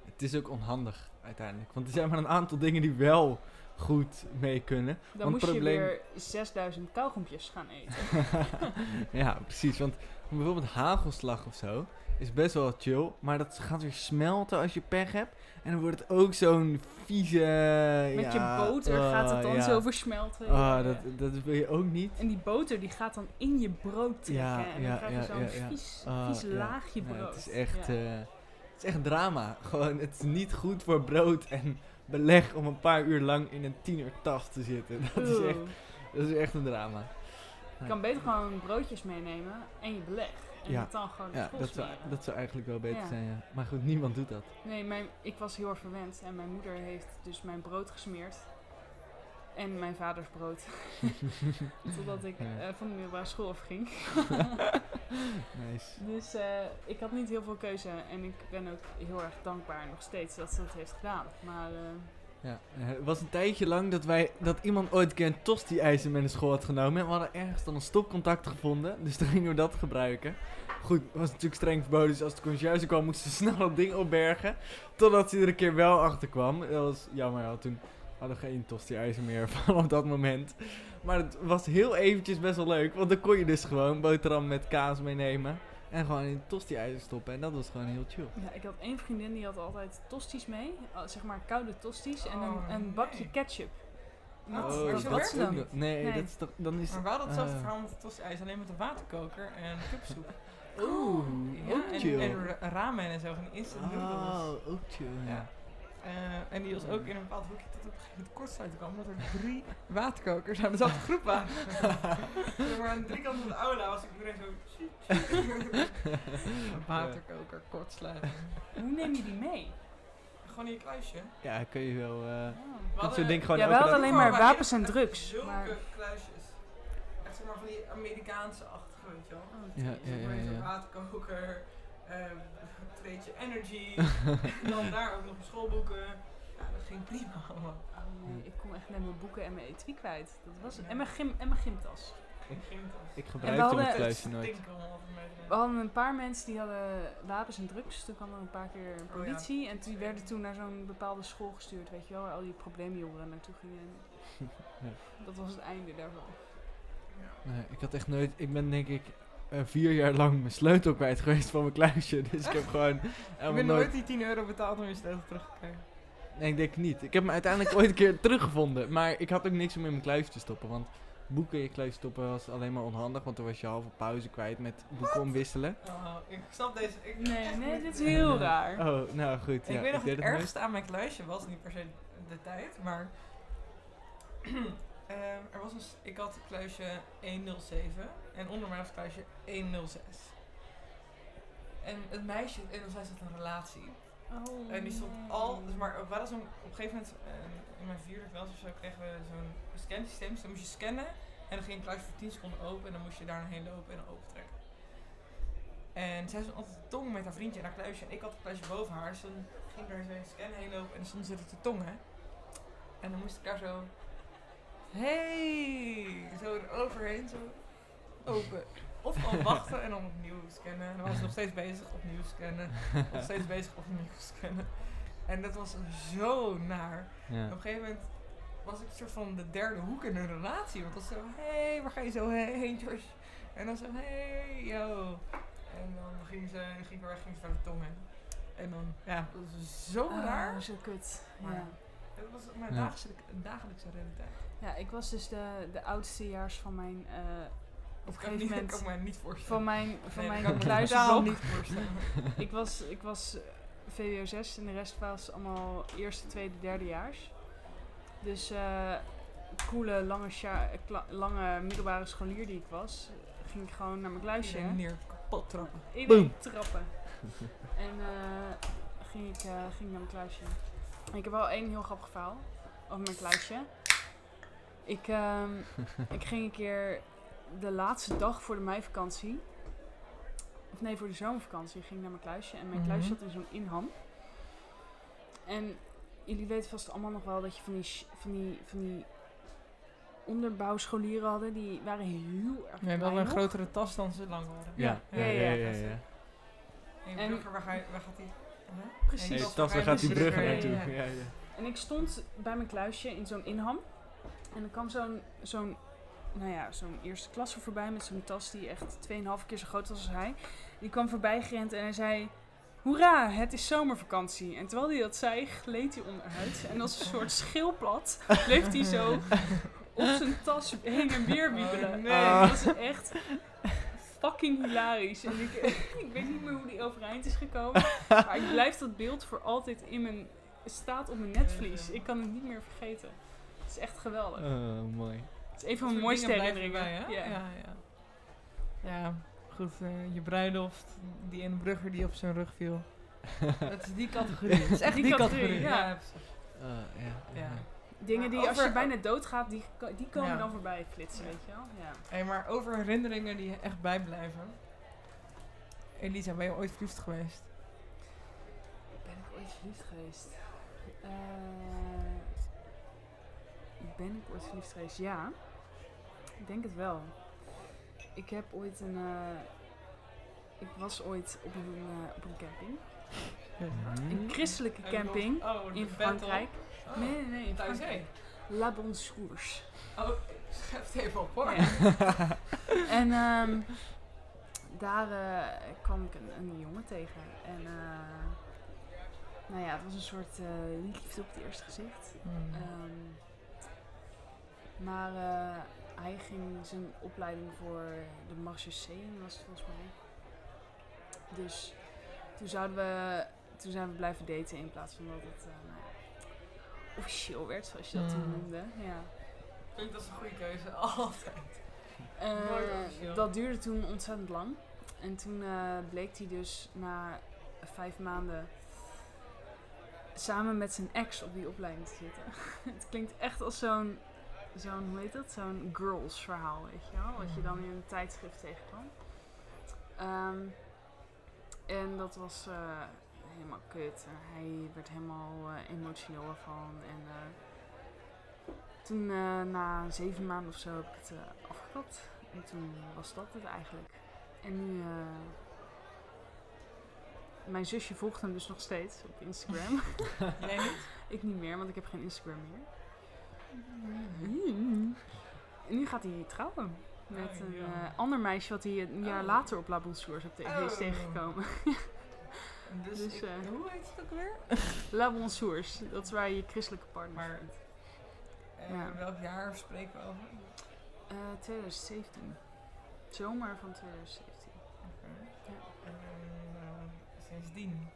Het is ook onhandig uiteindelijk, want er zijn maar een aantal dingen die wel goed mee kunnen. Dan moest je weer 6000 kauwgompjes gaan eten. Ja, precies, want bijvoorbeeld hagelslag of zo is best wel chill, maar dat gaat weer smelten als je pech hebt. En dan wordt het ook zo'n vieze... Met je boter gaat het dan zo versmelten. Dat wil je ook niet. En die boter die gaat dan in je brood trekken. Ja, en dan krijg je zo'n vies laagje brood. Ja, het is echt drama. Gewoon, het is niet goed voor brood en beleg om een paar uur lang in een 10 uur tas te zitten. Dat is echt een drama. Je kan beter gewoon broodjes meenemen en je beleg. En het dan gewoon dat zou eigenlijk wel beter zijn, ja. Maar goed, niemand doet dat. Nee, ik was heel erg verwend. En mijn moeder heeft dus mijn brood gesmeerd. En mijn vaders brood. Totdat ik van de middelbare school afging. Nice. Dus ik had niet heel veel keuze. En ik ben ook heel erg dankbaar nog steeds dat ze dat heeft gedaan. Maar... het was een tijdje lang dat iemand ooit een keer een tosti-ijzer mee naar school had genomen. En we hadden ergens dan een stopcontact gevonden. Dus toen gingen we dat gebruiken. Goed, het was natuurlijk streng verboden. Dus als de conciërge kwam, moesten ze snel dat ding opbergen. Totdat ze er een keer wel achter kwam. Dat was jammer, toen hadden we geen tosti-ijzer meer vanaf dat moment. Maar het was heel eventjes best wel leuk. Want dan kon je dus gewoon boterham met kaas meenemen. En gewoon in tosti-ijzer stoppen. En dat was gewoon heel chill. Ja, ik had één vriendin die had altijd tosti's mee. Zeg maar koude tosti's. En een bakje ketchup. Wat? Dat werkt dan niet. Nee, dat is toch... Dan is maar we hadden hetzelfde verhaal met de tosti-ijzer. Alleen met een waterkoker en kipsoep. Chill. En ramen en zo. En instant noodles. Oh, ook chill. Ja. En die was ook in een bepaald hoekje tot op een gegeven moment kortsluiting kwam, omdat er 3 waterkokers aan dezelfde groep waren. Maar aan de driekant van de aula was ik iedereen zo... Waterkoker, kortsluiting. Hoe neem je die mee? Gewoon in je kluisje? Ja, kun je wel... we hadden alleen maar wapens en drugs. Zulke kluisjes. Echt zeg maar van die Amerikaanse-achtige, weet je wel. Zo'n waterkoker... een treetje energy. En dan daar ook nog mijn schoolboeken. Ja, dat ging prima allemaal. Oh nee, ik kon echt net mijn boeken en mijn etui kwijt. Dat was het. En mijn gymtas. Ik gebruikte het kluisje nooit. We hadden een paar mensen die hadden wapens en drugs. Toen kwam er een paar keer politie. En die werden toen naar zo'n bepaalde school gestuurd. Weet je wel, waar al die probleemjongeren naartoe gingen. Dat was het einde daarvan. Ja. Nee, ik had echt nooit... Ik ben denk ik... 4 jaar lang mijn sleutel kwijt geweest van mijn kluisje. Dus ik heb gewoon... Ik ben nooit die 10 euro betaald om je sleutel teruggekregen. Nee, ik denk niet. Ik heb me uiteindelijk ooit een keer teruggevonden. Maar ik had ook niks om in mijn kluisje te stoppen. Want boeken in je kluisje stoppen was alleen maar onhandig. Want dan was je halve pauze kwijt met boeken omwisselen. Oh, ik snap deze... Nee, dit is heel raar. Oh, nou goed. Ik weet nog het ergste aan mijn kluisje was. Niet per se de tijd, maar... ik had kluisje 107 en onder mij was kluisje 106. En het meisje in 106 had een relatie. Oh. En die stond op een gegeven moment, in mijn 4e klas of zo, kregen we zo'n scansysteem. Dus dan moest je scannen en dan ging een kluisje voor 10 seconden open en dan moest je daar naarheen lopen en dan opentrekken. En zij stond altijd te tongen met haar vriendje en haar kluisje en ik had het kluisje boven haar. Dus dan ging daar zo'n scan heen lopen en dan stond ze te tongen. En dan moest ik daar zo... zo eroverheen, zo open. Of gewoon wachten en dan opnieuw scannen. En dan was ik nog steeds bezig, opnieuw scannen. Nog steeds bezig, opnieuw scannen. En dat was zo naar. Ja. Op een gegeven moment was ik soort van de derde hoek in een relatie. Want dat was zo, waar ga je zo heen, George? En dan zo, hey, yo. En dan ging ze naar de tongen. En dan, ja, dat was zo raar. Zo kut. Maar ja. Het was mijn dagelijkse realiteit. Ja, ik was dus de oudstejaars van mijn... op een gegeven moment... Dat kan ik me niet voorstellen. Van mijn kluisblok. Niet voorstellen. Ik was VWO 6 en de rest was allemaal eerste, tweede, derdejaars. Dus coole, lange middelbare scholier die ik was, ging ik gewoon naar mijn kluisje. Iedereen neer, kapot trappen. Iedereen trappen. En ging ik naar mijn kluisje. En ik heb wel één heel grappig verhaal over mijn kluisje. Ik ging een keer de laatste dag voor de meivakantie. Of nee, voor de zomervakantie ging ik naar mijn kluisje. En mijn kluisje zat in zo'n inham. En jullie weten vast allemaal nog wel dat je van die onderbouwscholieren hadden. Die waren heel erg klein. We hadden een grotere tas dan ze lang hadden. Ja. En Brugger, waar gaat die? Huh? Precies. Nee, tas, waar gaat die Brugger naartoe? Ja. En ik stond bij mijn kluisje in zo'n inham. En er kwam zo'n eerste klasse voorbij met zo'n tas die echt 2,5 keer zo groot was als hij. Die kwam voorbij gerend en hij zei, hoera, het is zomervakantie. En terwijl hij dat zei, gleed hij onderuit. En als een soort schildpad bleef hij zo op zijn tas heen en weer wiebelen. Nee, dat was echt fucking hilarisch. En ik weet niet meer hoe die overeind is gekomen. Maar ik blijf dat beeld voor altijd staat op mijn netvlies. Ik kan het niet meer vergeten. Het is echt geweldig. Mooi. Het is een van mijn mooiste herinneringen. Ja, goed. Je bruiloft, die ene Brugger die op zijn rug viel. Dat is die categorie. Het is echt die categorie. Ja. Dingen die als je bijna doodgaat, die komen dan voorbij flitsen, weet je wel. Ja. Hey, maar over herinneringen die echt bijblijven. Elisa, ben je ooit verliefd geweest? Ja. Ik denk het wel. Ik heb ooit een... ik was ooit op een camping. Een christelijke camping in Frankrijk. Oh, nee, in Frankrijk. La Bonne Soeur. Oh, schrijf het even op hoor. Ja. En daar kwam ik een jongen tegen. En het was een soort liefde op het eerste gezicht. Maar hij ging zijn opleiding voor de marchesseen, was het volgens mij. Dus toen zijn we blijven daten in plaats van dat het officieel werd, zoals je dat toen noemde. Ja. Ik vind dat is een goede keuze, altijd. Dat duurde toen ontzettend lang. En toen bleek hij dus na 5 maanden... samen met zijn ex op die opleiding te zitten. Het klinkt echt als zo'n, hoe heet dat? Zo'n girls verhaal, weet je wel? Wat je dan in een tijdschrift tegenkwam. En dat was helemaal kut. Hij werd helemaal emotioneel ervan. En toen, na 7 maanden of zo, heb ik het afgekapt. En toen was dat het eigenlijk. En nu... mijn zusje volgt hem dus nog steeds op Instagram. Jij niet? Ik niet meer, want ik heb geen Instagram meer. En nu gaat hij trouwen met een ander meisje wat hij een jaar later op La Bonne Soeur is tegengekomen. Dus hoe heet het ook weer? La Bonne Soeur, dat is waar je christelijke partner vindt. Welk jaar spreken we over? 2017. Zomer van 2017. Okay. Ja. Sindsdien?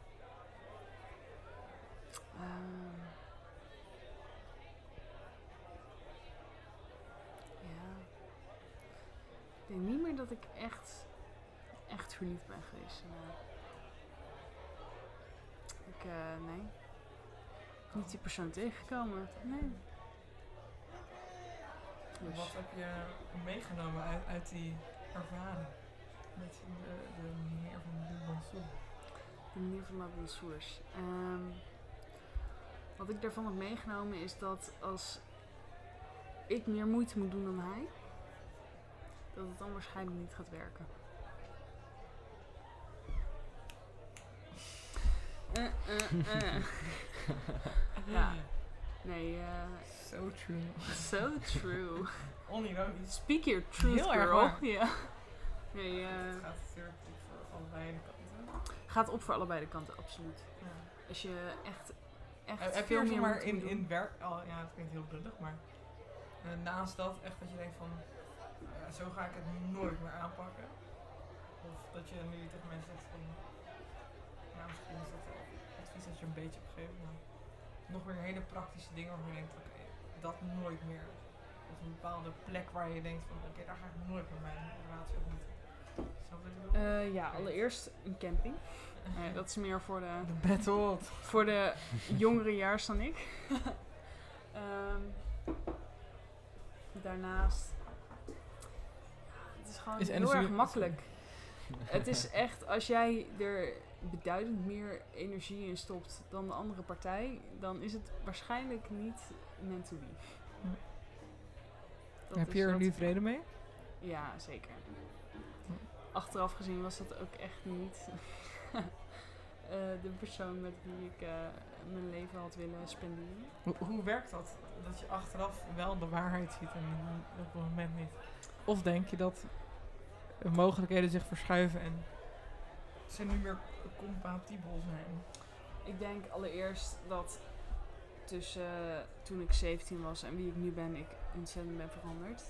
Ik denk niet meer dat ik echt verliefd ben geweest. Nee. Niet die persoon tegengekomen. Nee. Dus. Wat heb je meegenomen uit die ervaring? Met de meneer van de Bonsoe? De manier van La Bonne Soeur. Wat ik daarvan heb meegenomen is dat als ik meer moeite moet doen dan hij, dat het dan waarschijnlijk niet gaat werken. Ja. Nee. So true. Onironisch. Speak your truth, heel girl. Ja. Nee, het gaat natuurlijk op voor allebei de kanten. Gaat op voor allebei de kanten, absoluut. Ja. Als je echt heb veel je meer maar in werk... Oh, ja, het klinkt heel lullig, maar... naast dat echt dat je denkt van... zo ga ik het nooit meer aanpakken. Of dat je nu tegen mensen zegt van... Ja, misschien is dat wel advies dat je een beetje opgeeft. Maar nog weer hele praktische dingen waarvan je denkt... Oké, dat nooit meer. Of een bepaalde plek waar je denkt van... Oké, daar ga ik nooit meer mee. Raad je ook niet. Ja, allereerst een camping. Dat is meer voor de voor de jongere jaars dan ik. Daarnaast... Het is gewoon heel erg makkelijk. Het is echt, als jij er beduidend meer energie in stopt dan de andere partij, dan is het waarschijnlijk niet meant to be. Heb je er nu vrede mee? Ja, zeker. Achteraf gezien was dat ook echt niet de persoon met wie ik mijn leven had willen spenderen. Hoe werkt dat? Dat je achteraf wel de waarheid ziet en op het moment niet? Of denk je dat mogelijkheden zich verschuiven en ze nu meer compatibel zijn? Ik denk allereerst dat tussen toen ik 17 was en wie ik nu ben, ik ontzettend ben veranderd.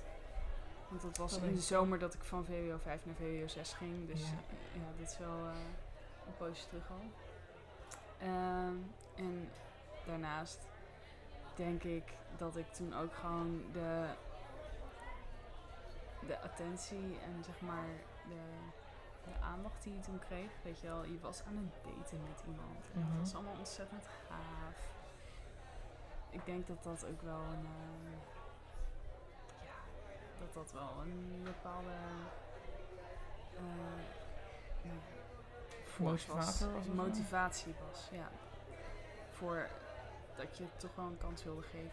Want dat was in de zomer dat ik van VWO 5 naar VWO 6 ging. Dus ja dat is wel een poosje terug al. En daarnaast denk ik dat ik toen ook gewoon de attentie en zeg maar de aandacht die je toen kreeg. Weet je wel, je was aan het daten met iemand. En dat was allemaal ontzettend gaaf. Ik denk dat dat ook wel een... dat wel een bepaalde motivatie was. Ja. Voor dat je toch wel een kans wilde geven.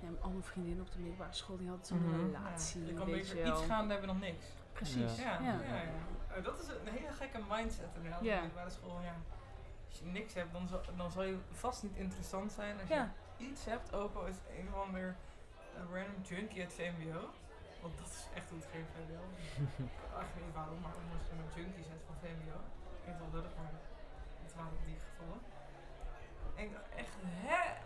Want al mijn vriendinnen op de middelbare school die hadden zo'n relatie. Je kan beter iets gaande hebben dan niks. Precies. Ja. Dat is een hele gekke mindset inderdaad op de middelbare school. Ja. Als je niks hebt, dan zal je vast niet interessant zijn. Als je iets hebt, ook al is het een of ander... Een random junkie uit VMBO. Want dat is echt hoe het geen VMBO. Ik weet niet waarom, maar omdat er een junkie zijn van VMBO. Ik weet wel dat het, maar het waren die gevallen. En ik dacht echt,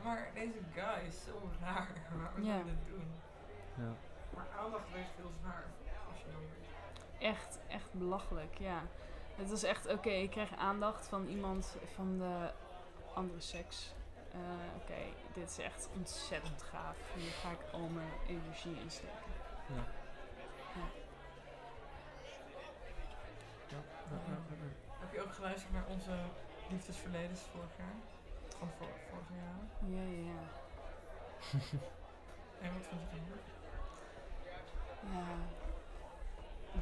maar deze guy is zo raar. Waarom zou je dit doen? Ja. Maar aandacht weegt heel zwaar als je dan weer. Echt belachelijk, ja. Het was echt, oké, ik kreeg aandacht van iemand van de andere seks. Oké, dit is echt ontzettend gaaf. Hier ga ik al mijn energie in steken. Heb je ook geluisterd naar onze liefdesverledens vorig jaar? Van vorig jaar? Ja. En wat vond je dan? Ja,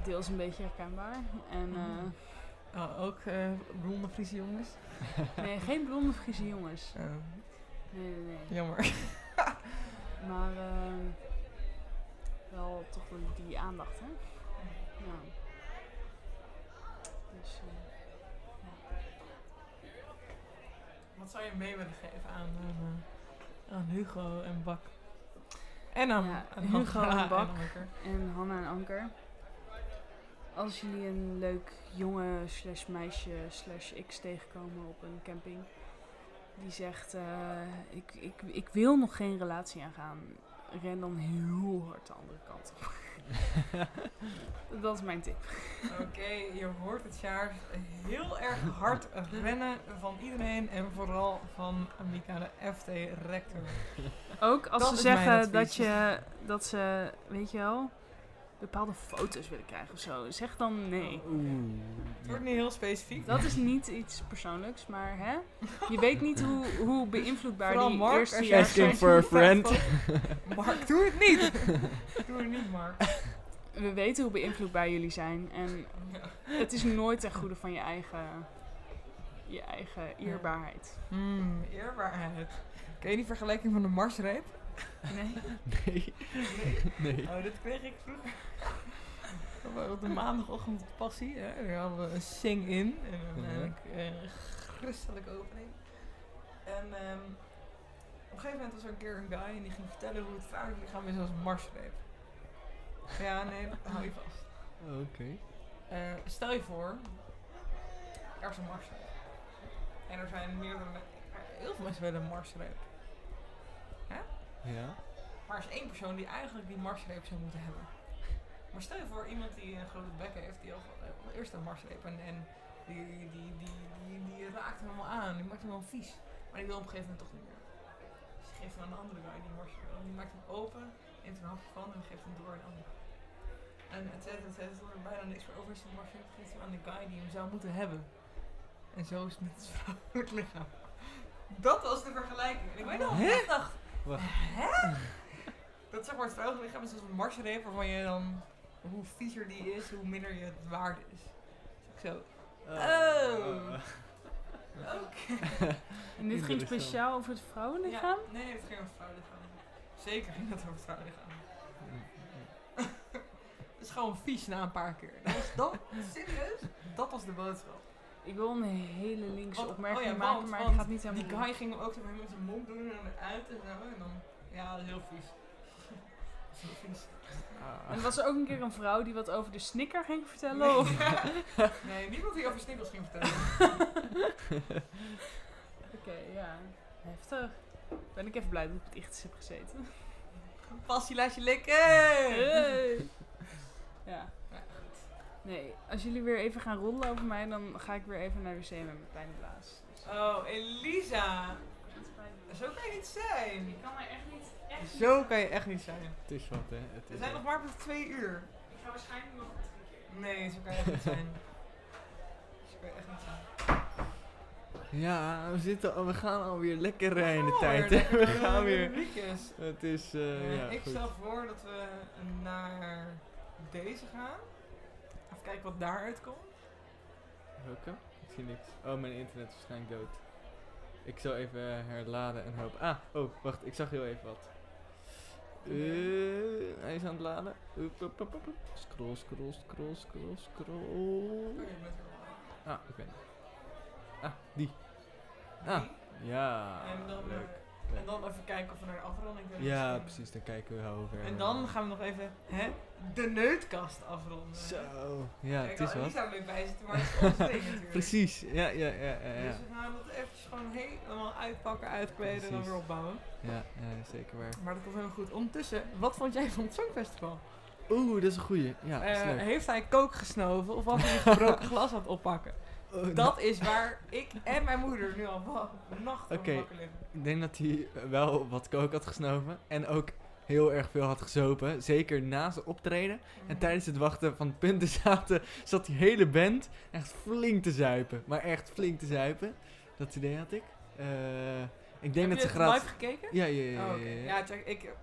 deels een beetje herkenbaar. En... ook blonde Friese jongens? Nee, geen blonde Friese jongens. Nee. Jammer. Maar wel toch die aandacht, hè? Ja. Dus, Wat zou je mee willen geven aan Hugo en Bak? En aan Hugo en Bak en Hanna en Anker. Als jullie een leuk jongen / meisje / x tegenkomen op een camping. Die zegt, ik wil nog geen relatie aangaan. Ren dan heel hard de andere kant op. Dat is mijn tip. Oké, je hoort het jaar heel erg hard rennen van iedereen. En vooral van Mika de FT-rector. Ook als ze zeggen dat ze, weet je wel... bepaalde foto's willen krijgen of zo. Zeg dan nee. Het wordt niet heel specifiek. Dat is niet iets persoonlijks, maar hè? Je weet niet hoe beïnvloedbaar vooral die Mark, eerste jaar zijn. Asking for a friend. Mark, doe het niet! Doe het niet, Mark. We weten hoe beïnvloedbaar jullie zijn. En het is nooit ten goede van je eigen eerbaarheid. Eerbaarheid. Ken je die vergelijking van de marsreep? Nee. Oh, dat kreeg ik vroeger. Dat was op de maandagochtend op Passie. Hè. Daar hadden we een sing-in. En een christelijke opening. En op een gegeven moment was er een keer een guy en die ging vertellen hoe het vaak. Die gaan weer zoals een marsreep. Ja, nee, hou je vast. Oké. Okay. Stel je voor, er is een marsrap. En er zijn heel veel mensen willen een marsrap. Hè? Ja. Maar er is één persoon die eigenlijk die marsreep zou moeten hebben. Maar stel je voor iemand die een grote bek heeft, die al eerst een marsreep en die raakt hem allemaal aan, die maakt hem allemaal vies. Maar die wil op een gegeven moment toch niet meer. Dus die geeft hem aan een andere guy die marsreep, die maakt hem open, neemt er een hapje van en geeft hem door een ander. En het zet er bijna niks meer over is, de marsreep geeft hem aan de guy die hem zou moeten hebben. En zo is het met het vrouwelijk lichaam. Dat was de vergelijking. En ik weet nog, ik dacht, hè? Dat zeg maar het vrouwelijk lichaam is als een marsreep waarvan je dan, hoe viezer die is, hoe minder je het waard is. Dus ik zo, oké. En dit ging speciaal over het vrouwenlichaam? Ja, nee, het ging over het vrouwenlichaam. Zeker ging dat over het vrouwenlichaam. Het is gewoon vies na een paar keer. Serieus? Dat was de boodschap. Ik wil een hele linkse opmerking maken, maar het gaat niet helemaal. Die guy ging hem ook zo met zijn mond doen en eruit en zo. En dan, ja, dat is heel vies. En was er ook een keer een vrouw die wat over de snicker ging vertellen? Nee, of? Nee, niemand die over snickers ging vertellen. Oké, ja. Heftig. Ben ik even blij dat ik op het ichtjes heb gezeten. Pas je lijstje likken! Hey. Ja. Nee, als jullie weer even gaan rollen over mij, dan ga ik weer even naar de wc met mijn pijn blaas. Dus. Oh, Elisa! Zo kan je niet zijn! Ik kan er echt niet. Zo kan je echt niet zijn. Het is wat, hè. We zijn nog maar op 2 uur. Ik ga waarschijnlijk nog 3 keer. Nee, zo kan je echt niet zijn. Zo kan je echt niet zijn. Ja, we gaan alweer lekker rijden in de tijd. We gaan weer. Het is, ik stel voor dat we naar deze gaan. Even kijken wat daaruit komt. Welke? Ik zie niks. Oh, mijn internet is waarschijnlijk dood. Ik zal even herladen en hopen. Wacht, ik zag heel even wat. Hij is aan het laden. Scroll. Ik ben er. Die. Ja. En dan, leuk. En dan even kijken of we naar de afronding willen. Ja, zien. Precies. Dan kijken we hoe ver. En dan gaan we nog even de Neutcast afronden. Zo. Ja, het is wel. Niet daar mee bij zitten, maar het is ons ding natuurlijk. Precies. Ja. Dus we gaan dat eventjes gewoon helemaal uitpakken, uitkleden en dan weer opbouwen. Ja, zeker waar. Maar dat komt helemaal goed. Ondertussen, wat vond jij van het Songfestival? Oeh, dat is een goeie. Ja, dat is leuk. Heeft hij kook gesnoven of was hij een gebroken glas aan het oppakken? Dat is waar ik en mijn moeder nu al nachten op wakker liggen. Ik denk dat hij wel wat kook had gesnoven. En ook heel erg veel had gezopen. Zeker na zijn optreden. En tijdens het wachten van punten zat die hele band echt flink te zuipen. Maar echt flink te zuipen. Dat idee had ik. Ik denk dat ze graag. Heb je live gekeken? Ja. Ja, check,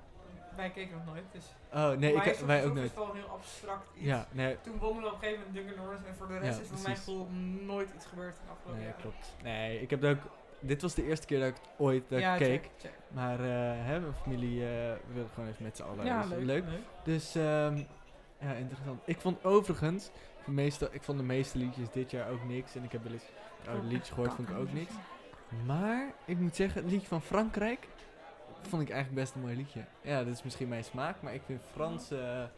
wij keken nog nooit, dus... Oh, nee, wij ook nooit. Het is wel heel abstract iets. Ja, nee. Toen wonnen we op een gegeven moment Duncan Lawrence en voor de rest is voor mijn gevoel nooit iets gebeurd in de afgelopen jaar. Nee, klopt. Nee, ik heb ook... Dit was de eerste keer dat ik ooit keek. Check. Maar mijn familie wil gewoon even met z'n allen. Ja, dus leuk. Dus, interessant. Ik vond overigens... Ik vond de meeste liedjes dit jaar ook niks. En ik heb wel eens oude liedjes gehoord, vond ik ook niks. Maar, ik moet zeggen, het liedje van Frankrijk... vond ik eigenlijk best een mooi liedje. Ja, dat is misschien mijn smaak, maar ik vind Franse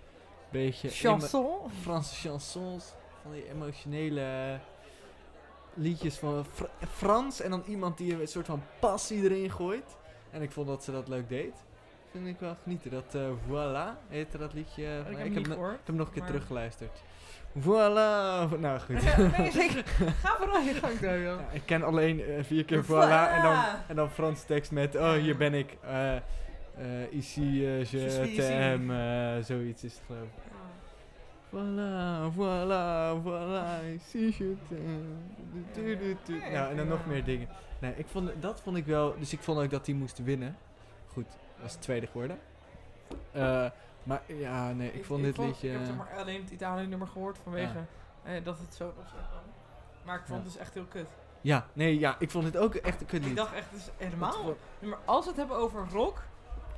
beetje... Franse chansons, van die emotionele liedjes van Frans en dan iemand die een soort van passie erin gooit. En ik vond dat ze dat leuk deed. Vind ik wel genieten. Dat Voilà heette dat liedje. Ik heb hem nog een keer teruggeluisterd. Voilà! Nou goed. Nee, ga vooral je gang doen, joh. Ja, ik ken alleen 4 keer voilà en dan Frans tekst met hier ben ik. Ici, je t'aime, zoiets is het geloof ik. Voilà, ici, je t'aime. Nou, en dan nog meer dingen. Nee, dat vond ik wel, dus ik vond ook dat hij moest winnen. Goed, dat was 2e geworden. Maar ja, nee, ik vond dit liedje... Ik heb maar alleen het Italië-nummer gehoord vanwege dat het zo op zou komen. Maar ik vond het dus echt heel kut. Ja, nee, ik vond het ook echt een kutlied. Ik dacht echt, dus helemaal... Maar als we het hebben over rock,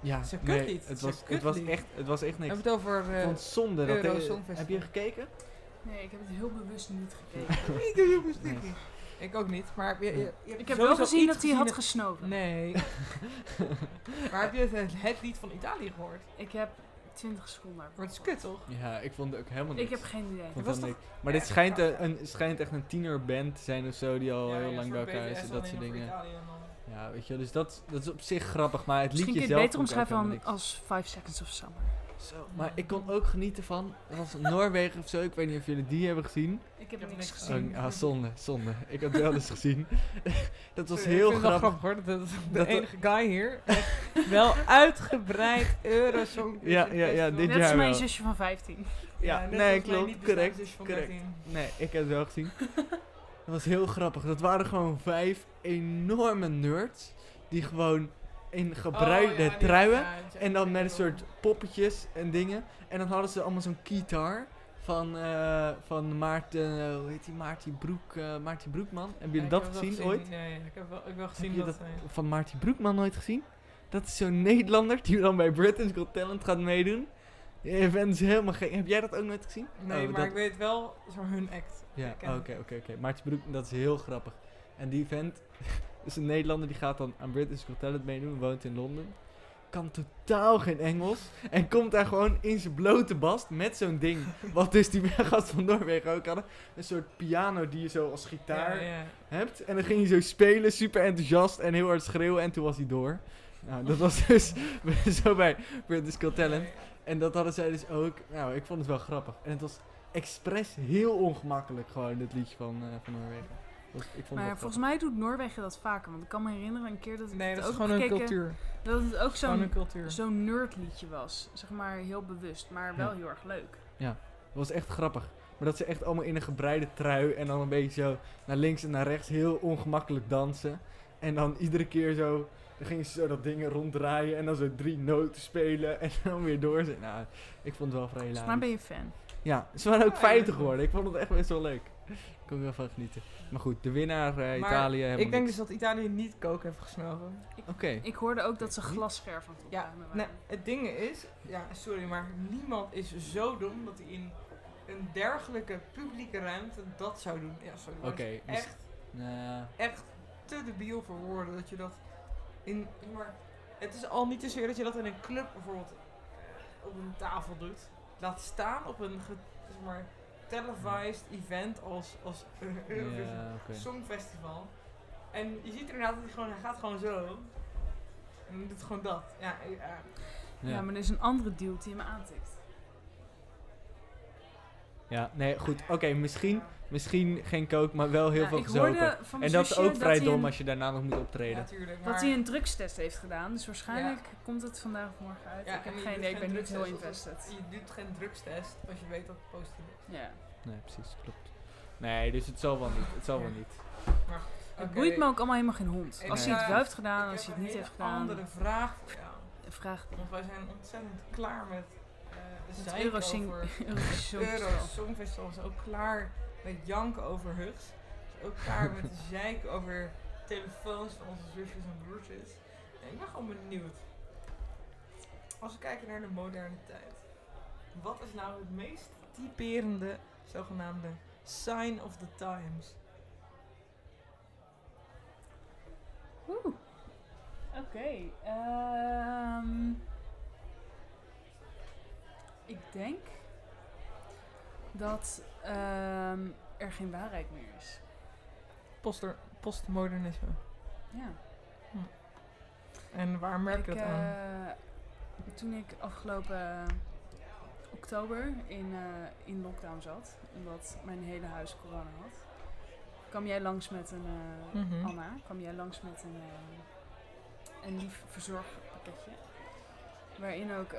is een kutlied. Nee, het was echt niks. We hebben het over zonde, Eurosong. Heb je gekeken? Nee, ik heb het heel bewust niet gekeken. Ik heb heel bewust niet. Ik ook niet, maar ik heb wel gezien dat hij had gesnoven. Nee. Maar heb je het lied van Italië gehoord? Ik heb... 20 seconden. Maar het is kut, toch? Ja, ik vond het ook helemaal niks. Ik heb geen idee. Maar dit schijnt echt een tienerband te zijn of zo, die al heel lang bij elkaar is en dat soort dingen. Ja, weet je, dus dat is op zich grappig, maar het liedje zelf... Misschien kun je het beter omschrijven als 5 Seconds of Summer. Zo, maar ik kon ook genieten van, dat was Noorwegen of zo, ik weet niet of jullie die hebben gezien. Ik heb niks gezien. Oh, zonde. Ik heb het wel eens gezien. Dat was heel grappig hoor, dat de enige guy hier wel uitgebreid Eurosong. Ja, dit jaar wel. Net als mijn zusje van 15. Ja, nee, klopt, correct. Nee, ik heb het wel gezien. Dat was heel grappig. Dat waren gewoon 5 enorme nerds die gewoon in gebruikte truien en dan met een soort poppetjes en dingen. En dan hadden ze allemaal zo'n guitar van Maarten, hoe heet die? Maarten Broekman. Hebben jullie dat gezien ooit? Nee, ik heb wel gezien. Heb je dat van Maarten Broekman nooit gezien? Dat is zo'n Nederlander die dan bij Britain's Got Talent gaat meedoen. Event is helemaal gek. Heb jij dat ook net gezien? Nee, maar ik weet wel zo'n hun act. Ja, oké. Maarten Broekman, dat is heel grappig. En die event... Dus een Nederlander die gaat dan aan Britain's Got Talent meedoen, woont in Londen. Kan totaal geen Engels. En komt daar gewoon in zijn blote bast met zo'n ding. Wat dus die gast van Noorwegen ook hadden. Een soort piano die je zo als gitaar hebt. En dan ging hij zo spelen, super enthousiast en heel hard schreeuwen. En toen was hij door. Nou, dat was dus zo bij Britain's Got Talent. En dat hadden zij dus ook. Nou, ik vond het wel grappig. En het was expres heel ongemakkelijk gewoon, dit liedje van Noorwegen. Maar volgens mij doet Noorwegen dat vaker. Want ik kan me herinneren een keer dat ik het ook gewoon gekeken, een cultuur. Dat het ook zo'n nerdliedje was. Zeg maar heel bewust. Maar wel heel erg leuk. Ja, dat was echt grappig. Maar dat ze echt allemaal in een gebreide trui. En dan een beetje zo naar links en naar rechts. Heel ongemakkelijk dansen. En dan iedere keer zo. Dan gingen ze zo dat dingen ronddraaien. En dan zo 3 noten spelen. En dan weer doorzetten. Nou, ik vond het wel vrij hilarisch. Maar ben je fan? Ja, ze waren ook 50 geworden. Ik vond het echt best wel leuk. Ik kon er wel van genieten. Maar goed, de winnaar Italië... Ik denk dus dat Italië niet coke heeft gesnoven. Ik hoorde ook dat ze glasscherven op waren. Nou, het ding is... Ja, sorry, maar niemand is zo dom dat hij in een dergelijke publieke ruimte dat zou doen. Ja, sorry. Echt te debiel voor woorden dat je dat in... Maar het is al niet te zeer dat je dat in een club bijvoorbeeld op een tafel doet. Laat staan op een... televised event als Songfestival. En je ziet er inderdaad dat hij gaat gewoon zo. En hij doet gewoon dat. Ja, maar er is een andere deal die hem aantikt. Ja, nee, goed. Oké, misschien geen coke, maar wel heel veel gezopen. En dat is ook vrij dom als je daarna nog moet optreden. Natuurlijk, dat hij een drugstest heeft gedaan. Dus waarschijnlijk komt het vandaag of morgen uit. Ja, ik heb geen idee, ik ben niet heel invested. Je doet geen drugstest als je weet dat het positief is. Ja. Nee, precies, klopt. Nee, dus het zal wel niet. Maar, het boeit me ook allemaal helemaal geen hond. Als hij het wel heeft gedaan, als hij het niet heeft gedaan. Een andere vraag voor jou. Een vraag. Want wij zijn ontzettend klaar met... Het Eurosongfestival is ook klaar met janken over hugs. Is ook klaar met zeiken over telefoons van onze zusjes en broertjes. En ik ben gewoon benieuwd. Als we kijken naar de moderniteit. Wat is nou het meest typerende, zogenaamde sign of the times? Oké. Ik denk dat er geen waarheid meer is. Postmodernisme. Ja. En waar merk je dat aan? Toen ik afgelopen oktober in lockdown zat, omdat mijn hele huis corona had, kwam jij langs met een Anna, een lief verzorgpakketje. Waarin ook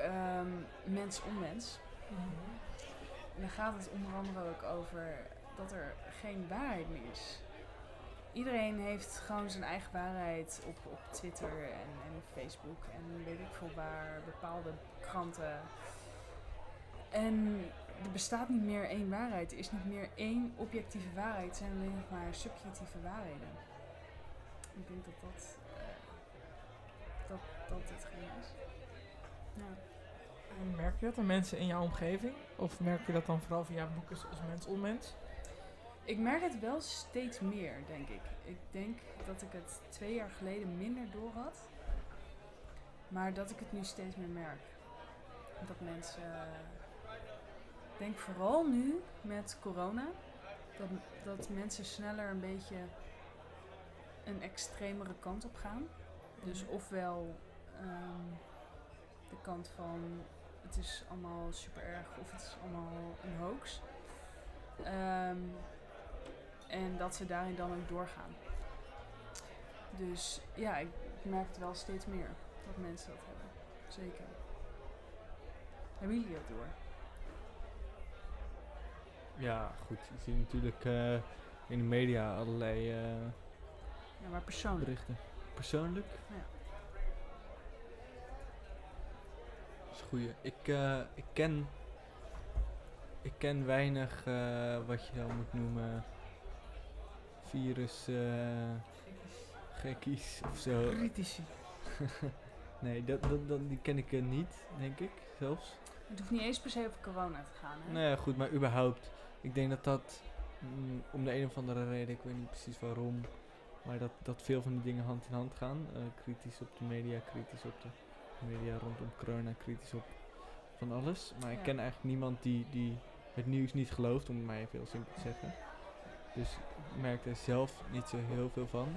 mens-onmens. Dan gaat het onder andere ook over dat er geen waarheid meer is. Iedereen heeft gewoon zijn eigen waarheid op Twitter en op Facebook. En weet ik veel waar, bepaalde kranten. En er bestaat niet meer één waarheid. Er is niet meer één objectieve waarheid. Er zijn alleen nog maar subjectieve waarheden. Ik denk dat hetgeen is. Ja. Merk je dat aan mensen in jouw omgeving? Of merk je dat dan vooral via boeken zoals Mens Onmens? Ik merk het wel steeds meer, denk ik. Ik denk dat ik het 2 jaar geleden minder door had. Maar dat ik het nu steeds meer merk. Dat mensen, ik denk vooral nu met corona, dat mensen sneller een beetje een extremere kant op gaan. Dus ofwel de kant van het is allemaal super erg of het is allemaal een hoax. En dat ze daarin dan ook doorgaan. Dus ja, ik merk het wel steeds meer dat mensen dat hebben. Zeker. Hebben jullie dat door? Ja, goed. Je ziet natuurlijk in de media allerlei ja, maar persoonlijk. Berichten. Persoonlijk? Ja. Dat is een goeie. Ik ken weinig wat je dan moet noemen virus gekkies of zo. Critici. Nee, die ken ik niet, denk ik, zelfs. Het hoeft niet eens per se over corona te gaan, hè? Nee, goed, maar überhaupt. Ik denk dat om de een of andere reden, ik weet niet precies waarom, maar dat veel van die dingen hand in hand gaan. Kritisch op de media, kritisch op de media rondom corona, kritisch op van alles. Maar ja. Ik ken eigenlijk niemand die het nieuws niet gelooft, om mij even heel simpel te zeggen. Dus ik merk er zelf niet zo heel veel van.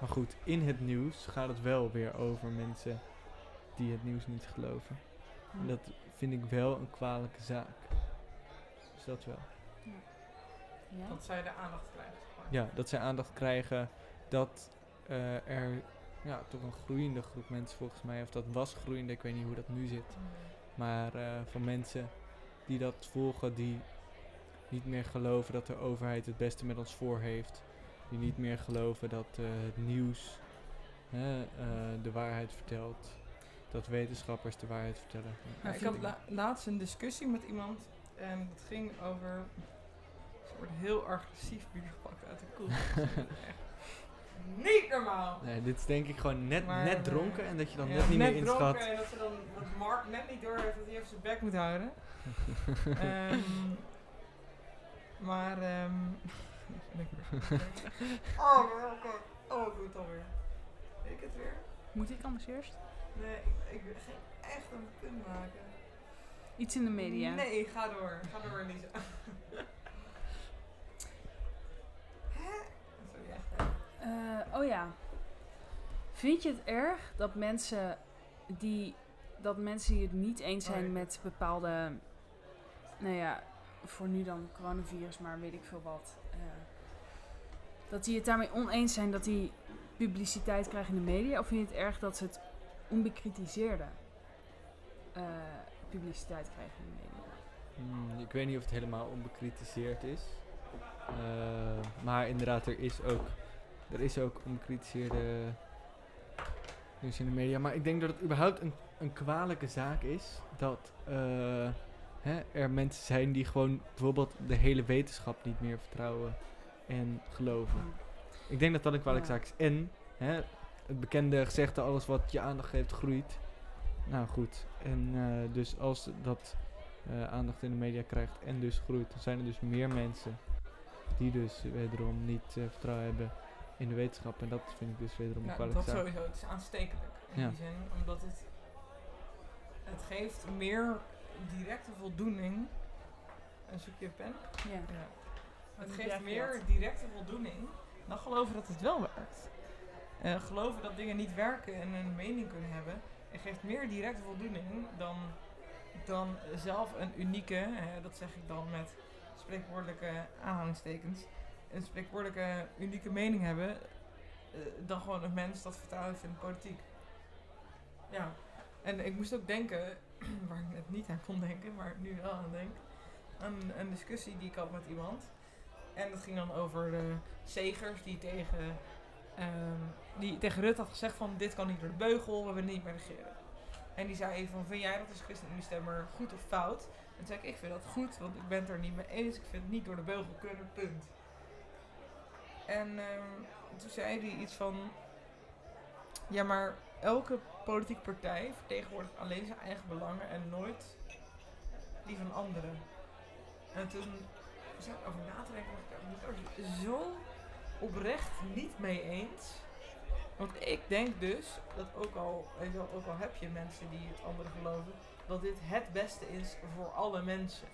Maar goed, in het nieuws gaat het wel weer over mensen die het nieuws niet geloven. En dat vind ik wel een kwalijke zaak. Dus dat wel. Ja. Ja. Dat zij de aandacht krijgen. Ja, dat zij aandacht krijgen dat er ja, toch een groeiende groep mensen volgens mij, of dat was groeiende, ik weet niet hoe dat nu zit. Maar van mensen die dat volgen, die niet meer geloven dat de overheid het beste met ons voor heeft. Die niet meer geloven dat het nieuws de waarheid vertelt. Dat wetenschappers de waarheid vertellen. Ja, ik had laatst een discussie met iemand. En dat ging over een soort heel agressief biergepakt uit de koelkast. Niet normaal! Nee, dit is denk ik gewoon net dronken en dat je dan net niet meer inschat. Net dronken en dat Mark net niet door heeft dat hij even zijn bek moet houden. Oh, ik doe het alweer. Weet ik het weer? Moet ik anders eerst? Nee, ik ging echt een punt maken. Iets in de media. Nee, ga door Elisa. Hè? Sorry, echt. Oh ja. Vind je het erg dat mensen die het niet eens zijn met bepaalde, nou ja, voor nu dan coronavirus, maar weet ik veel wat, dat die het daarmee oneens zijn dat die publiciteit krijgen in de media? Of vind je het erg dat ze het onbekritiseerde publiciteit krijgen in de media? Ik weet niet of het helemaal onbekritiseerd is. Maar inderdaad, er is ook onbekritiseerde nieuws in de media. Maar ik denk dat het überhaupt een kwalijke zaak is dat er mensen zijn die gewoon bijvoorbeeld de hele wetenschap niet meer vertrouwen en geloven. Ik denk dat dat een kwalijke zaak is. En het bekende gezegde, alles wat je aandacht geeft groeit. Nou goed. En dus als dat aandacht in de media krijgt en dus groeit, dan zijn er dus meer mensen die dus wederom niet vertrouwen hebben in de wetenschap. En dat vind ik dus wederom een kwalijke zaak. Dat sowieso. Het is aanstekelijk in die zin. Omdat het geeft meer directe voldoening. En zoek je pen? Ja. Het geeft meer directe voldoening dan geloven dat het wel werkt. Geloven dat dingen niet werken en een mening kunnen hebben. Het geeft meer directe voldoening dan zelf een unieke, dat zeg ik dan met spreekwoordelijke aanhalingstekens, een spreekwoordelijke unieke mening hebben, dan gewoon een mens dat vertrouwd heeft in de politiek. Ja, en ik moest ook denken, waar ik net niet aan kon denken, maar nu wel aan denk, een discussie die ik had met iemand. En dat ging dan over Segers die tegen Rutte had gezegd van dit kan niet door de beugel, we willen niet meer regeren. En die zei even van, vind jij dat als ChristenUnie-stemmer goed of fout? En toen zei ik vind dat goed, want ik ben het er niet mee eens, ik vind het niet door de beugel kunnen, punt. En toen zei hij iets van, ja maar elke politieke partij vertegenwoordigt alleen zijn eigen belangen en nooit die van anderen. En toen zou ik over na te denken, maar ik ben er zo oprecht niet mee eens. Want ik denk dus dat ook al heb je mensen die het andere geloven, dat dit het beste is voor alle mensen.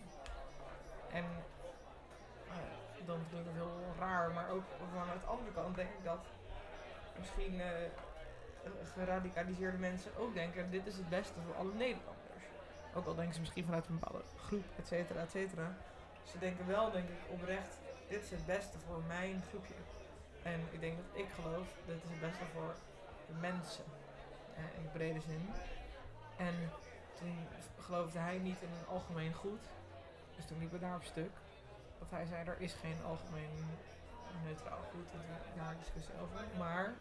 En dan klinkt het heel raar, maar ook vanuit de andere kant denk ik dat misschien geradicaliseerde mensen ook denken, dit is het beste voor alle Nederlanders. Ook al denken ze misschien vanuit een bepaalde groep, et cetera, et cetera. Ze denken wel, denk ik, oprecht, dit is het beste voor mijn groepje. En ik denk dat ik geloof, dit is het beste voor de mensen. In brede zin. En toen geloofde hij niet in een algemeen goed. Dus toen liep het daar op stuk. Want hij zei, er is geen algemeen neutraal goed. Daar discussie over. Maar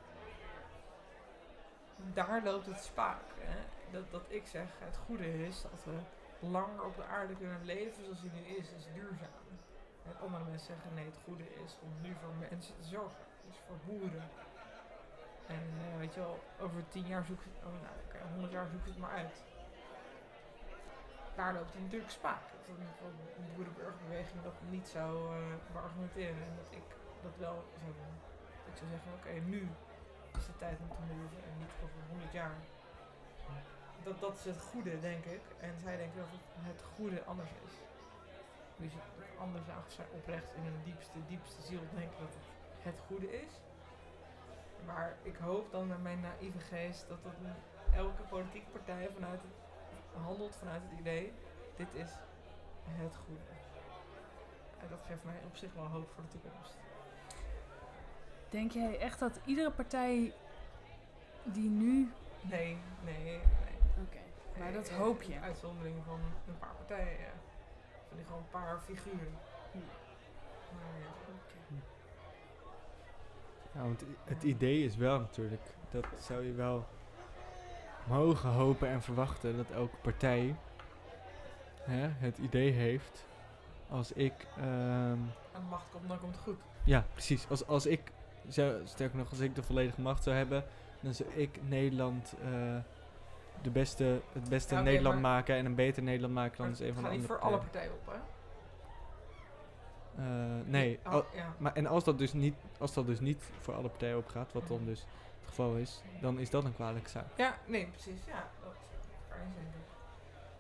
daar loopt het spaak. Hè? Dat ik zeg, het goede is dat we langer op de aarde kunnen leven zoals hij nu is. Dat is duurzaam. En andere mensen zeggen, nee, het goede is om nu voor mensen te zorgen. Dus voor boeren. En weet je wel, over 10 jaar zoek je het, 100 jaar zoek je het maar uit. Daar loopt het natuurlijk spaak. Dat een boerenburgerbeweging dat niet zou beargumenteren. En dat ik dat wel zou doen. Dat ik zou zeggen, oké, nu is de tijd om te moeren en niet over 100 jaar. Dat is het goede, denk ik. En zij denken dat het goede anders is. Dus anders zij oprecht in hun diepste ziel denken dat het goede is. Maar ik hoop dan met mijn naïeve geest dat elke politieke partij handelt vanuit het idee, dit is het goede. En dat geeft mij op zich wel hoop voor de toekomst. Denk jij echt dat iedere partij die nu... Nee. Oké, maar dat hoop je. Uitzondering van een paar partijen, ja. Van die gewoon een paar figuren. Oké. Ja, want het idee is wel natuurlijk, dat zou je wel mogen hopen en verwachten, dat elke partij het idee heeft, als ik... aan de macht komt, dan komt het goed. Ja, precies. Als ik, sterker nog, als ik de volledige macht zou hebben, dan zou ik Nederland het beste Nederland maken en een beter Nederland maken dan is een van de andere partijen. Het gaat niet voor alle partijen op, hè? Nee, maar en als dat dus niet voor alle partijen opgaat, wat dan dus het geval is, dan is dat een kwalijke zaak. Ja, nee, precies, ja, dat kan je zeggen.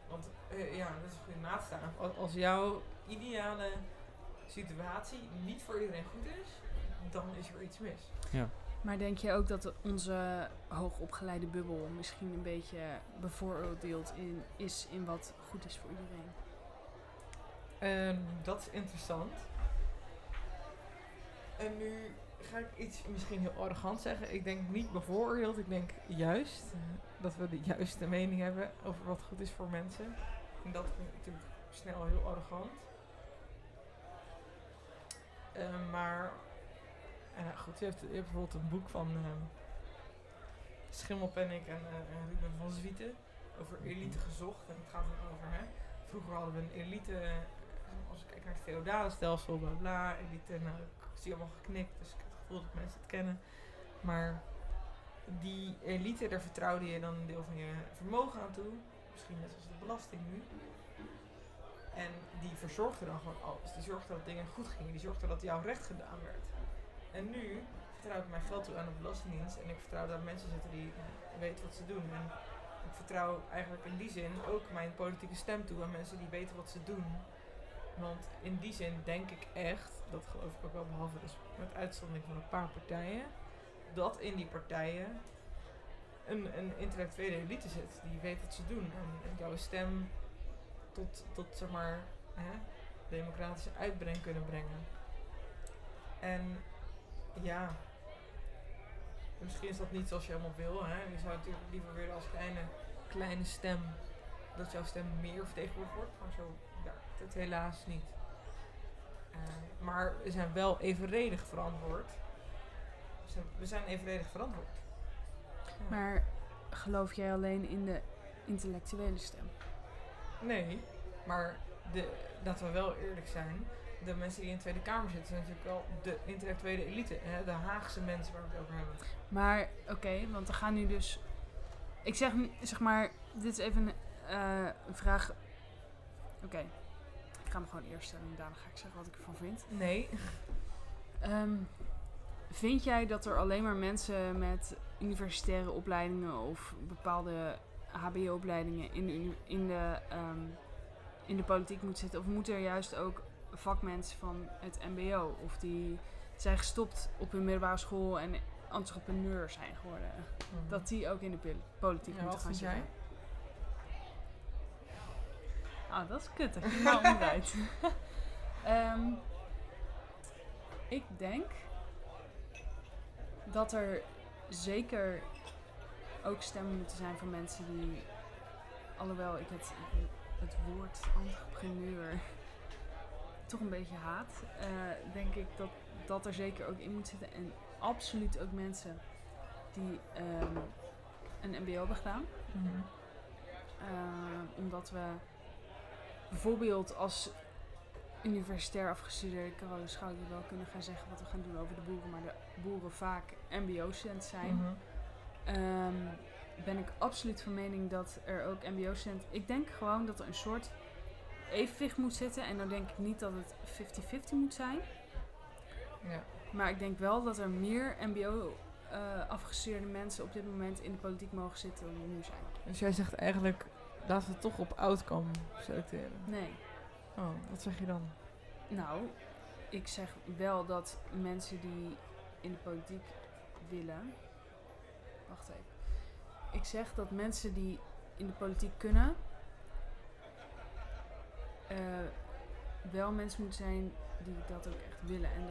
Want dat is een goede maatstaf. Als jouw ideale situatie niet voor iedereen goed is, dan is er iets mis. Ja. Maar denk je ook dat onze hoogopgeleide bubbel misschien een beetje bevooroordeeld is in wat goed is voor iedereen? Dat is interessant. En nu ga ik iets misschien heel arrogant zeggen. Ik denk niet bevooroordeeld. Ik denk juist dat we de juiste mening hebben over wat goed is voor mensen. En dat vind ik natuurlijk snel heel arrogant. Maar goed, je hebt bijvoorbeeld een boek van Schimmelpenninck en Ruben van Zwieten over elite gezocht. En het gaat erover, hè. Vroeger hadden we een elite... Als ik kijk naar het feodale stelsel, bla bla, elite, nou, ik zie allemaal geknikt, dus ik heb het gevoel dat mensen het kennen. Maar die elite, daar vertrouwde je dan een deel van je vermogen aan toe. Misschien net zoals de belasting nu. En die verzorgde dan gewoon alles. Die zorgde dat dingen goed gingen. Die zorgde dat jouw recht gedaan werd. En nu vertrouw ik mijn geld toe aan de belastingdienst. En ik vertrouw dat mensen zitten die weten wat ze doen. En ik vertrouw eigenlijk in die zin ook mijn politieke stem toe aan mensen die weten wat ze doen. Want in die zin denk ik echt, dat geloof ik ook wel behalve dus met uitzondering van een paar partijen, dat in die partijen een intellectuele elite zit. Die weet wat ze doen. En jouw stem tot zeg maar, democratische uitbreng kunnen brengen. En ja, misschien is dat niet zoals je helemaal wil. Hè? Je zou natuurlijk liever weer als kleine stem, dat jouw stem meer vertegenwoordigd wordt. Maar zo werkt het helaas niet. Maar we zijn wel evenredig verantwoord. We zijn evenredig verantwoord. Ja. Maar geloof jij alleen in de intellectuele stem? Nee, maar dat we wel eerlijk zijn. De mensen die in de Tweede Kamer zitten zijn natuurlijk wel de intellectuele elite. Hè? De Haagse mensen waar we het over hebben. Maar oké, want we gaan nu dus... Ik zeg maar, dit is even een vraag... Oké, ik ga hem gewoon eerst stellen en daarna ga ik zeggen wat ik ervan vind. Nee. Vind jij dat er alleen maar mensen met universitaire opleidingen of bepaalde hbo-opleidingen in de politiek moet zitten? Of moeten er juist ook vakmensen van het mbo? Of die zijn gestopt op hun middelbare school en entrepreneur zijn geworden. Mm-hmm. Dat die ook in de politiek moeten gaan zitten. Ah, dat is kut. Dat ging nou onderuit. Ik denk dat er zeker ook stemmen moeten zijn van mensen die... Alhoewel ik het woord entrepreneur toch een beetje haat. Denk ik dat er zeker ook in moet zitten. En absoluut ook mensen die een mbo hebben gedaan. Mm-hmm. Omdat we bijvoorbeeld als universitair afgestudeerde Carole Schouten wel kunnen gaan zeggen wat we gaan doen over de boeren, maar de boeren vaak mbo-student zijn. Mm-hmm. Ben ik absoluut van mening dat er ook mbo-student... Ik denk gewoon dat er een soort evenwicht moet zitten. En dan denk ik niet dat het 50-50 moet zijn. Ja. Maar ik denk wel dat er meer mbo-afgestudeerde mensen op dit moment in de politiek mogen zitten dan er nu zijn. Dus jij zegt eigenlijk, laten we het toch op outcome selecteren? Nee. Oh, wat zeg je dan? Nou, ik zeg wel dat mensen die in de politiek willen... Wacht even. Ik zeg dat mensen die in de politiek kunnen... wel mensen moeten zijn die dat ook echt willen. En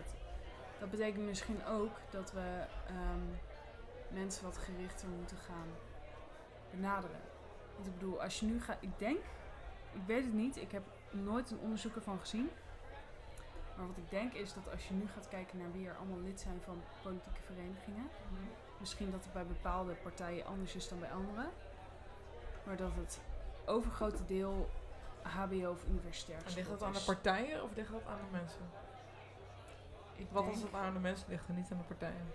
dat betekent misschien ook dat we mensen wat gerichter moeten gaan benaderen. Want ik bedoel, als je nu gaat... Ik denk... Ik weet het niet. Ik heb nooit een onderzoek ervan gezien. Maar wat ik denk is dat als je nu gaat kijken naar wie er allemaal lid zijn van politieke verenigingen. Mm-hmm. Misschien dat het bij bepaalde partijen anders is dan bij anderen. Maar dat het overgrote deel hbo of universitair is. Ligt dat aan de partijen of ligt dat aan de mensen? Wat als het aan de mensen ligt en niet aan de partijen?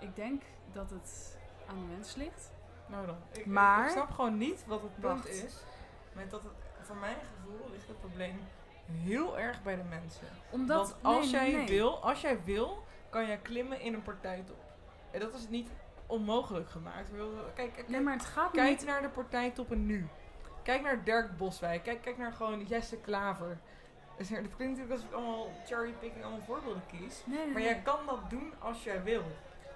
Ik denk dat het aan de mensen ligt. Nou dan. Maar ik snap gewoon niet wat het punt is. Met dat het, voor mijn gevoel ligt het probleem heel erg bij de mensen. Omdat als jij wil, kan jij klimmen in een partijtop. En dat is niet onmogelijk gemaakt. Kijk, nee, maar het gaat kijk niet. Naar de partijtoppen nu. Kijk naar Dirk Boswijk. Kijk naar gewoon Jesse Klaver. Dus dat klinkt natuurlijk alsof ik allemaal cherrypicking, allemaal voorbeelden kies. Nee. Maar jij kan dat doen als jij wil.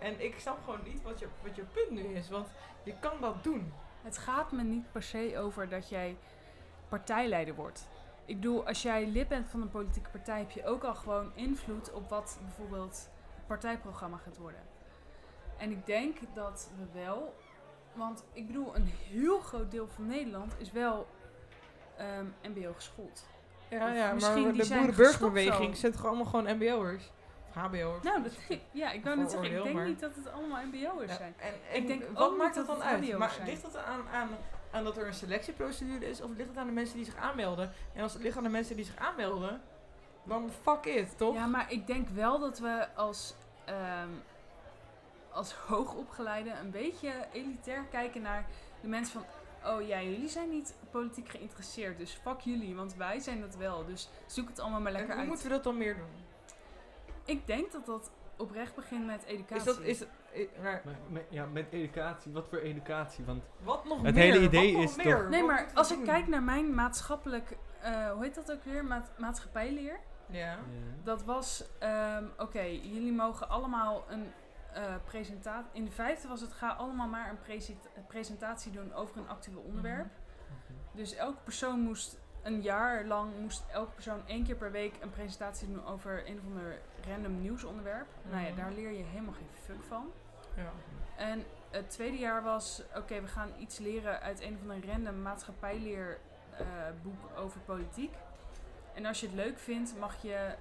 En ik snap gewoon niet wat je punt nu is. Want je kan dat doen. Het gaat me niet per se over dat jij partijleider wordt. Ik bedoel, als jij lid bent van een politieke partij... heb je ook al gewoon invloed op wat bijvoorbeeld het partijprogramma gaat worden. En ik denk dat we wel... Want ik bedoel, een heel groot deel van Nederland is wel mbo geschoold. Ja, maar de boerenburgerbeweging zit gewoon allemaal gewoon mbo'ers. Of hbo'ers. Nou, ik wou net zeggen, ik denk niet dat het allemaal mbo'ers zijn. En ik denk wat maakt dat dan uit? Maar ligt dat aan dat er een selectieprocedure is? Of ligt het aan de mensen die zich aanmelden? En als het ligt aan de mensen die zich aanmelden, dan fuck it, toch? Ja, maar ik denk wel dat we als hoogopgeleide een beetje elitair kijken naar de mensen van... Oh ja, jullie zijn niet politiek geïnteresseerd, dus fuck jullie, want wij zijn dat wel. Dus zoek het allemaal maar lekker uit. En hoe moeten we dat dan meer doen? Ik denk dat oprecht begint met educatie. Met educatie. Wat voor educatie? Want wat nog het meer? Hele idee is toch... Nee, maar als ik kijk naar mijn maatschappelijk... hoe heet dat ook weer? Maatschappijleer. Ja. Dat was... Oké, jullie mogen allemaal een... presentatie. In de 5e was het ga allemaal maar een presentatie doen over een actueel onderwerp. Mm-hmm. Okay. Dus elke persoon moest een jaar lang één keer per week een presentatie doen over een of ander random nieuwsonderwerp. Mm-hmm. Nou ja, daar leer je helemaal geen fuck van. Ja. En het 2e jaar was oké, we gaan iets leren uit een of ander random maatschappijleer boek over politiek. En als je het leuk vindt, mag je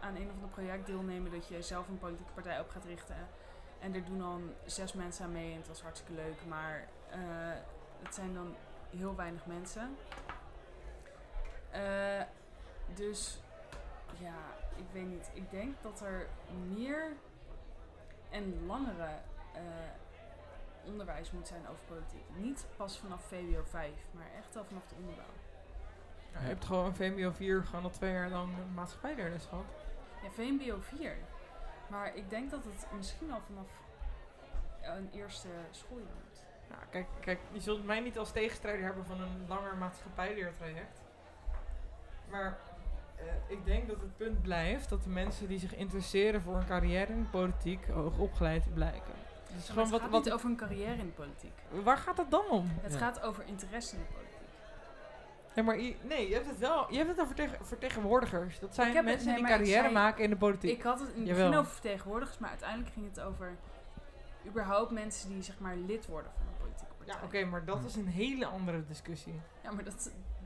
aan een of ander project deelnemen dat je zelf een politieke partij op gaat richten. En er doen dan 6 mensen aan mee en het was hartstikke leuk, maar het zijn dan heel weinig mensen. Dus ja, ik weet niet. Ik denk dat er meer en langere onderwijs moet zijn over politiek. Niet pas vanaf VWO 5, maar echt al vanaf de onderbouw. Ja, je hebt gewoon een VMBO 4 gewoon al 2 jaar lang maatschappijleerles gehad. Ja, VMBO 4. Maar ik denk dat het misschien al vanaf een eerste schooljaar moet. Nou, kijk, je zult mij niet als tegenstrijder hebben van een langer maatschappijleertraject. Maar ik denk dat het punt blijft dat de mensen die zich interesseren voor een carrière in de politiek hoogopgeleid blijken. Dus ja, het gaat niet over een carrière in de politiek. Waar gaat het dan om? Het gaat over interesse in de politiek. Ja, maar je hebt het over vertegenwoordigers. Dat zijn mensen die carrière maken in de politiek. Ik had het in het begin over vertegenwoordigers, maar uiteindelijk ging het over überhaupt mensen die zeg maar lid worden van een politieke partij. Ja, oké, maar dat is een hele andere discussie. Ja, maar dat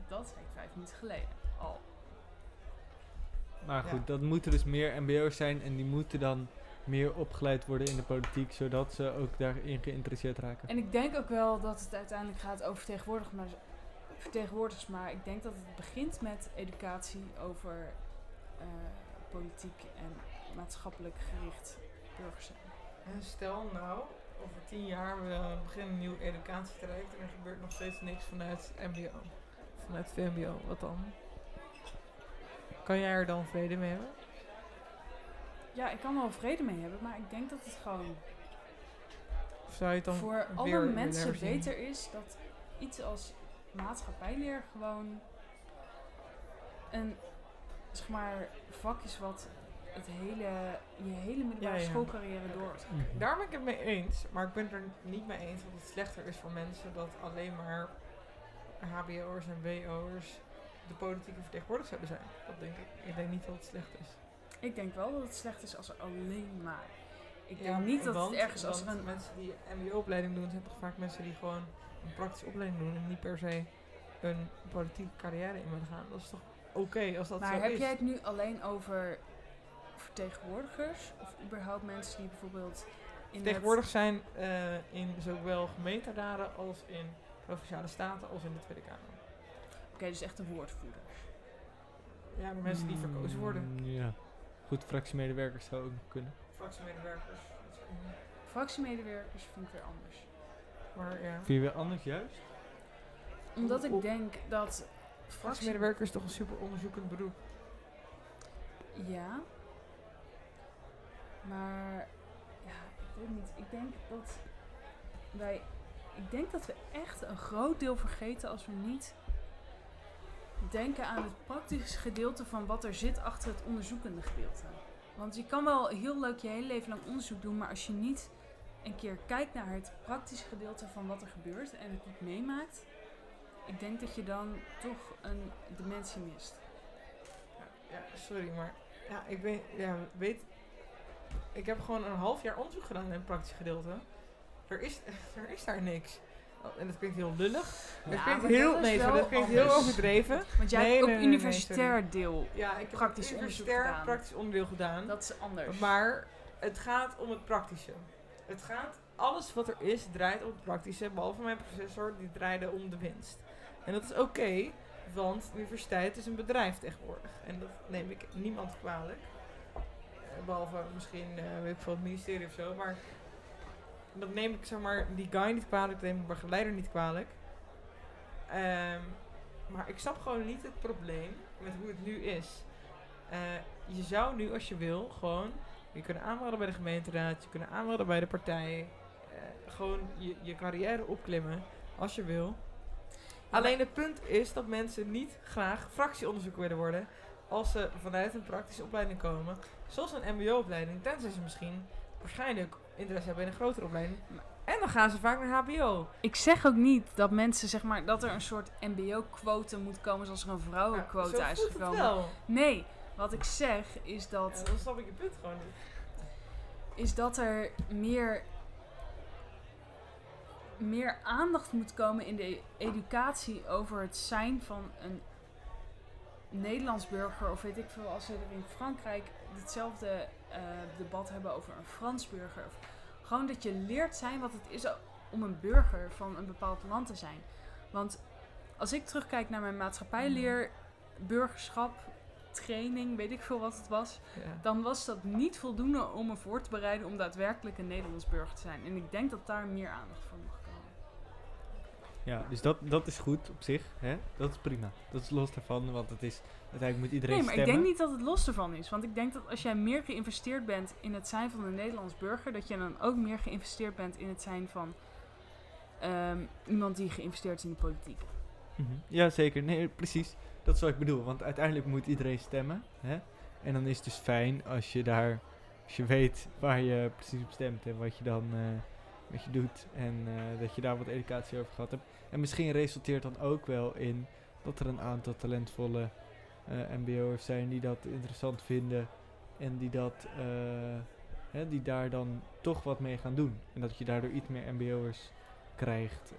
zei ik 5 minuten geleden al. Maar goed, dat moeten dus meer mbo'ers zijn en die moeten dan meer opgeleid worden in de politiek, zodat ze ook daarin geïnteresseerd raken. En ik denk ook wel dat het uiteindelijk gaat over vertegenwoordigers, maar ik denk dat het begint met educatie over politiek en maatschappelijk gericht burgers zijn. En stel nou, over 10 jaar we beginnen een nieuw educatietraject en er gebeurt nog steeds niks vanuit mbo. Vanuit VMBO, wat dan? Kan jij er dan vrede mee hebben? Ja, ik kan er wel vrede mee hebben, maar ik denk dat het gewoon voor alle mensen beter is dat iets als maatschappijleer gewoon een zeg maar vak is wat je hele middelbare schoolcarrière door. Daar ben ik het mee eens, maar ik ben het er niet mee eens dat het slechter is voor mensen dat alleen maar hbo'ers en wo'ers de politieke vertegenwoordigers zouden zijn. Dat denk ik. Ik denk niet dat het slecht is. Ik denk wel dat het slecht is als er alleen maar. Ik denk niet dat het ergens als er mensen die mbo-opleiding doen, zijn toch vaak mensen die gewoon een praktische opleiding doen en niet per se een politieke carrière in willen gaan. Dat is toch oké als dat zo is. Maar heb jij het nu alleen over vertegenwoordigers of überhaupt mensen die bijvoorbeeld vertegenwoordig zijn in zowel gemeenteraden als in provinciale staten als in de Tweede Kamer? Oké, dus echt een woordvoerder. Ja, maar mensen die verkozen worden. Ja. Goed, fractiemedewerkers zou ook kunnen. Fractiemedewerkers vind ik weer anders. Maar ja. Vind je weer anders juist? Omdat ik denk dat fractiemedewerkers toch een super onderzoekend beroep. Ja. Maar ja, ik weet niet. Ik denk dat we echt een groot deel vergeten als we niet denken aan het praktische gedeelte van wat er zit achter het onderzoekende gedeelte. Want je kan wel heel leuk je hele leven lang onderzoek doen, maar als je niet een keer kijkt naar het praktische gedeelte van wat er gebeurt en het niet meemaakt, ik denk dat je dan toch een dimensie mist. Ja, sorry, maar ik heb gewoon een half jaar onderzoek gedaan in het praktische gedeelte. Er is daar niks. Oh, en dat klinkt heel lullig. Dat klinkt heel overdreven. Want jij hebt ook universitair deel praktisch onderdeel gedaan. Dat is anders. Maar het gaat om het praktische. Alles wat er is draait om het praktische. Behalve mijn professor, die draaide om de winst. En dat is oké, want de universiteit is een bedrijf tegenwoordig. En dat neem ik niemand kwalijk. Behalve misschien van het ministerie of zo, maar dat neem ik die guy niet kwalijk, dat neem ik mijn begeleider niet kwalijk. Maar ik snap gewoon niet het probleem met hoe het nu is. Je zou nu, als je wil, gewoon je kunnen aanmelden bij de gemeenteraad, je kunnen aanmelden bij de partij. Gewoon je carrière opklimmen, als je wil. Alleen het punt is dat mensen niet graag fractieonderzoek willen worden als ze vanuit een praktische opleiding komen. Zoals een mbo-opleiding, tenzij ze waarschijnlijk interesse hebben in een grotere opleiding. En dan gaan ze vaak naar HBO. Ik zeg ook niet dat mensen, dat er een soort mbo-quotum moet komen zoals er een vrouwenquota is gekomen. Wel. Nee, wat ik zeg is dat... Ja, dan snap ik je punt gewoon niet. Is dat er meer aandacht moet komen in de educatie over het zijn van een Nederlands burger, of weet ik veel, als ze er in Frankrijk hetzelfde debat hebben over een Frans burger. Of gewoon dat je leert zijn wat het is om een burger van een bepaald land te zijn. Want als ik terugkijk naar mijn maatschappijleer, burgerschap, training, weet ik veel wat het was, dan was dat niet voldoende om me voor te bereiden om daadwerkelijk een Nederlands burger te zijn. En ik denk dat daar meer aandacht voor mag komen. Ja, dus dat is goed op zich. Hè? Dat is prima. Dat is los daarvan, want het is uiteindelijk moet iedereen stemmen. Ik denk niet dat het los ervan is. Want ik denk dat als jij meer geïnvesteerd bent in het zijn van een Nederlands burger, dat je dan ook meer geïnvesteerd bent in het zijn van iemand die geïnvesteerd is in de politiek. Mm-hmm. Ja, zeker. Nee, precies. Dat is wat ik bedoel. Want uiteindelijk moet iedereen stemmen. Hè? En dan is het dus fijn als je daar... Als je weet waar je precies op stemt en wat je dan wat je doet. En dat je daar wat educatie over gehad hebt. En misschien resulteert dan ook wel in dat er een aantal talentvolle mbo'ers zijn die dat interessant vinden. En die dat... die daar dan toch wat mee gaan doen. En dat je daardoor iets meer mbo'ers krijgt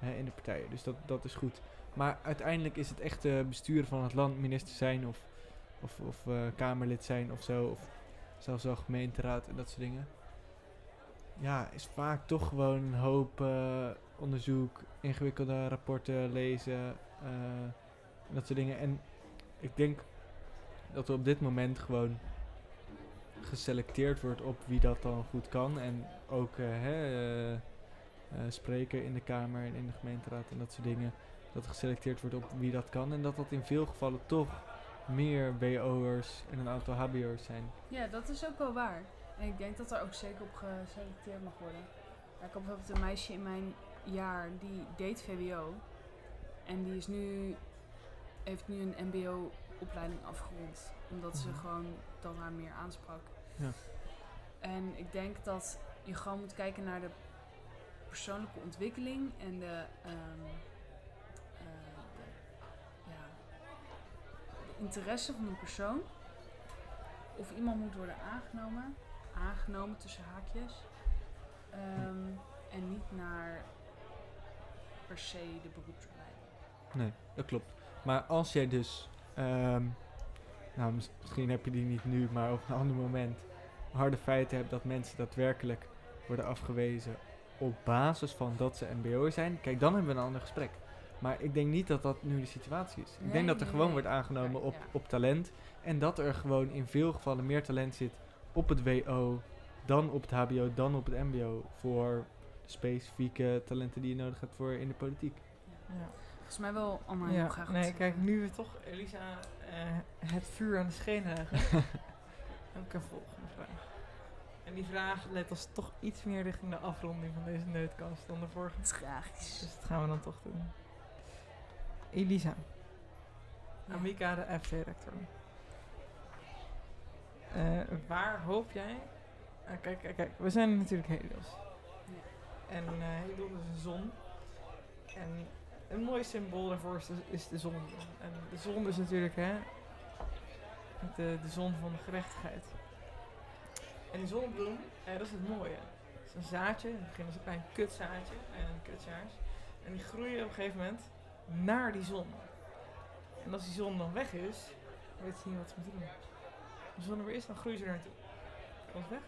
in de partijen. Dus dat is goed. Maar uiteindelijk is het echt besturen van het land, minister zijn of kamerlid zijn of zo. Of zelfs wel gemeenteraad en dat soort dingen. Ja, is vaak toch gewoon een hoop onderzoek, ingewikkelde rapporten lezen. Dat soort dingen. En ik denk dat we op dit moment gewoon... geselecteerd wordt op wie dat dan goed kan. En ook spreken in de Kamer en in de gemeenteraad en dat soort dingen. Dat er geselecteerd wordt op wie dat kan. En dat dat in veel gevallen toch meer WO'ers en een aantal HBO'ers zijn. Ja, dat is ook wel waar. En ik denk dat er ook zeker op geselecteerd mag worden. Ja, ik had bijvoorbeeld een meisje in mijn jaar die deed VWO. En die is heeft nu een mbo-opleiding afgerond. Omdat ze gewoon dan haar meer aansprak. Ja. En ik denk dat je gewoon moet kijken naar de persoonlijke ontwikkeling en de interesse van een persoon. Of iemand moet worden aangenomen. Aangenomen tussen haakjes. En niet naar per se de beroepsopleiding. Nee, dat klopt. Maar als jij dus... Nou, misschien heb je die niet nu, maar op een ander moment harde feiten hebt dat mensen daadwerkelijk worden afgewezen op basis van dat ze mbo'er zijn. Kijk, dan hebben we een ander gesprek. Maar ik denk niet dat dat nu de situatie is. Ik denk dat er gewoon wordt aangenomen op talent. En dat er gewoon in veel gevallen meer talent zit op het WO dan op het HBO, dan op het mbo. Voor de specifieke talenten die je nodig hebt voor in de politiek. Ja. Volgens mij wel allemaal heel graag. Nee, kijk, nu we toch Elisa... het vuur aan de schenen. Heb ik een volgende vraag. En die vraag let ons toch iets meer richting de afronding van deze Neutcast dan de vorige. Tragisch. Dus dat gaan we dan toch doen. Elisa. Ja. Amieke de FT-rector. Waar hoop jij... Kijk, we zijn natuurlijk Helios. Ja. En Helios is een zon. En... een mooi symbool daarvoor is de zon. En de zon is natuurlijk de zon van de gerechtigheid. En die zonnebloem, dat is het mooie. Het is een zaadje, in het begin is een klein kutzaadje, en die groeien op een gegeven moment naar die zon. En als die zon dan weg is, weet je niet wat ze moeten doen. Als de zon er weer is, dan groeien ze er naartoe. Komt weg?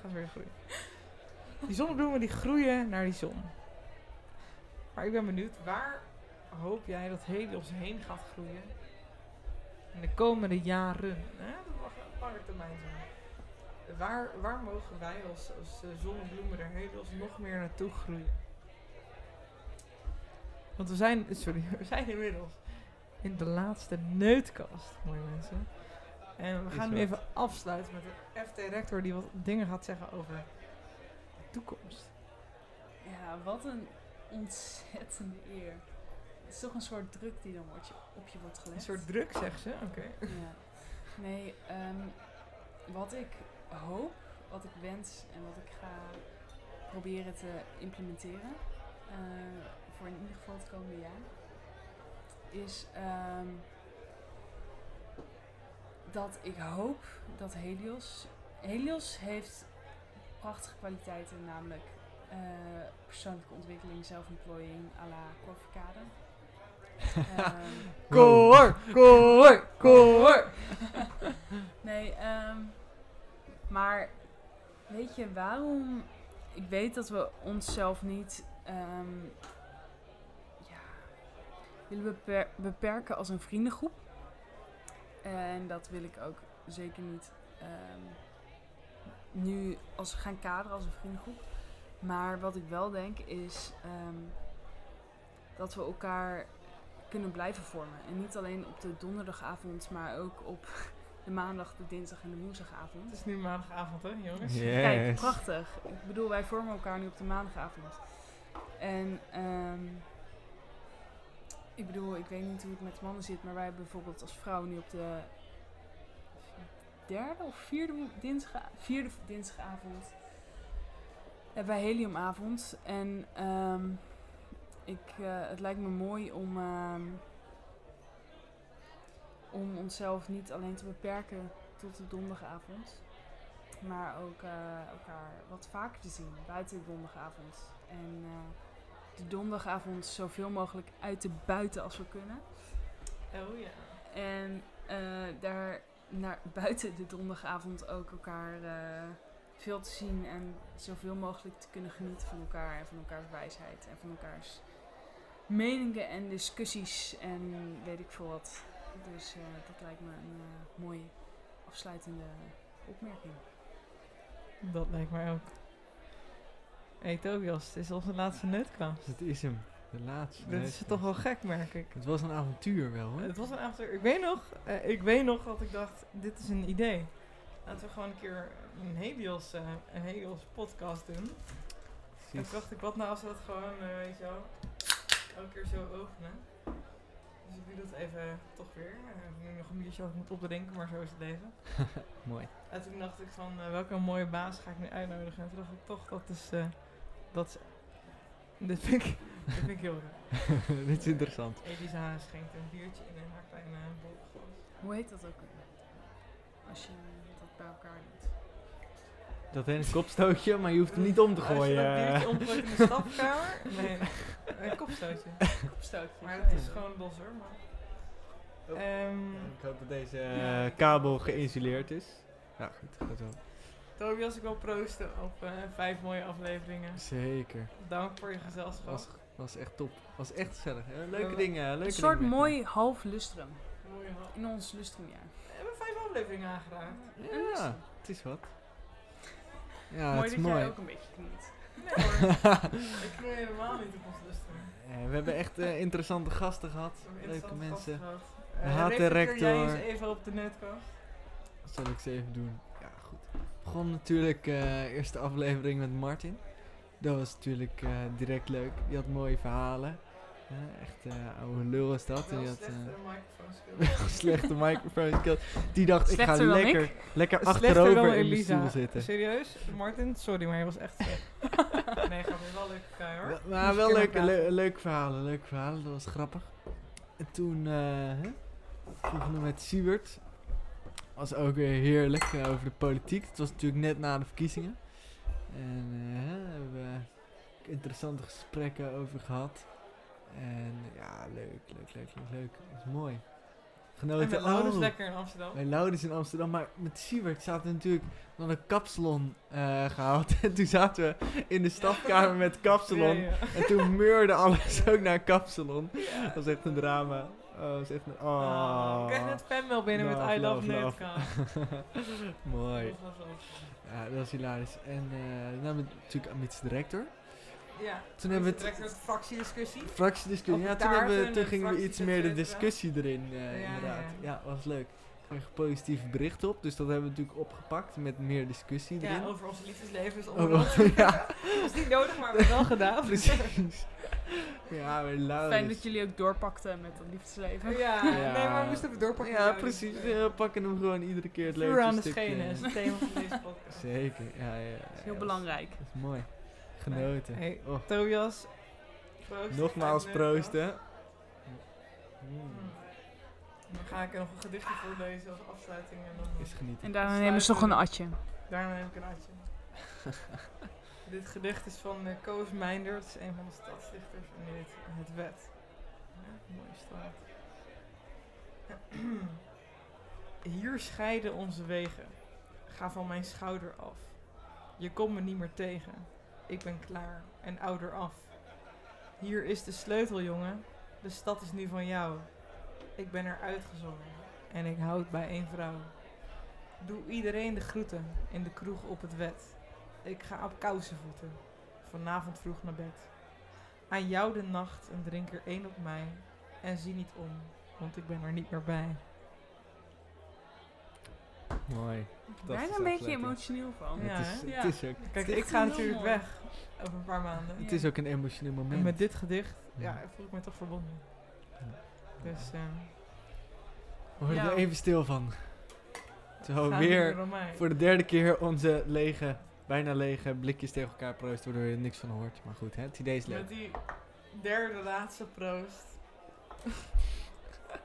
Gaan ze weer groeien. Die zonnebloemen die groeien naar die zon. Maar ik ben benieuwd, waar hoop jij dat Helios heen gaat groeien in de komende jaren? Hè? Dat mag een lange termijn zijn. Waar mogen wij als zonnebloemen der Helios nog meer naartoe groeien? Want we zijn inmiddels in de laatste Neutcast, mooie mensen. En we gaan nu even afsluiten met de FT-rector die wat dingen gaat zeggen over de toekomst. Ja, wat een... ontzettende eer. Het is toch een soort druk die dan op je wordt gelegd. Een soort druk, zegt ze? Oké. Ja. Nee, wat ik hoop, wat ik wens en wat ik ga proberen te implementeren, voor in ieder geval het komende jaar, is dat ik hoop dat Helios heeft prachtige kwaliteiten, namelijk persoonlijke ontwikkeling, zelfontplooiing à la Corvekade. Koor! Nee, maar weet je waarom? Ik weet dat we onszelf niet willen beperken als een vriendengroep. En dat wil ik ook zeker niet nu als we gaan kaderen als een vriendengroep. Maar wat ik wel denk is dat we elkaar kunnen blijven vormen. En niet alleen op de donderdagavond, maar ook op de de maandag, de dinsdag en de woensdagavond. Het is nu maandagavond, hè, jongens? Yes. Kijk, prachtig. Ik bedoel, wij vormen elkaar nu op de maandagavond. En ik bedoel, ik weet niet hoe het met mannen zit, maar wij hebben bijvoorbeeld als vrouw nu op de vierde dinsdagavond hebben wij heliumavond. En het lijkt me mooi om onszelf niet alleen te beperken tot de donderdagavond, maar ook elkaar wat vaker te zien buiten de donderdagavond. En de donderdagavond zoveel mogelijk uit te buiten als we kunnen. Oh ja. En daar naar buiten de donderdagavond ook elkaar veel te zien en zoveel mogelijk te kunnen genieten van elkaar en van elkaars wijsheid en van elkaars meningen en discussies en weet ik veel wat. Dus dat lijkt me een mooie afsluitende opmerking. Dat lijkt mij ook. Hey Tobias, het is onze laatste Neutcast. Het is hem, de laatste. Dat is toch wel gek, merk ik. Het was een avontuur wel, hè? Het was een avontuur. Ik weet nog dat ik dacht, dit is een idee. Laten we gewoon een keer een Helios podcast doen. Precies. En toen dacht ik, wat nou als we dat gewoon, weet je wel, elke keer zo openen. Dus ik doe dat even toch weer. Ik heb nu nog een biertje over moet opdrinken, maar zo is het leven. Mooi. En toen dacht ik van, welke mooie baas ga ik nu uitnodigen. En toen dacht ik toch, dit vind ik heel raar. Dit is interessant. Elisa schenkt een biertje in en haar kleine bolglas. Hoe heet dat ook? Als je dat bij elkaar doet. Dat een kopstootje, maar je hoeft hem niet om te gooien. Als je dat biertje omgooit in de stafkamer? Nee, een kopstootje. Kopstootje. Maar dat is gewoon een Bols hoor. Maar. Ik hoop dat deze kabel geïsoleerd is. Ja, goed. Gaat wel. Tobias, ik wil proosten op 5 mooie afleveringen. Zeker. Dank voor je gezelschap. Was echt top. Was echt gezellig. Leuke dingen. Een soort mooi half lustrum. In ons lustrumjaar. We hebben 5 afleveringen aangeraakt. Ja, het is wat. Ja, mooi dat mooi. Jij ook een beetje kniet. Nee hoor, ik knoei helemaal niet op ons lusten. Ja, we hebben echt interessante gasten gehad. Leuke mensen. Reflecteer jij eens even op de Neutcast? Dat zal ik ze even doen. Ja, goed. We begonnen natuurlijk eerste aflevering met Martin. Dat was natuurlijk direct leuk. Die had mooie verhalen. Echt oude lul was dat. Die had slechte microphone skills. Die dacht, slechter ik ga lekker achterover in de stoel zitten. Serieus? Martin, sorry, maar je was echt slecht. Nee, gaat weer wel leuk kijken hoor. Maar wel leuke verhalen. Dat was grappig. En toen begonnen we met Hubert. Was ook weer heerlijk over de politiek. Het was natuurlijk net na de verkiezingen. En we hebben interessante gesprekken over gehad. En ja, leuk. Dat is mooi. Genoten. En met Lauders lekker in Amsterdam. Bij Lauders in Amsterdam, maar met Siewert zaten we natuurlijk naar een kapsalon gehaald. En toen zaten we in de stafkamer met kapsalon. Ja. En toen meurde alles ook naar kapsalon. Ja. Dat was echt een drama. Ik kreeg net fanmail binnen met I Love Neutcast. Mooi. Ja, dat was hilarisch. En dan hebben we natuurlijk Amieke de FT-rector. Ja, toen hebben we direct een fractiediscussie. Toen gingen we iets meer de discussie erin, inderdaad. Ja, was leuk. Ik kreeg positieve berichten op, dus dat hebben we natuurlijk opgepakt met meer discussie erin. Ja, over onze liefdeslevens. Ja. Dat is niet nodig, maar we hebben wel gedaan. Precies. Ja, fijn dat jullie ook doorpakten met dat liefdesleven. Ja, nee, maar we moesten even doorpakken. Ja, precies. We pakken hem gewoon iedere keer het leukste stukje. Aan de schenen is het thema van deze podcast. Zeker, ja. Dat is heel belangrijk. Dat is mooi. Genoten. Hey, Tobias. Proost. Nogmaals proost, hè. Dan ga ik nog een gedichtje voorlezen als afsluiting. En dan is genieten. En daarna nemen ze nog een atje. Daarna neem ik een atje. Dit gedicht is van Koos Meinders, een van de stadsdichters. En dit Het Wet. Ja, mooie straat. Hier scheiden onze wegen. Ga van mijn schouder af. Je komt me niet meer tegen. Ik ben klaar en ouder af. Hier is de sleutel, jongen. De stad is nu van jou. Ik ben er uitgezongen en ik houd bij één vrouw. Doe iedereen de groeten in de kroeg op het wet. Ik ga op kousenvoeten, vanavond vroeg naar bed. Aan jou de nacht en drink er 1 op mij. En zie niet om, want ik ben er niet meer bij. Mooi. Daar ben ik een beetje emotioneel van. Ja, het is ook, kijk, ik ga natuurlijk weg over een paar maanden. Het is ook een emotioneel moment. En met dit gedicht voel ik me toch verbonden. Ja. Dus, we worden er even stil van. Zo weer voor de derde keer onze lege, bijna lege blikjes tegen elkaar proosten, waardoor je er niks van hoort. Maar goed, hè, het idee is leuk. Met die derde laatste proost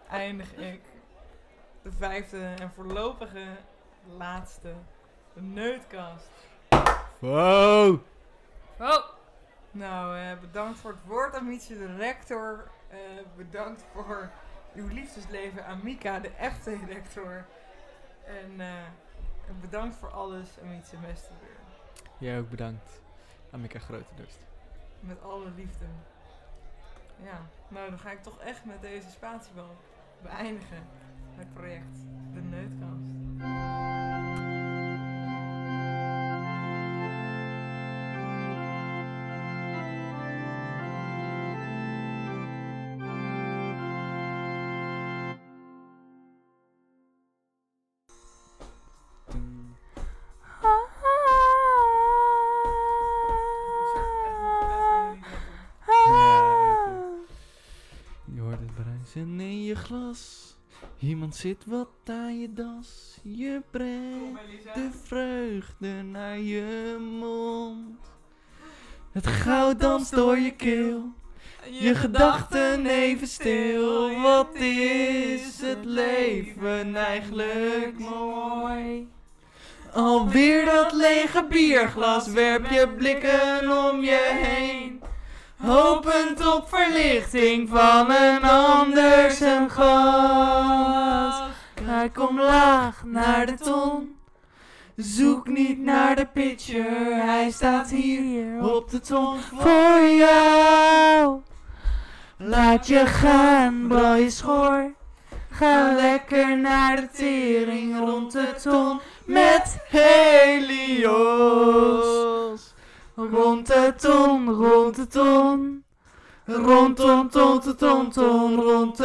eindig ik de vijfde en voorlopige laatste Neutcast. Wow! Oh. Nou, bedankt voor het woord, Amieke de rector. Bedankt voor uw liefdesleven, Mika de FT-rector. En bedankt voor alles, Amieke Mesterweer. Jij ook bedankt, Amieke Grotendust. Met alle liefde. Ja, nou dan ga ik toch echt met deze spatiebal beëindigen het project De Neutcast. Iemand zit wat aan je das, je brengt de vreugde naar je mond. Het goud danst door je keel, je gedachten even stil. Wat is het leven eigenlijk mooi? Alweer dat lege bierglas, werp je blikken om je heen. Hopend op verlichting van een ander zijn glas. Kijk omlaag naar de ton. Zoek niet naar de pitcher. Hij staat hier op de ton voor jou. Laat je gaan, bril je schor. Ga lekker naar de tering rond de ton met Helios. Rond de ton, rond de ton, ton, ton. Rond de ton, rond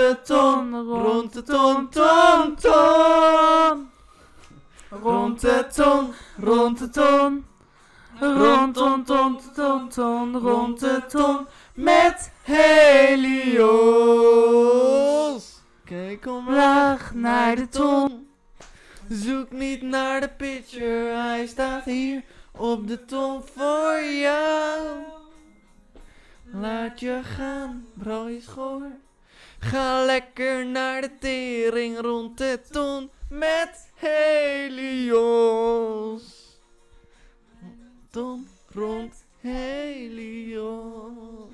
de ton, met Helios. Kijk omlaag naar de ton, zoek niet naar de pitcher, hij staat hier. Op de ton voor jou. Laat je gaan, brouw je schoor. Ga lekker naar de tering rond de ton met Helios. Ton rond Helios.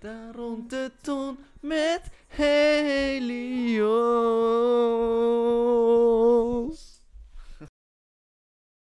Daar rond de ton met Helios.